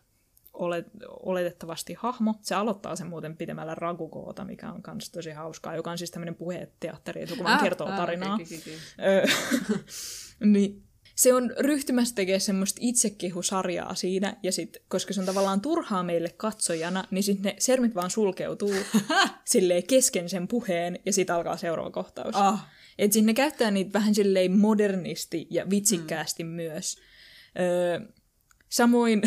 oletettavasti hahmo. Se aloittaa sen muuten pitämällä ragukoota, mikä on kans tosi hauskaa, joka on siis tämmöinen puheteatteri, että kun vaan kertoo tarinaa. Niin. Se on ryhtymässä tekemään semmoista itsekehusarjaa siinä, ja sit, koska se on tavallaan turhaa meille katsojana, niin sitten ne sermit vaan sulkeutuu silleen kesken sen puheen, ja sitten alkaa seuraava kohtaus. Että sitten ne käyttää niitä vähän silleen modernisti ja vitsikkäästi myös. Samoin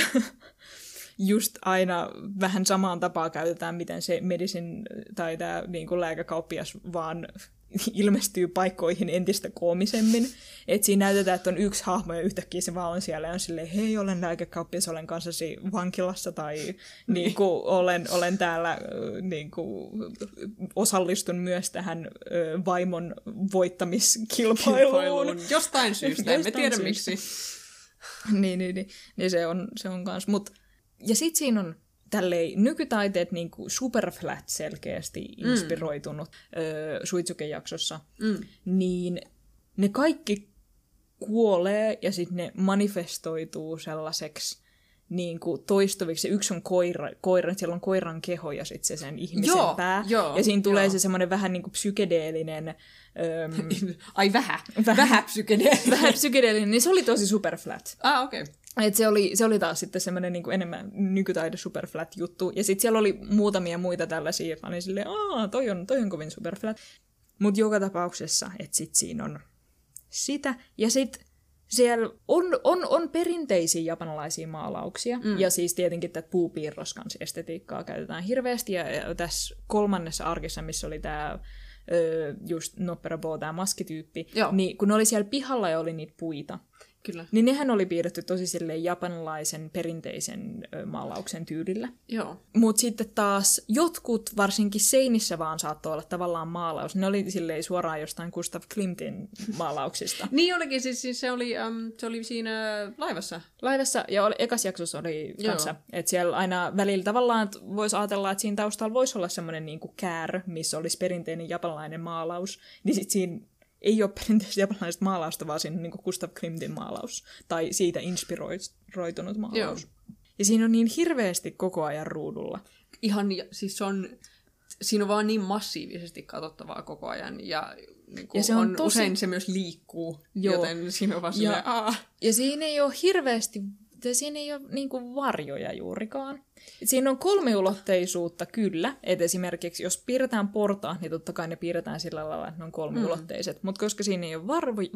just aina vähän samaan tapaan käytetään, miten se medicine tai tämä niin lääkäkauppias vaan ilmestyy paikkoihin entistä koomisemmin. Että siinä näytetään, että on yksi hahmo ja yhtäkkiä se vaan on siellä ja on silleen, hei, olen lääkekauppias, olen kanssasi vankilassa tai niinku, olen täällä niinku, osallistun myös tähän vaimon voittamiskilpailuun. Jostain syystä, emme tiedä miksi. Niin se on kans. Ja sit siinä on tälleen nykytaiteet niinku superflat selkeästi inspiroitunut Suitsuke-jaksossa, niin ne kaikki kuolee ja sitten ne manifestoituu sellaiseksi niinku toistuviksi. Yksi on koira, siellä on koiran keho ja sitten se sen ihmisen pää. Ja siinä tulee se semmoinen vähän niinku psykedeellinen. Ai vähän psykedeellinen. Vähän psykedeellinen, niin se oli tosi superflat. Okei. Et se oli taas sitten semmoinen niinku enemmän nykytaide superflat juttu. Ja sitten siellä oli muutamia muita tällaisia, jotka oli silleen, toi on kovin superflat. Mutta joka tapauksessa, että sitten siinä on sitä. Ja sitten siellä on perinteisiä japanilaisia maalauksia. Ja siis tietenkin tätä puupiirroskansestetiikkaa käytetään hirveästi. Ja tässä kolmannessa arkissa, missä oli tämä just Nopperabo, tämä maskityyppi, niin kun ne oli siellä pihalla ja oli niitä puita, kyllä, niin nehän oli piirretty tosi silleen japanilaisen perinteisen maalauksen tyylillä. Mutta sitten taas jotkut, varsinkin seinissä vaan saattoi olla tavallaan maalaus. Ne oli silleen suoraan jostain Gustav Klimtin maalauksista. Niin olikin, siis se oli siinä laivassa. Laivassa, ja ekas jaksossa oli kanssa. Että siellä aina välillä tavallaan voisi ajatella, että siinä taustalla voisi olla semmoinen niinku käär, missä olisi perinteinen japanilainen maalaus. Niin sitten siinä ei ole perinteisesti japanilaisesta maalausta, vaan siinä on niin kuin Gustav Klimtin maalaus. Tai siitä inspiroitunut maalaus. Ja siinä on niin hirveästi koko ajan ruudulla. Ihan, siis siinä on vaan niin massiivisesti katsottavaa koko ajan. Ja, niin kuin ja se on tosi usein se myös liikkuu, joten siinä on vaan silleen, Ja siinä ei ole hirveästi, siinä ei ole niin kuin varjoja juurikaan. Siinä on kolmiulotteisuutta kyllä, että esimerkiksi jos piirretään portaat, niin totta kai ne piirretään sillä lailla, että ne on kolmiulotteiset, mutta koska siinä ei ole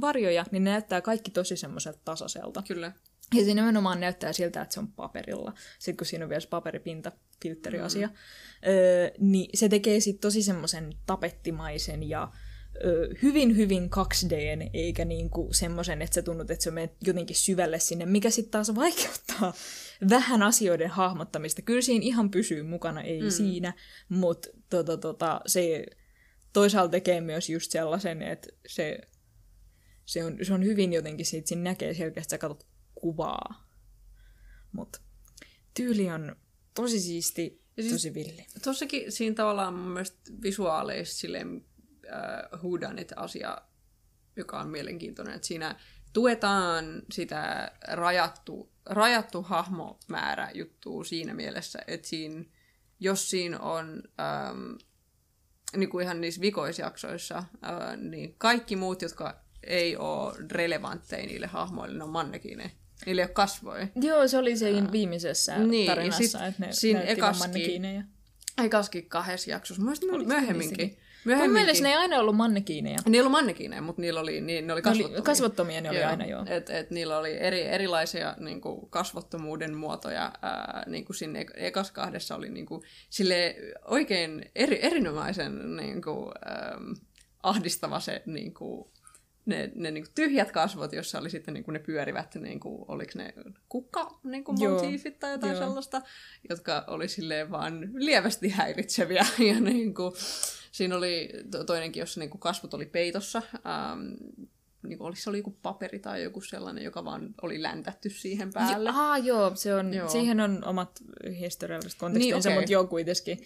varjoja, niin ne näyttää kaikki tosi semmoiselta tasaiselta. Kyllä. Ja siinä nimenomaan näyttää siltä, että se on paperilla, sitten kun siinä on vielä se paperipintafiltteriasia, niin se tekee sitten tosi semmoisen tapettimaisen ja hyvin, hyvin 2D:n, eikä niinku semmoisen, että sä tunnut, että sä menet jotenkin syvälle sinne, mikä sitten taas vaikeuttaa vähän asioiden hahmottamista. Kyllä siinä ihan pysyy mukana, ei siinä, mutta se toisaalta tekee myös just sellaisen, että se on hyvin jotenkin, siitä siinä näkee selkeästi, sä katsot kuvaa. Mut tyyli on tosi siisti, tosi villi. Tossakin siinä tavallaan mun mielestä visuaaleissa silleen whodunit-asia, joka on mielenkiintoinen, että siinä tuetaan sitä rajattu hahmomäärä juttua siinä mielessä, että siinä, jos siinä on niin kuin ihan niissä vikoisjaksoissa, niin kaikki muut, jotka ei ole relevantteja niille hahmoille, ne on mannekiineja. Niillä ei ole kasvoja. Se oli siinä viimeisessä tarinassa, niin, että ne näyttivät mannekiineja. Ekaskin kahdessa jaksossa, myöhemminkin. Mun mielestä ne ei aina ollut mannekiineja. Ne ei ollut mannekiineja, mutta niillä oli, niin, ne oli kasvottomia. Kasvottomia ne oli aina, Et niillä oli erilaisia niin kuin kasvottomuuden muotoja. Niin kuin siinä ekas kahdessa oli niin kuin, silleen, oikein erinomaisen niin kuin, ahdistava se niin kuin, ne niin kuin tyhjät kasvot, jossa oli sitten niin kuin ne pyörivät, niin kuin, oliko ne kukkamotiifit niin tai jotain sellaista, jotka oli silleen vaan lievästi häiritseviä. Ja niin kuin, siinä oli toinenkin, jossa niin kuin kasvot oli peitossa. Niin kuin, se oli joku paperi tai joku sellainen, joka vaan oli läntätty siihen päälle. Siihen on omat historialliset kontekstinsa, mutta joo, kuitenkin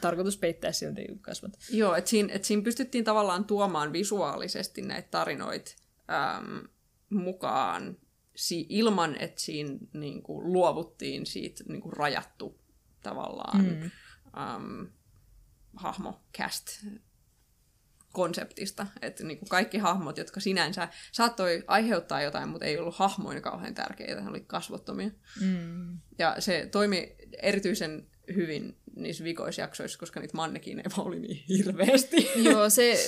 tarkoitus peittää silti kasvot. Joo, että siinä pystyttiin tavallaan tuomaan visuaalisesti näitä tarinoita mukaan ilman, että siinä niin kuin luovuttiin siitä niin kuin rajattu tavallaan hahmo-cast konseptista, että niinku kaikki hahmot, jotka sinänsä saattoi aiheuttaa jotain, mutta ei ollut hahmoina kauhean tärkeitä, ne oli kasvottomia. Ja se toimi erityisen hyvin niissä vikoisjaksoissa, koska niitä mannekiineja oli niin hirveästi. Joo,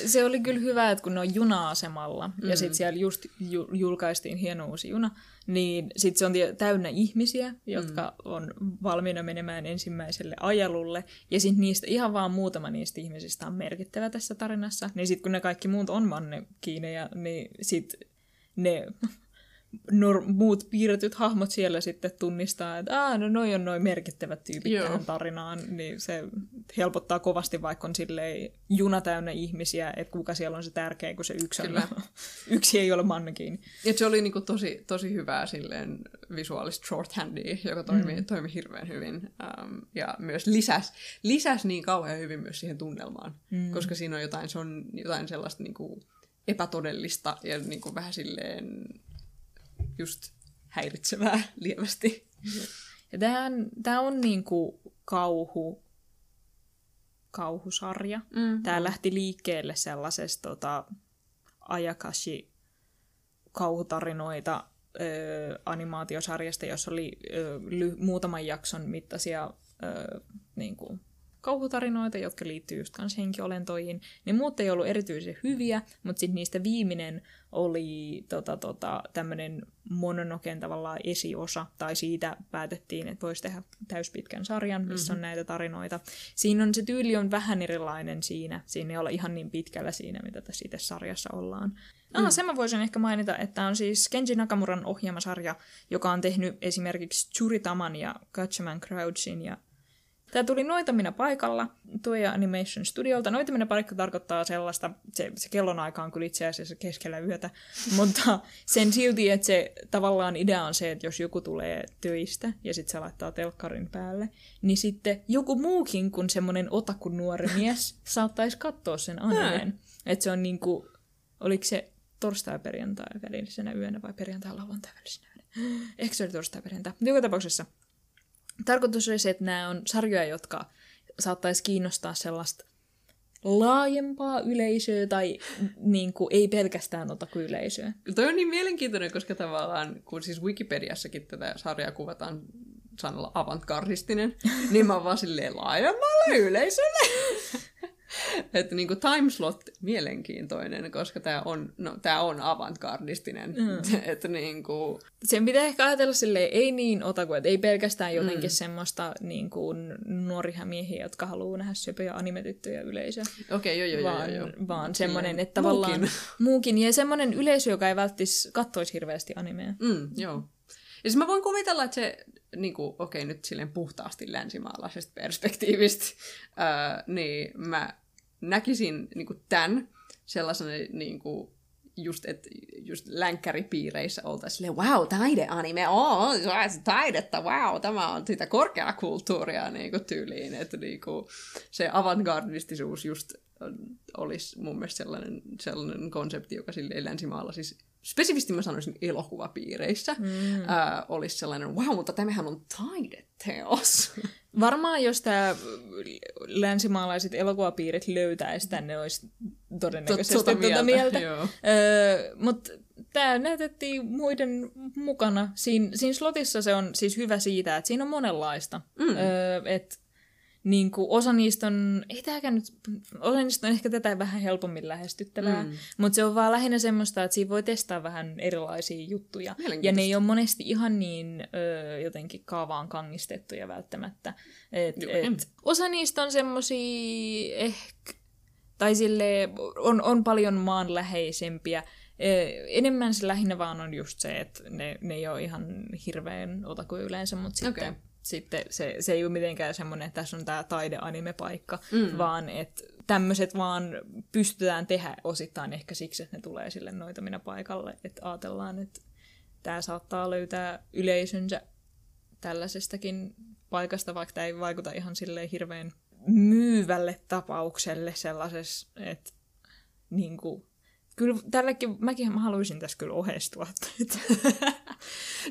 se oli kyllä hyvä, että kun ne on juna-asemalla, ja sitten siellä just julkaistiin hieno uusi juna, niin sitten se on täynnä ihmisiä, jotka on valmiina menemään ensimmäiselle ajelulle, ja sitten niistä ihan vaan muutama niistä ihmisistä on merkittävä tässä tarinassa, niin sitten kun ne kaikki muut on mannekiineja, niin sitten ne muut piirretyt hahmot siellä sitten tunnistaa, että no noi on noi merkittävät tyypit tähän tarinaan, niin se helpottaa kovasti, vaikka on silleen juna täynnä ihmisiä, että kuka siellä on se tärkeä, kun se yksi ei ole mannekiini. Et se oli niinku tosi hyvää silleen visuaalista shorthandia, joka toimi hirveän hyvin ja myös lisäsi niin kauhean hyvin myös siihen tunnelmaan, koska siinä on jotain sellaista niinku epätodellista ja niinku vähän silleen just häiritsevää lievästi. Ja tämä on niinku kauhusarja. Tämä lähti liikkeelle sellaisesta Ayakashi-kauhutarinoita animaatiosarjasta, jossa oli muutaman jakson mittaisia niinku kauhutarinoita, jotka liittyy just kans henkiolentoihin. Ne muut ei ollut erityisen hyviä, mutta sitten niistä viimeinen oli tämmöinen Mononoken tavallaan esiosa, tai siitä päätettiin, että voisi tehdä täyspitkän sarjan, missä on näitä tarinoita. Se tyyli on vähän erilainen siinä. Siinä ei ole ihan niin pitkällä siinä, mitä tässä itse sarjassa ollaan. Sen mä voisin ehkä mainita, että on siis Kenji Nakamuran ohjaama sarja, joka on tehnyt esimerkiksi Tsuritaman ja Gatchaman Crouchin ja tämä tuli Noitamina paikalla Toei Animation Studiolta. Noitamina paikka tarkoittaa sellaista, se kellonaika on kyllä itse asiassa keskellä yötä, mutta sen silti, että se tavallaan idea on se, että jos joku tulee töistä ja sitten se laittaa telkkarin päälle, niin sitten joku muukin kuin semmoinen otakun nuori mies saattaisi katsoa sen animeen. Että se on niinku, oliko se torstai-perjantai välisenä yönä vai perjantai-lauantai välisenä yönä? Ehkä se oli torstai-perjantai. Joka tapauksessa. Tarkoitus oli se, että nämä on sarjoja, jotka saattaisi kiinnostaa sellaista laajempaa yleisöä tai niin kuin, ei pelkästään otaku-yleisöä. Toi on niin mielenkiintoinen, koska tavallaan, kun siis Wikipediassakin tätä sarjaa kuvataan sanalla avantgardistinen, niin mä oon vaan silleen laajemmalle yleisölle. Että niin kuin timeslot mielenkiintoinen, koska tää on avantgardistinen. Että niin kuin sen pitää ehkä ajatella silleen, ei niin otaku, että ei pelkästään jotenkin semmoista niin kuin nuoria miehiä, jotka haluaa nähdä söpöjä anime-tyttöjä yleisöä. Vaan semmoinen, että tavallaan muukin. Ja semmoinen yleisö, joka ei välttis katsoisi hirveästi animea. Joo. Ja siis mä voin kuvitella, että se, niin kuin, okei, nyt silleen puhtaasti länsimaalaisesta perspektiivistä, niin mä näkisin niin kuin tämän sellaisena, niin kuin, just länkkäripiireissä oltaisiin silleen, wow, taideanime, taidetta, wow, tämä on sitä korkeaa kulttuuria niin kuin tyyliin, että niin kuin, se avantgardistisuus just olisi mun mielestä sellainen konsepti, joka silleen länsimaalla siis spesifisti mä sanoisin elokuvapiireissä, olisi sellainen, wow, mutta tämähän on taideteos. Varmaan jos tämä länsimaalaiset elokuvapiirit löytäisi tänne, olisi todennäköisesti mieltä. Mutta tämä näytettiin muiden mukana. Siinä slotissa se on siis hyvä siitä, että siinä on monenlaista. Niin kuin osa niistä on ehkä tätä vähän helpommin lähestyttävää, mutta se on vaan lähinnä semmoista, että siinä voi testaa vähän erilaisia juttuja. Ja ne ei ole monesti ihan niin jotenkin kaavaan kangistettuja välttämättä. Osa niistä on semmoisia ehkä, tai silleen, on paljon maanläheisempiä Enemmän se lähinnä vaan on just se, että ne ei ole ihan hirveän otaku yleensä, mutta okay. sitten se ei ole mitenkään semmoinen, että tässä on tämä taide-anime-paikka, vaan että tämmöiset vaan pystytään tehdä osittain ehkä siksi, että ne tulee sille noitamina paikalle, että ajatellaan, että tämä saattaa löytää yleisönsä tällaisestakin paikasta, vaikka tämä ei vaikuta ihan silleen hirveän myyvälle tapaukselle sellaisessa, että niinku kyllä tälläkin, mä haluaisin tässä kyllä ohestua.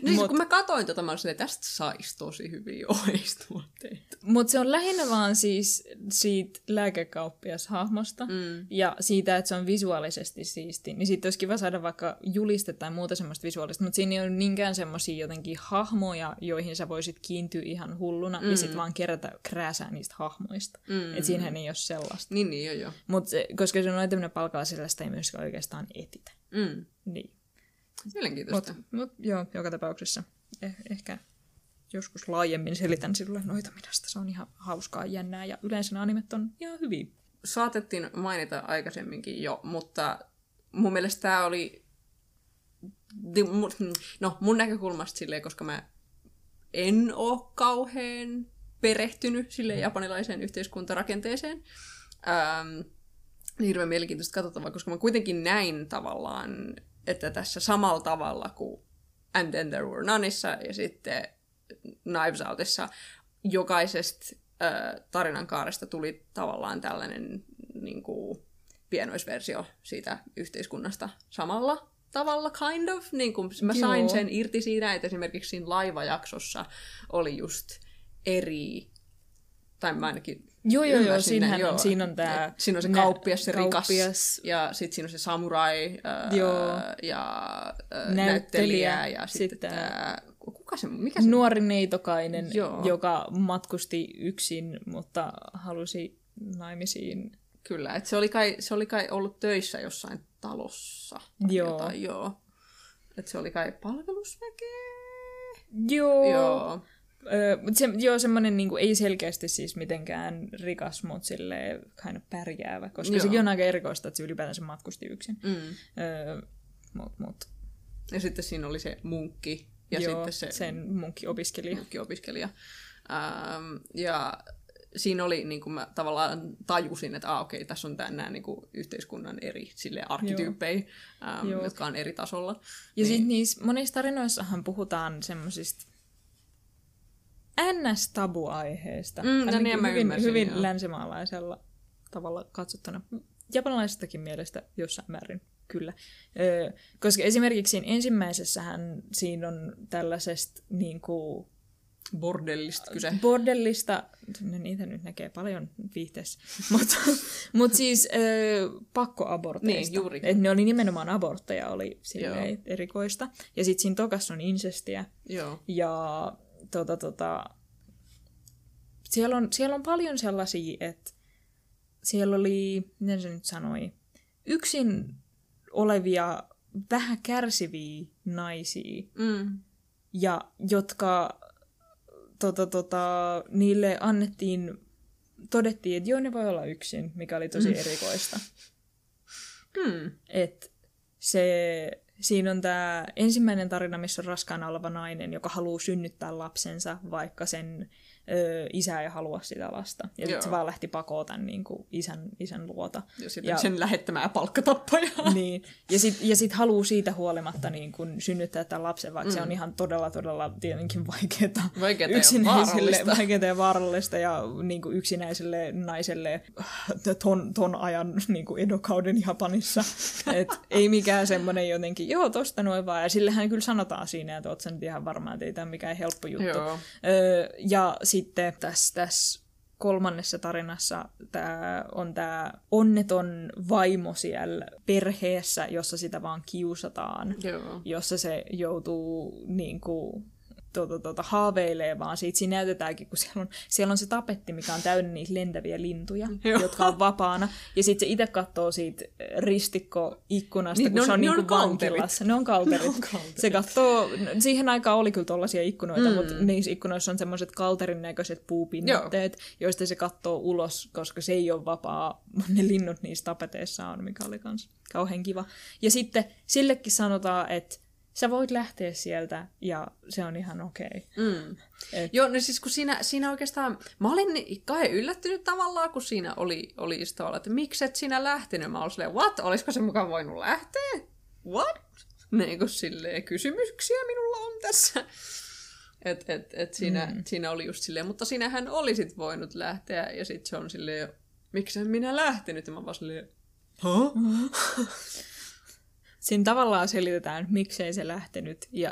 Niin kun mä katsoin tota, mä olin silleen, että tästä saisi tosi hyviä ohestuotteita. Mutta se on lähinnä vaan siis siitä lääkekauppias-hahmosta ja siitä, että se on visuaalisesti siisti. Niin siitä olisi kiva saada vaikka juliste tai muuta semmoista visuaalista, mutta siinä ei ole niinkään semmoisia jotenkin hahmoja, joihin sä voisit kiintyä ihan hulluna ja sit vaan kerätä krääsää niistä hahmoista. Että siinähän ei ole sellaista. Niin, joo. Mutta koska se on aina tämmöinen palkalla, sillä sitä ei myöskään oikeastaan etitä. Niin. Mielenkiintoista. Mut joo, joka tapauksessa. Ehkä joskus laajemmin selitän sille Noitaminasta. Se on ihan hauskaa, jännää ja yleensä animet on ihan hyviä. Saatettiin mainita aikaisemminkin jo, mutta mun mielestä tämä oli... No, mun näkökulmasta silleen, koska mä en oo kauhean perehtynyt silleen japanilaiseen yhteiskuntarakenteeseen. Hirveän mielenkiintoista katsottavaa, koska mä kuitenkin näin tavallaan, että tässä samalla tavalla kuin And Then There Were Noneissa ja sitten Knives Outissa jokaisesta tarinankaaresta tuli tavallaan tällainen niin kuin pienoisversio siitä yhteiskunnasta samalla tavalla, kind of. Niin kuin mä sain sen irti siinä, että esimerkiksi siinä laivajaksossa oli just eri, tai mä ainakin... Joo, siinä on tämä... Siinä on se kauppias, se rikas, ja sitten siinä on se samurai, ja näyttelijä, ja sitten tämä... Mikä se nuori neitokainen, joka matkusti yksin, mutta halusi naimisiin. Kyllä, että se oli kai ollut töissä jossain talossa. Jotain. Että se oli kai palvelusväkeä. Joo. Semmoinen niinku, ei selkeästi siis mitenkään rikas, mutta silleen kind of pärjäävä, koska sekin on aika erikoista, että se ylipäätänsä matkusti yksin. Ja sitten siinä oli se munkki. Ja sitten sen munkkiopiskelija. Ja siinä oli, niin kuin mä tavallaan tajusin, että tässä on nämä niin kuin yhteiskunnan eri arkkityyppejä, jotka on eri tasolla. Ja sitten niissä monissa tarinoissahan puhutaan semmoisista NS-tabu-aiheista. Hyvin länsimaalaisella tavalla katsottuna. Japanilaisestakin mielestä jossain määrin, kyllä. Koska esimerkiksi siinä ensimmäisessähän siinä on tällaisesta niin kuin bordellista kyse. Bordellista, niitä nyt näkee paljon viihteessä, mutta siis pakkoaborteista. Niin, juuri. Et ne oli nimenomaan abortteja, oli silleen erikoista. Ja sitten siinä tokassa on insestiä. Joo. Ja siellä on paljon sellaisia, että siellä oli, miten se nyt sanoi, yksin olevia, vähän kärsiviä naisia, ja jotka niille todettiin, että ne voi olla yksin, mikä oli tosi erikoista. Et siinä on tämä ensimmäinen tarina, missä on raskaana oleva nainen, joka haluaa synnyttää lapsensa, vaikka sen isä ei halua sitä lasta. Ja sitten se vaan lähti pakoon tämän niin kuin isän luota. Ja sitten sen lähettämää palkkatappajaa. Niin. Ja sitten haluaa siitä huolimatta niin kuin synnyttää tämän lapsen, vaikka se on ihan todella tietenkin vaikeaa ja vaarallista ja niin kuin yksinäiselle naiselle ton ajan niin kuin edokauden Japanissa. Et ei mikään semmoinen jotenkin, tosta noin vaan. Ja sillähän kyllä sanotaan siinä, että oot sä nyt ihan varmaan, että ei tämä mikään helppo juttu. Ja sitten tässä kolmannessa tarinassa on tämä onneton vaimo siellä perheessä, jossa sitä vaan kiusataan, jossa se joutuu niin kuin haaveilee vaan siitä. Siinä näytetäänkin, kun siellä on se tapetti, mikä on täynnä niitä lentäviä lintuja, jotka on vapaana. Ja sitten se itse katsoo siitä ristikkoikkunasta, niin, kun on, se on niin kuin vankilassa. Ne on kalterit. Se katsoo, siihen aikaan oli kyllä tollaisia ikkunoita, mutta niissä ikkunoissa on semmoiset kalterin näköiset puupinnitteet, joista se katsoo ulos, koska se ei ole vapaa. Ne linnut niissä tapeteissa on, mikä oli kans kauhean kiva. Ja sitten sillekin sanotaan, että sä voit lähteä sieltä, ja se on ihan okei. Joo, no siis kun siinä oikeastaan... Mä olin kai yllättynyt tavallaan, kun siinä oli tavallaan, että miksi et sinä lähtenyt? Mä olin silleen, what? Olisiko se mukaan voinut lähteä? What? Niin kuin silleen, kysymyksiä minulla on tässä. Et siinä oli just silleen, mutta sinähän olisit voinut lähteä, ja sit se on silleen, miksi minä lähtenyt? Ja mä vaan silleen, Siinä tavallaan selitetään, miksei se lähtenyt, ja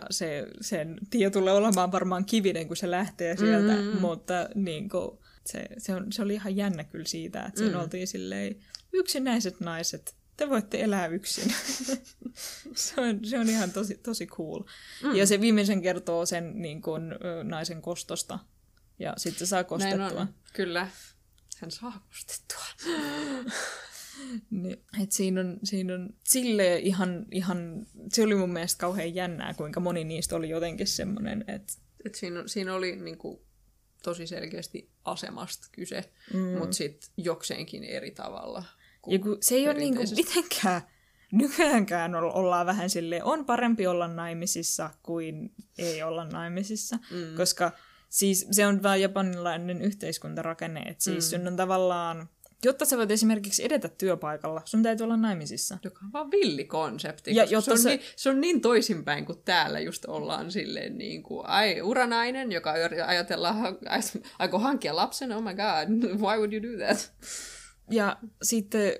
sen tie tulee olemaan varmaan kivinen, kun se lähtee sieltä, mutta niin kuin, se oli ihan jännä kyllä siitä, että sen oltiin silleen, yksinäiset naiset, te voitte elää yksin. se on ihan tosi, tosi cool. Ja se viimeisen kertoo sen niin kuin, naisen kostosta, ja sitten se saa kostettua. Näin on. Kyllä, hän saa kostettua. Niin, et siinä on silleen ihan, se oli mun mielestä kauhean jännää, kuinka moni niistä oli jotenkin semmoinen, että... Et siinä oli niinku tosi selkeästi asemasta kyse, mutta sitten jokseenkin eri tavalla. Se ei ole niinku mitenkään, nykyäänkään ollaan vähän silleen, on parempi olla naimisissa kuin ei olla naimisissa, koska siis se on vaan japanilainen yhteiskuntarakenne, että siis sun on tavallaan... Jotta sä voit esimerkiksi edetä työpaikalla, sun täytyy olla naimisissa. Joka on vaan villikonsepti. Se on niin toisinpäin, kuin täällä just ollaan silleen niin kuin, ai uranainen, joka ajatellaan, aiko hankkia lapsen, oh my god, why would you do that? Ja sitten,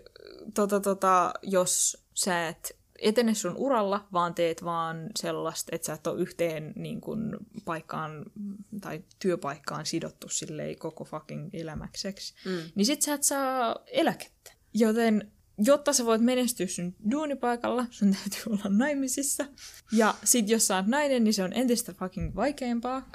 jos sä et etene sun uralla, vaan teet vaan sellaista, että sä et ole yhteen niin kuin, paikkaan tai työpaikkaan sidottu silleen koko fucking elämäkseksi, niin sit sä et saa eläkettä. Joten, jotta sä voit menestyä sun duunipaikalla, sun täytyy olla naimisissa. Ja sit jos sä oot nainen, niin se on entistä fucking vaikeampaa.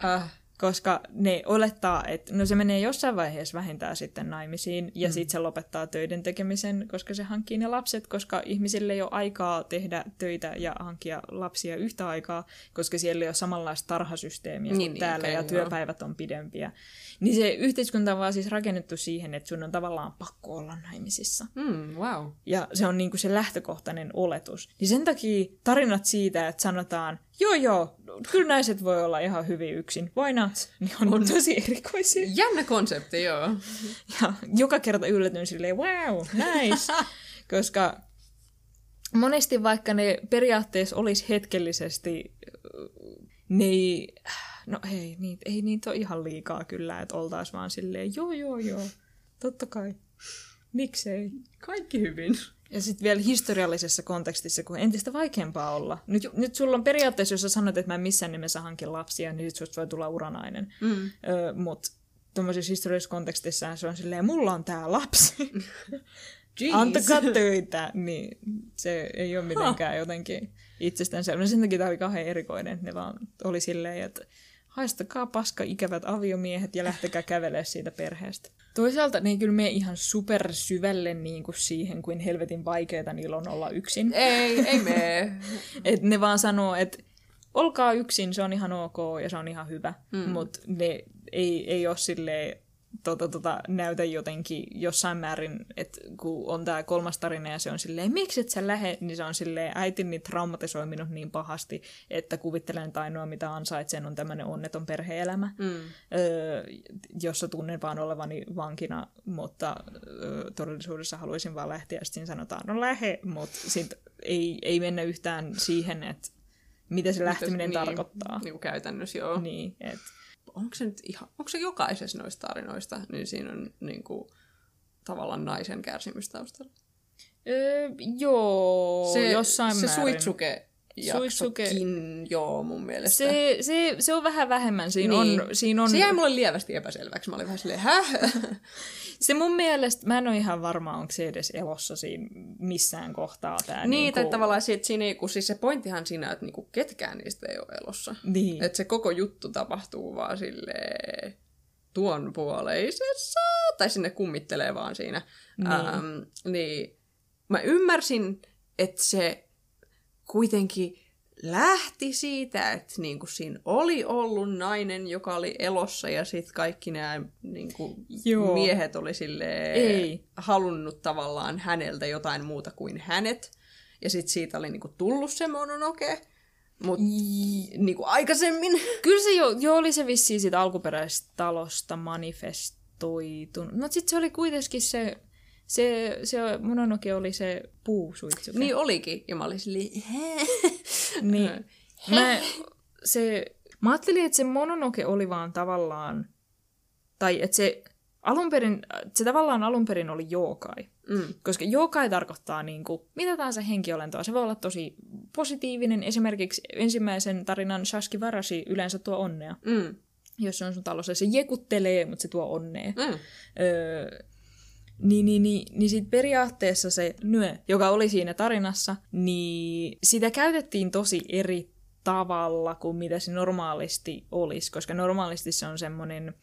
Koska ne olettaa, että no se menee jossain vaiheessa vähentää sitten naimisiin, ja sitten se lopettaa töiden tekemisen, koska se hankkii ne lapset, koska ihmisille ei ole aikaa tehdä töitä ja hankkia lapsia yhtä aikaa, koska siellä ei ole samanlaista tarhasysteemiä kuin täällä, ja työpäivät on pidempiä. Niin se yhteiskunta on vaan siis rakennettu siihen, että sun on tavallaan pakko olla naimisissa. Wow. Ja se on niinku se lähtökohtainen oletus. Niin sen takia tarinat siitä, että sanotaan, joo, kyllä naiset voi olla ihan hyvin yksin. Why not? Ne on tosi erikoisia. Jännä konsepti, joo. Ja joka kerta yllätyn silleen, wow, nice. Koska monesti vaikka ne periaatteessa olisi hetkellisesti, ei niitä ole ihan liikaa kyllä, että oltaisiin vaan silleen, joo, totta kai. Miksei? Kaikki hyvin. Ja sitten vielä historiallisessa kontekstissa, kun on entistä vaikeampaa olla. Nyt sulla on periaatteessa, jos sä sanot, että mä en missään nimessä hankin lapsia, niin sit susta voi tulla uranainen. Mutta tuommoisessa historiallisessa kontekstissa se on silleen, mulla on tää lapsi. Antakaa töitä. Niin se ei ole mitenkään jotenkin itsestäänselvä. Sen takia tämä oli kauhean erikoinen. Ne vaan oli silleen, että haistakaa paska ikävät aviomiehet ja lähtekää kävelemään siitä perheestä. Toisaalta ne ei kyllä mene ihan super syvälle niin kuin siihen, kuin helvetin vaikeeta niillä on olla yksin. Ei mene. Et ne vaan sanoo, että olkaa yksin, se on ihan ok ja se on ihan hyvä. Mutta ne ei ole silleen, näytä jotenkin jossain määrin, että kun on tämä kolmas tarina ja se on silleen, miksi et sä lähe, niin se on silleen, äitini traumatisoi minut niin pahasti, että kuvittelen, että ainoa mitä ansaitsen on tämmöinen onneton perhe-elämä, jossa tunnen vaan olevani vankina, mutta todellisuudessa haluaisin vaan lähteä, ja sitten sanotaan, no lähe, mutta sitten ei mennä yhtään siihen, että mitä se lähteminen tarkoittaa. Niin kuin käytännössä, joo. Niin, että... Onko se jokaisessa noista tarinoista, niin siinä on niinku, tavallaan naisen kärsimys taustalla? Joo, jossain määrin. Se Suitsuke-jaksokin, joo, mun mielestä. Se on vähän vähemmän. Siinä jäi mulle lievästi epäselväksi. Mä olin vähän silleen, Se mun mielestä, mä en ole ihan varma, onko se edes elossa siinä missään kohtaa tää. Niin, niin tai tavallaan se, että siinä ei, kun siis se pointtihan siinä, että niinku ketkään niistä ei ole elossa. Niin. Että se koko juttu tapahtuu vaan silleen tuon puoleisessa, tai sinne kummittelee vaan siinä. Niin. Niin mä ymmärsin, että se kuitenkin lähti siitä, että niinku siinä oli ollut nainen, joka oli elossa, ja sitten kaikki nämä niinku miehet oli silleen halunnut tavallaan häneltä jotain muuta kuin hänet. Ja sitten siitä oli niinku tullut se Mononoke, mutta niinku aikaisemmin. Kyllä se oli se vissiin siitä alkuperäisestä talosta manifestoitunut. Mutta sitten se oli kuitenkin se... Se Mononoke oli se puusuitsuke. Niin olikin. Ja mä olin silleen, niin. Mä ajattelin, että se Mononoke oli vaan tavallaan... Tai että se tavallaan alunperin oli jookai. Mm. Koska jookai tarkoittaa niinku mitä tahansa henkiolentoa. Se voi olla tosi positiivinen. Esimerkiksi ensimmäisen tarinan Shaski varasi yleensä tuo onnea. Mm. Jos se on sun talossa. Se jekuttelee, mutta se tuo onnea. Mm. Niin sit periaatteessa se nyö, joka oli siinä tarinassa, niin sitä käytettiin tosi eri tavalla kuin mitä se normaalisti olisi, koska normaalisti se on semmoinen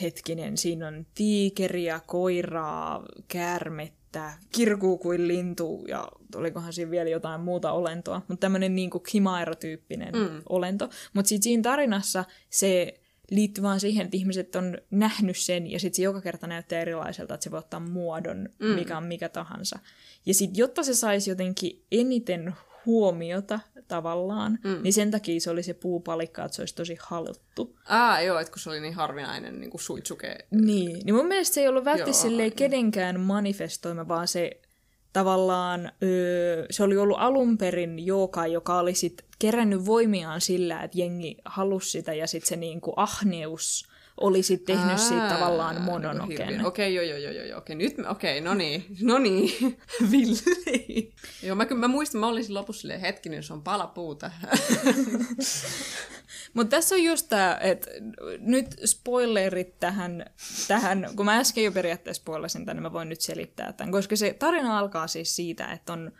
hetkinen, siinä on tiikeriä, koiraa, käärmettä, kirkuu kuin lintu ja olikohan siinä vielä jotain muuta olentoa, mutta tämmöinen niinku chimaera-tyyppinen olento. Mutta sitten siinä tarinassa se... liittyy vaan siihen, että ihmiset on nähnyt sen, ja sitten se joka kerta näyttää erilaiselta, että se voi ottaa muodon, mikä on mikä tahansa. Ja sitten, jotta se saisi jotenkin eniten huomiota tavallaan, niin sen takia se oli se puupalikka, että se olisi tosi haluttu. Joo, että kun se oli niin harvinainen niin kuin suitsuke. Niin mun mielestä se ei ollut välttämättä kenenkään manifestoima, vaan se tavallaan, se oli ollut alun perin jookai, joka oli sitten kerännyt voimiaan sillä, että jengi halusi sitä, ja sitten se niinku ahneus oli sitten tehnyt siitä tavallaan Mononoken. Okei, Villi. Joo, mä muistan, mä olin siinä lopussa silleen, hetkinen, se on palapuuta. Mutta tässä on just tämä, että nyt spoilerit tähän, kun mä äsken jo periaatteessa spoilasin tämän, niin mä voin nyt selittää tämän, koska se tarina alkaa siis siitä, että on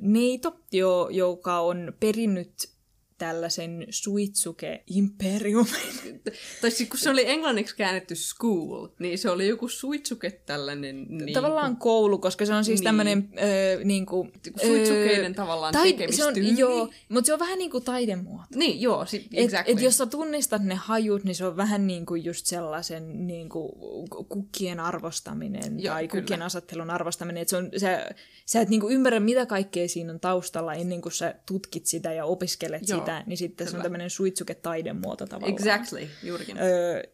neito, joka on perinnyt tällaisen suitsuke-imperiumin. Tai siis kun se oli englanniksi käännetty school, niin se oli joku suitsuke tällainen... Niin tavallaan kuin... koulu, koska se on siis tämmöinen... Niin kuin, suitsukeinen tavallaan tekemistyyli. Joo, mutta se on vähän niin kuin taidemuoto. Niin, joo. Exactly. Et jos sä tunnistat ne hajut, niin se on vähän niin kuin just sellaisen niin kuin kukkien arvostaminen tai kukkien asettelun arvostaminen. Et se on, sä et niin kuin ymmärrä, mitä kaikkea siinä on taustalla ennen kuin sä tutkit sitä ja opiskelet sitä, niin sitten se on tämmöinen suitsuke-taidemuoto tavallaan. Exactly, juurikin.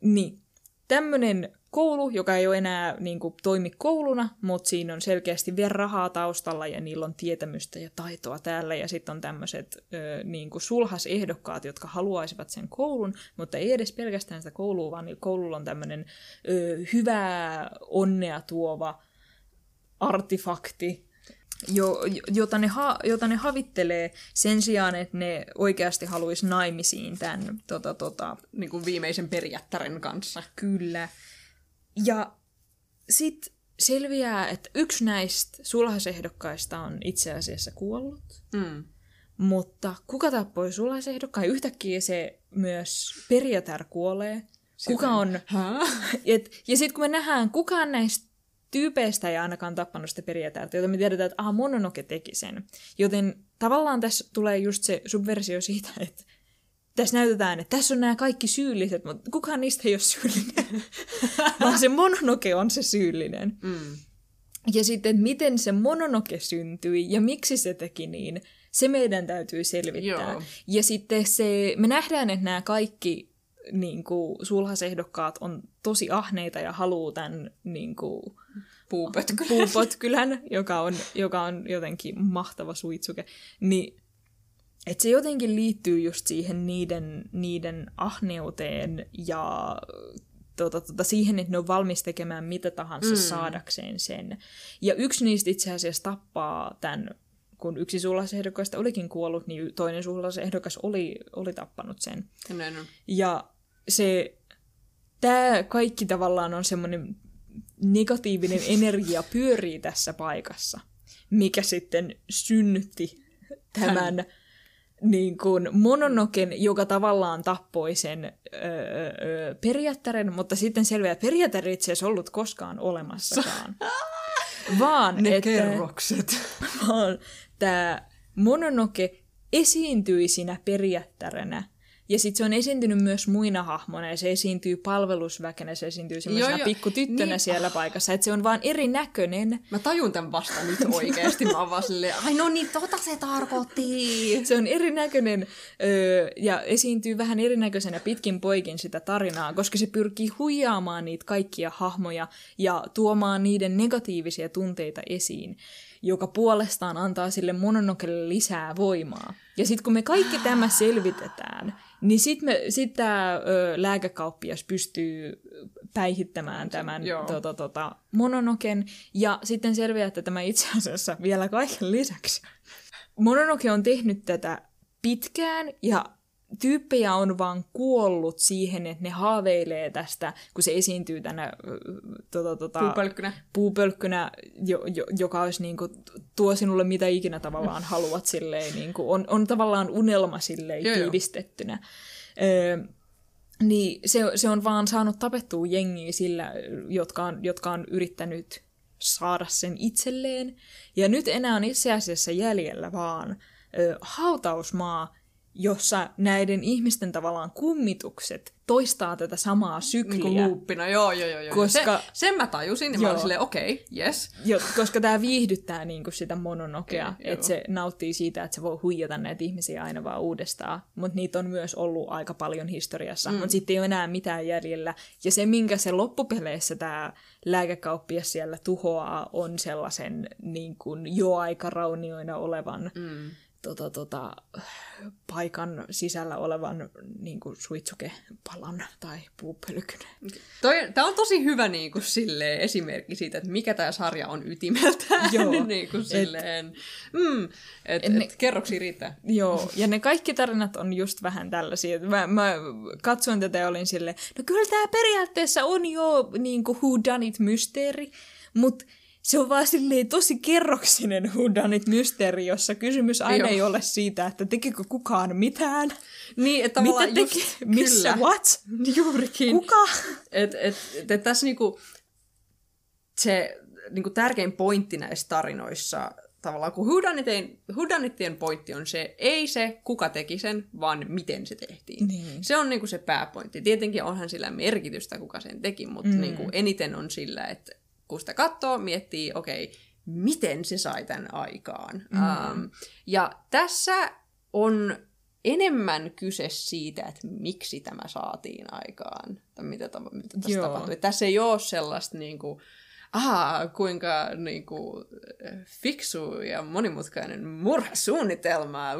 Niin. Tämmöinen koulu, joka ei ole enää niin kuin, toimi kouluna, mutta siinä on selkeästi vielä rahaa taustalla ja niillä on tietämystä ja taitoa täällä. Ja sitten on tämmöiset niin kuin sulhasehdokkaat, jotka haluaisivat sen koulun, mutta ei edes pelkästään sitä koulua, vaan koululla on tämmöinen hyvää onnea tuova artefakti, jota ne havittelee sen sijaan, että ne oikeasti haluaisi naimisiin tämän niin kuin viimeisen periaatterin kanssa. Kyllä. Ja sitten selviää, että yksi näistä sulhasehdokkaista on itse asiassa kuollut, mutta kuka tappoi sulhasehdokkaan? Yhtäkkiä se myös periaatär kuolee. Kuka on? Ja sitten kun me nähdään, kukaan näistä tyypeistä ei ainakaan tappanut sitä periaatteelta, joten me tiedetään, että Mononoke teki sen. Joten tavallaan tässä tulee just se subversio siitä, että tässä näytetään, että tässä on nämä kaikki syylliset, mutta kukaan niistä ei ole syyllinen, vaan se Mononoke on se syyllinen. Mm. Ja sitten, että miten se Mononoke syntyi ja miksi se teki niin, se meidän täytyy selvittää. Joo. Ja sitten me nähdään, että nämä kaikki niin kuin sulhasehdokkaat on tosi ahneita ja haluaa tämän niin kuin puupötkylän, joka on jotenkin mahtava suitsuke. Niin, että se jotenkin liittyy just siihen niiden ahneuteen ja siihen, että ne on valmis tekemään mitä tahansa saadakseen sen. Ja yksi niistä itse asiassa tappaa tämän, kun yksi sulhasehdokkaista olikin kuollut, niin toinen sulhasehdokas oli tappanut sen. Ja näin on. Ja tämä kaikki tavallaan on semmoinen negatiivinen energia pyörii tässä paikassa, mikä sitten synnytti tämän niin kuin Mononoken, joka tavallaan tappoi sen periaattaren, mutta sitten selviää, että periaattari itse asiassa ollut koskaan olemassakaan. Vaan ne että, kerrokset. Vaan tämä Mononoke esiintyi siinä periaattäränä. Ja sitten se on esiintynyt myös muina hahmoina, ja se esiintyy palvelusväkenä, se esiintyy semmoisena pikkutyttönä niin, siellä paikassa, että se on vaan erinäköinen. Mä tajun tämän vasta nyt oikeasti, mä oon vaan silleen, ai no niin, tota se tarkoitti. Se on erinäköinen ja esiintyy vähän erinäköisenä pitkin poikin sitä tarinaa, koska se pyrkii huijaamaan niitä kaikkia hahmoja ja tuomaan niiden negatiivisia tunteita esiin, joka puolestaan antaa sille Mononokelle lisää voimaa. Ja sitten kun me kaikki tämä selvitetään, niin sitten tämä lääkekauppias pystyy päihittämään tämän Mononoken. Ja sitten selviää, että tämä itse asiassa vielä kaiken lisäksi. Mononoke on tehnyt tätä pitkään ja tyyppejä on vaan kuollut siihen, että ne haaveilee tästä, kun se esiintyy tänä puupölkkynä joka olisi niinku, tuo sinulle mitä ikinä tavallaan haluat, silleen, niinku, on tavallaan unelma silleen tiivistettynä. Niin se on vaan saanut tapettua jengiä sillä, jotka on yrittänyt saada sen itselleen. Ja nyt enää on itse asiassa jäljellä vaan hautausmaa, jossa näiden ihmisten tavallaan kummitukset toistaa tätä samaa sykliä. Niin kuin luuppina, joo. Koska, sen mä tajusin, niin mä olin silleen, okei, jes. Koska tää viihdyttää niinku sitä Mononokea, että se nauttii siitä, että se voi huijata näitä ihmisiä aina vaan uudestaan. Mutta niitä on myös ollut aika paljon historiassa, mutta sitten ei ole enää mitään jäljellä. Ja se, minkä se loppupeleissä tää lääkekauppias siellä tuhoaa, on sellaisen niin kuin jo aika raunioina olevan... paikan sisällä olevan niinku suitsukepalan tai puupölkyn. Tämä on tosi hyvä niinku silleen esimerkki siitä, että mikä tämä sarja on ytimeltään. Niinku silleen kerroksi riittää. Joo, ja ne kaikki tarinat on just vähän tällaisia. Mä katsoin tätä ja olin silleen, no kyllä tämä periaatteessa on jo niinku whodunit-mysteeri, mutta se on vaan silleen tosi kerroksinen whodunit-mysteeri, jossa kysymys aina ei ole siitä, että tekikö kukaan mitään. Niin, että mitä teki? Missä? What? Juurikin. Kuka? Et tässä niinku, se niinku tärkein pointti näissä tarinoissa, tavallaan kun whodunitien pointti on se, ei se kuka teki sen, vaan miten se tehtiin. Niin. Se on niinku se pääpointti. Tietenkin onhan sillä merkitystä, kuka sen teki, mutta niinku eniten on sillä, että kun sitä katsoo, miettii, okei, miten se sai tämän aikaan. Ja tässä on enemmän kyse siitä, että miksi tämä saatiin aikaan, tai mitä tässä tapahtui. Tässä ei ole sellaista, niin kuin, kuinka niin kuin, fiksu ja monimutkainen murhasuunnitelma,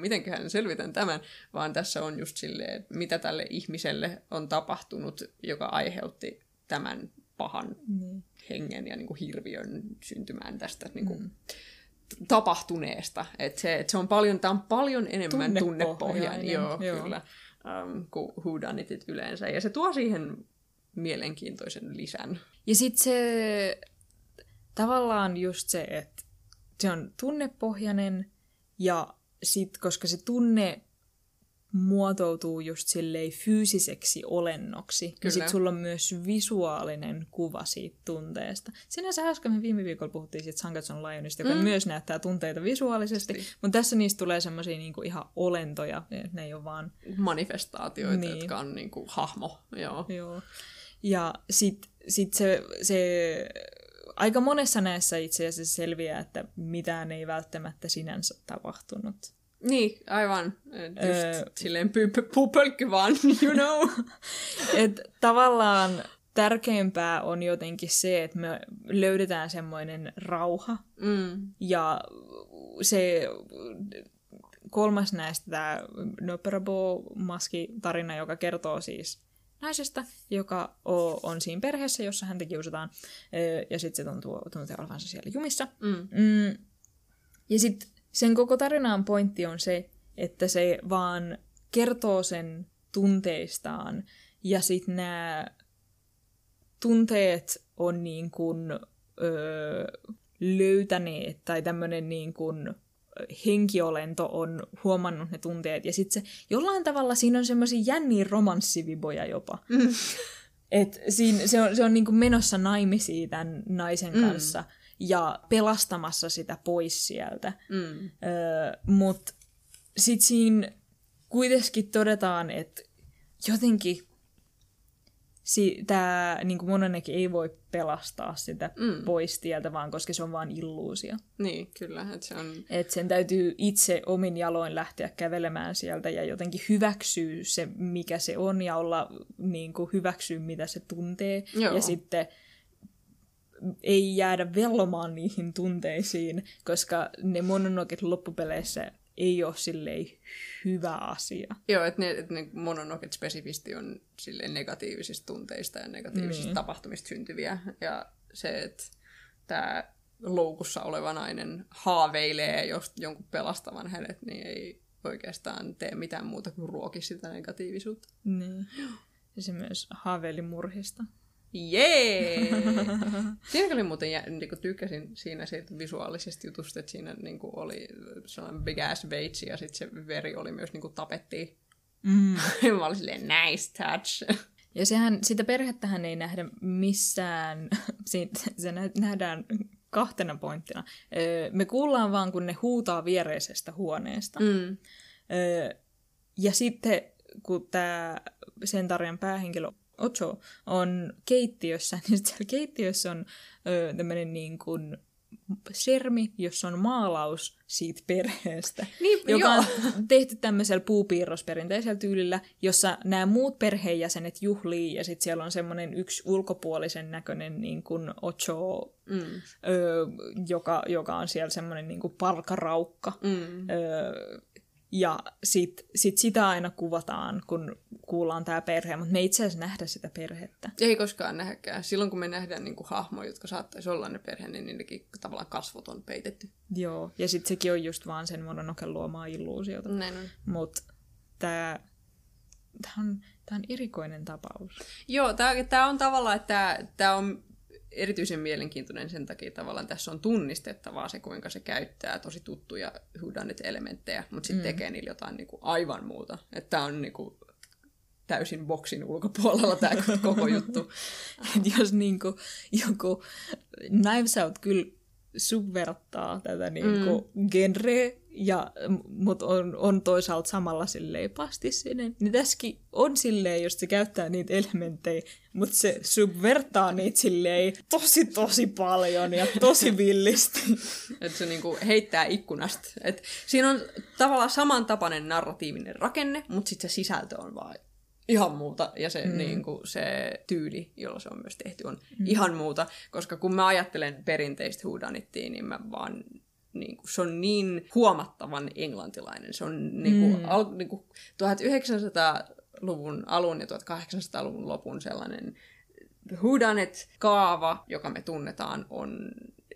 mitenköhän selvitän tämän, vaan tässä on just silleen, mitä tälle ihmiselle on tapahtunut, joka aiheutti tämän pahan hengen ja niin kuin hirviön syntymään tästä niin kuin tapahtuneesta. Tämä on paljon enemmän tunnepohjainen kuin whodunitit yleensä. Ja se tuo siihen mielenkiintoisen lisän. Ja sitten se tavallaan just se, että se on tunnepohjainen ja sitten koska se tunne muotoutuu just silleen fyysiseksi olennoksi. Kyllä. Ja sit sulla on myös visuaalinen kuva siitä tunteesta. Sinänsä hauska, me viime viikolla puhuttiin siitä Sankatson lionista, joka myös näyttää tunteita visuaalisesti, mutta tässä niistä tulee semmosia niinku ihan olentoja, ne ei ole vaan... manifestaatioita, jotka on niinku hahmo. Joo. Ja sit se aika monessa näissä itse asiassa selviää, että mitään ei välttämättä sinänsä tapahtunut. Niin, aivan. Just silleen puupölkky vaan, you know. Et tavallaan tärkeämpää on jotenkin se, että me löydetään semmoinen rauha. Ja se kolmas näistä, tämä Nöperbo-maskitarina, joka kertoo siis naisesta, joka on siinä perheessä, jossa häntä kiusataan. Ja sitten se tuntuu olevansa siellä jumissa. Ja sitten sen koko tarinaan pointti on se, että se vaan kertoo sen tunteistaan ja sitten nämä tunteet on niin kuin, löytäneet, tai tämmöinen niin kuin henkiolento on huomannut ne tunteet. Ja sitten se jollain tavalla siinä on semmoisia jänniä romanssiviboja jopa. Mm. Et siinä, se on niin kuin menossa naimisiin tämän naisen kanssa ja pelastamassa sitä pois sieltä. Mm. Mutta sitten siinä kuitenkin todetaan, että jotenkin tämä niin kuin Mononoke ei voi pelastaa sitä pois tieltä, vaan koska se on vain illuusio. Niin, kyllä. Että se on... Et sen täytyy itse omin jaloin lähteä kävelemään sieltä ja jotenkin hyväksyä se, mikä se on, ja olla, niin kuin, hyväksyä, mitä se tuntee. Joo. Ja sitten ei jäädä vellomaan niihin tunteisiin, koska ne Mononoket loppupeleissä ei ole silleen hyvä asia. Joo, että ne Mononoket spesifisti on silleen negatiivisista tunteista ja negatiivisista tapahtumista syntyviä. Ja se, että tämä loukussa oleva nainen haaveilee jonkun pelastavan hänet, niin ei oikeastaan tee mitään muuta kuin ruoki sitä negatiivisuutta. Niin. Ja se myös haaveili murhista. Jee! Siinä oli muuten, niin kuin tykkäsin siinä siitä visuaalisesta jutusta, että siinä niin kuin oli sellainen big ass veitsi ja sitten se veri oli myös niin kuin tapettiin. Mm. Mä olin silleen, nice touch. Ja sitä perhettähän ei nähdä missään, se nähdään kahtena pointtina. Me kuullaan vaan, kun ne huutaa viereisestä huoneesta. Mm. Ja sitten, kun sen tarjan päähenkilö Ocho on keittiössä, niin siellä keittiössä on tämmöinen niin kuin sermi, jossa on maalaus siitä perheestä, niin, joka on tehty tämmöisellä puupiirrosperinteisellä tyylillä, jossa nämä muut perheenjäsenet juhlii, ja sitten siellä on semmoinen yksi ulkopuolisen näköinen niin kuin Ocho, joka on siellä semmoinen niin kuin palkaraukka, ja sit sitä aina kuvataan, kun kuullaan tämä perhe, mutta me ei itse asiassa nähdä sitä perhettä. Ei koskaan nähdäkään. Silloin kun me nähdään niin hahmoja, jotka saattaisi olla ne perhe, niin niidenkin tavallaan kasvot on peitetty. Joo, ja sitten sekin on just vaan sen Mononoken luomaa illuusiota. Näin on. Mutta tämä on erikoinen tapaus. Joo, tämä on tavallaan, että tämä on erityisen mielenkiintoinen sen takia tavallaan tässä on tunnistettavaa se, kuinka se käyttää tosi tuttuja whodunit-elementtejä, mutta sitten tekee niillä jotain niinku aivan muuta. Että tämä on niinku täysin boksin ulkopuolella tämä koko juttu. Et jos niinku joku Knives Out kyllä subverttaa tätä niinku genreä, mutta on toisaalta samalla silleen pastissinen. Niin tässäkin on silleen, jos se käyttää niitä elementtejä, mutta se subvertaa niitä silleen tosi paljon ja tosi villisti. Että se niinku heittää ikkunasta. Et siinä on tavallaan samantapainen narratiivinen rakenne, mutta sitten se sisältö on vaan ihan muuta, ja se, niinku, se tyyli, jolla se on myös tehty, on ihan muuta. Koska kun mä ajattelen perinteistä whodunittia, niin mä vaan... Niinku, se on niin huomattavan englantilainen. Se on niinku, 1900-luvun alun ja 1800-luvun lopun sellainen whodunit-kaava, joka me tunnetaan, on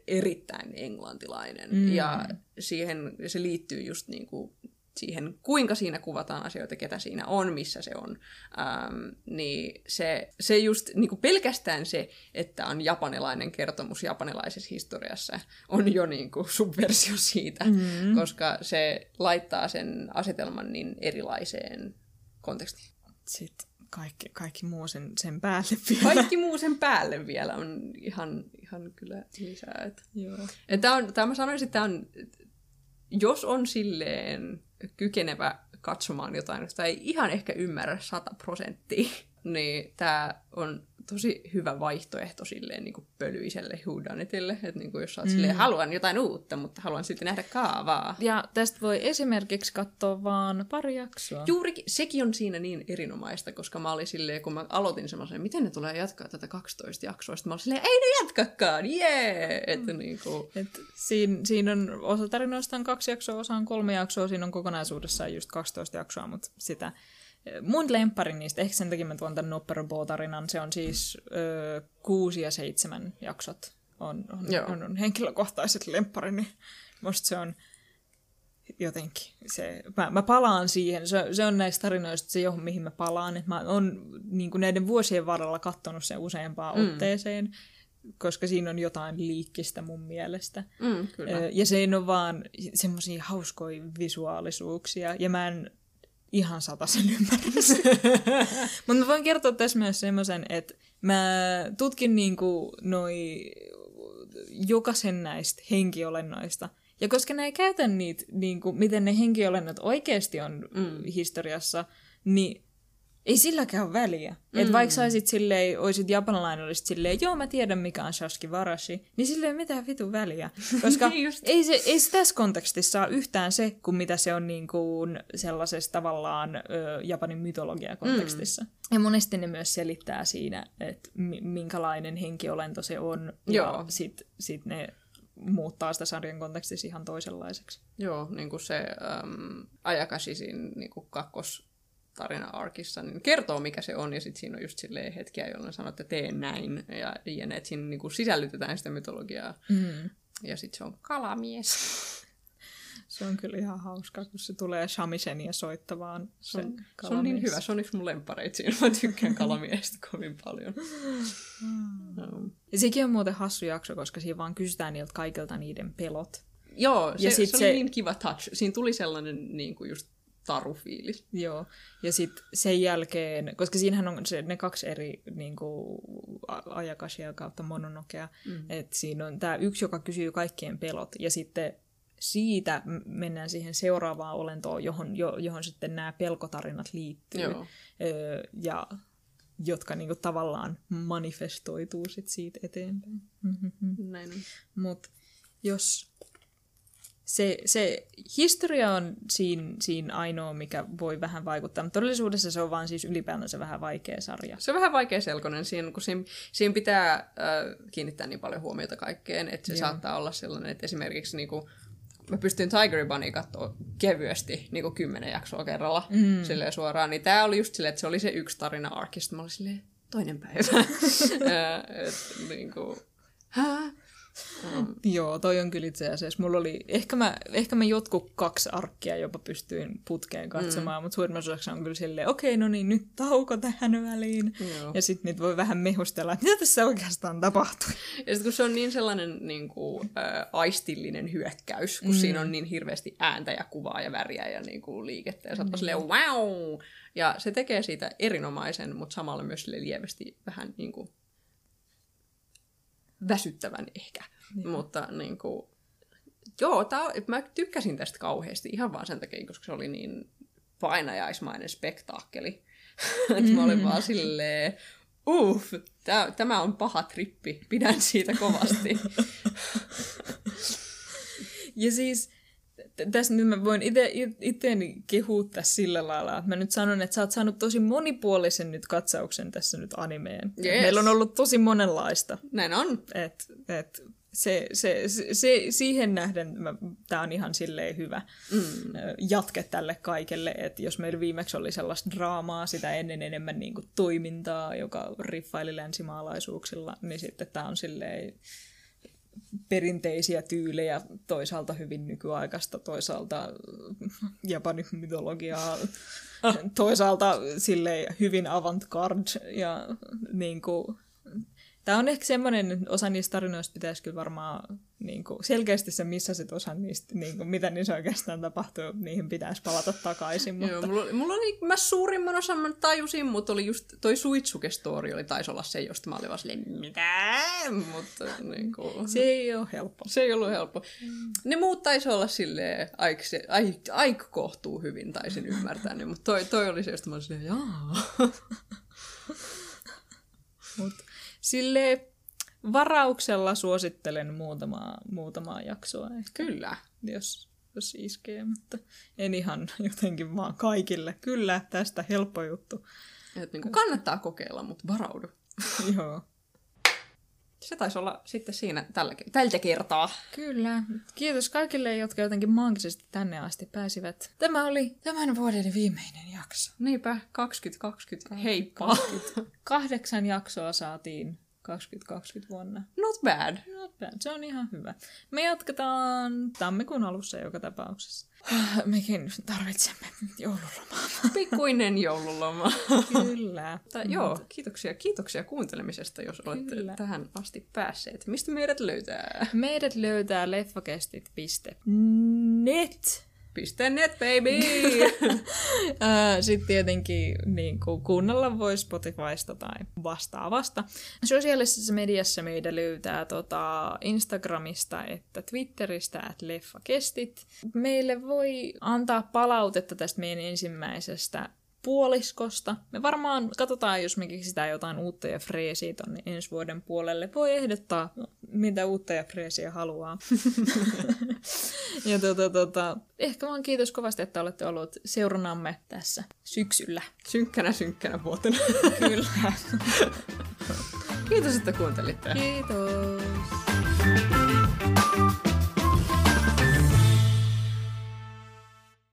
erittäin englantilainen. Mm. Ja se liittyy just niinku siihen, kuinka siinä kuvataan asioita, ketä siinä on, missä se on. Niin se just niinku pelkästään se, että on japanilainen kertomus japanilaisessa historiassa, on jo niinku subversio siitä, koska se laittaa sen asetelman niin erilaiseen kontekstiin. Sitten kaikki muu sen päälle vielä. Kaikki muu sen päälle vielä on ihan kyllä lisää. Tämä mä sanoisin, että jos on silleen kykenevä katsomaan jotain, josta ei ihan ehkä ymmärrä 100%, niin tämä on tosi hyvä vaihtoehto silleen niin kuin pölyiselle whodunitille. Että niin kuin jos olet silleen, haluan jotain uutta, mutta haluan silti nähdä kaavaa. Ja tästä voi esimerkiksi katsoa vaan pari jaksoa. Juurikin, sekin on siinä niin erinomaista, koska mä olin silleen, kun mä aloitin semmoisen, miten ne tulee jatkaa tätä 12 jaksoa, sitten mä olin silleen, ei ne jatkakaan, jee! Että niin kuin... siinä on osa tarinoista on 2 jaksoa, osa on 3 jaksoa, siinä on kokonaisuudessaan just 12 jaksoa, mutta sitä... Mun lemppari niistä, ehkä sen takia mä tuon tämän Nopperobo-tarinan, se on siis 6 ja 7 jaksot on henkilökohtaiset lempparini. Musta se on jotenkin, mä palaan siihen, se on näistä tarinoista se johon mihin mä palaan. Et mä oon niin kuin näiden vuosien varrella katsonut sen useampaan otteeseen, koska siinä on jotain liikkistä mun mielestä. Ja se ei ole vaan semmoisia hauskoja visuaalisuuksia. Ja mä en ihan 100% ymmärrys. Mutta mä voin kertoa tässä myös semmoisen, että mä tutkin niinku noi jokaisen näistä henkiolennoista. Ja koska ne ei käytä niitä, niinku, miten ne henkiolennot oikeasti on historiassa, niin ei silläkään ole väliä. Että vaikka saisit silleen, oisit japanilainen, olisit silleen, joo mä tiedän mikä on Shashiki Warashi, niin sille ei mitään vitun väliä. Koska ei se tässä kontekstissa ole yhtään se, kuin mitä se on niin kuin sellaisessa tavallaan Japanin mytologia-kontekstissa. Ja monesti ne myös selittää siinä, että minkälainen henkiolento se on, ja sit ne muuttaa sitä sarjan kontekstissa ihan toisenlaiseksi. Joo, niin kuin se Ayakashi siinä niin kuin tarina-arkissa, niin kertoo mikä se on, ja sitten siinä on just silleen hetkiä, jolloin sanoo, että tee näin, ja että siinä niinku sisällytetään sitä mytologiaa. Ja sitten se on kalamies. Se on kyllä ihan hauskaa, kun se tulee shamisen soittavaan. Se on niin hyvä, se on yksi mun lemppareit siinä, mä tykkään kalamiestä kovin paljon. Ja sekin on muuten hassu jakso, koska siinä vaan kysytään niiltä kaikilta niiden pelot. Joo, se oli niin kiva touch. Siinä tuli sellainen niinku just tarufiilis. Joo, ja sitten sen jälkeen, koska siinähän on ne kaksi eri niinku, Ayakashia kautta Mononokea, että siinä on tämä yksi, joka kysyy kaikkien pelot, ja sitten siitä mennään siihen seuraavaan olentoon, johon sitten nämä pelkotarinat liittyy, ja jotka niinku, tavallaan manifestoituu sit siitä eteenpäin. Näin on. Mut jos se historia on siinä ainoa, mikä voi vähän vaikuttaa, mutta todellisuudessa se on vaan siis ylipäätänsä vähän vaikea sarja. Se on vähän vaikea selkonen, kun siinä pitää kiinnittää niin paljon huomiota kaikkeen, että se saattaa olla sellainen, että esimerkiksi niinku, mä pystyn Tiger Bunny katsoa kevyesti niinku 10 jaksoa kerralla silleen suoraan, niin tää oli just silleen, että se oli se yksi tarina arkista. Mä olin silleen, toinen päivä. Niinku, joo, toi on kyllä itse asiassa. Mulla oli, ehkä mä jotkut 2 arkkia jopa pystyin putkeen katsomaan, mutta suurimmaksi osaksi on kyllä silleen, okei, no niin, nyt tauko tähän väliin. Joo. Ja sitten niitä voi vähän mehustella, että mitä tässä oikeastaan tapahtui. Ja sitten kun se on niin sellainen niin kuin, aistillinen hyökkäys, kun siinä on niin hirveästi ääntä ja kuvaa ja väriä ja niin kuin, liikettä, ja sä oot silleen, wow! Ja se tekee siitä erinomaisen, mutta samalla myös lievästi vähän niin kuin väsyttävän ehkä, mutta niin kuin, joo, mä tykkäsin tästä kauheasti ihan vaan sen takia, koska se oli niin painajaismainen spektaakkeli. Mä olin vaan silleen, uff, tämä on paha trippi, pidän siitä kovasti. Ja siis tässä nyt mä voin itseäni kehuuttaa sillä lailla, että mä nyt sanon, että sä oot saanut tosi monipuolisen nyt katsauksen tässä nyt animeen. Yes. Meillä on ollut tosi monenlaista. Näin on. Siihen nähden tää on ihan silleen hyvä jatke tälle kaikelle, että jos meillä viimeksi oli sellaista draamaa, sitä ennen enemmän niin kuin toimintaa, joka riffaili länsimaalaisuuksilla, niin sitten tää on silleen perinteisiä tyylejä, toisaalta hyvin nykyaikaista, toisaalta Japanin mytologiaa, toisaalta silleen hyvin avant-garde. Ja niin kuin tämä on ehkä semmoinen, että osa niistä tarinoista pitäisi kyllä varmaan niin kuin selkeästi se, missä sit osa niistä, niin kuin, mitä niissä oikeastaan tapahtuu, niihin pitäisi palata takaisin. Mutta joo, mulla oli, mä suurimman osan mä tajusin, mutta oli just toi Suitsuke-story taisi olla se, josta mä olin vaan silleen, mitä? Mutta niin kuin se ei ole helppo. Se ei ollut helppo. Ne muut taisi olla silleen, aika kohtuu hyvin, taisin ymmärtää ne, mutta toi oli se, josta mä olin silleen, jaa. Mutta silleen varauksella suosittelen muutamaa jaksoa. Ehkä. Kyllä. Jos iskee, mutta en ihan jotenkin vaan kaikille. Kyllä, tästä helppo juttu. Et niin kuin kannattaa kokeilla, mutta varaudu. Joo. Se taisi olla sitten siinä tältä kertaa. Kyllä. Kiitos kaikille, jotka jotenkin maagisesti tänne asti pääsivät. Tämä oli tämän vuoden viimeinen jakso. Niinpä, 2020. Heippa. 8 jaksoa saatiin 2020 vuonna. Not bad. Not bad. Se on ihan hyvä. Me jatketaan tammikuun alussa joka tapauksessa. Mekin tarvitsemme joululomaa. Pikkuinen joululoma. Kyllä. Joo, kiitoksia kuuntelemisesta, jos olette tähän asti päässeet. Mistä meidät löytää? Meidät löytää leffakestit.net. .net, baby! Sitten tietenkin niin kuunnella voi Spotifysta tai vastaavasta. Sosiaalisessa mediassa meidän löytää Instagramista että Twitteristä @leffakestit. Meille voi antaa palautetta tästä meidän ensimmäisestä puoliskosta. Me varmaan katsotaan, jos me keksitään jotain uutta ja freesiä tonne ensi vuoden puolelle. Voi ehdottaa, mitä uutta ja freesiä haluaa. Ja ehkä vaan kiitos kovasti, että olette olleet seurannamme tässä syksyllä. Synkkänä vuotena. Kyllä. Kiitos, että kuuntelitte. Kiitos.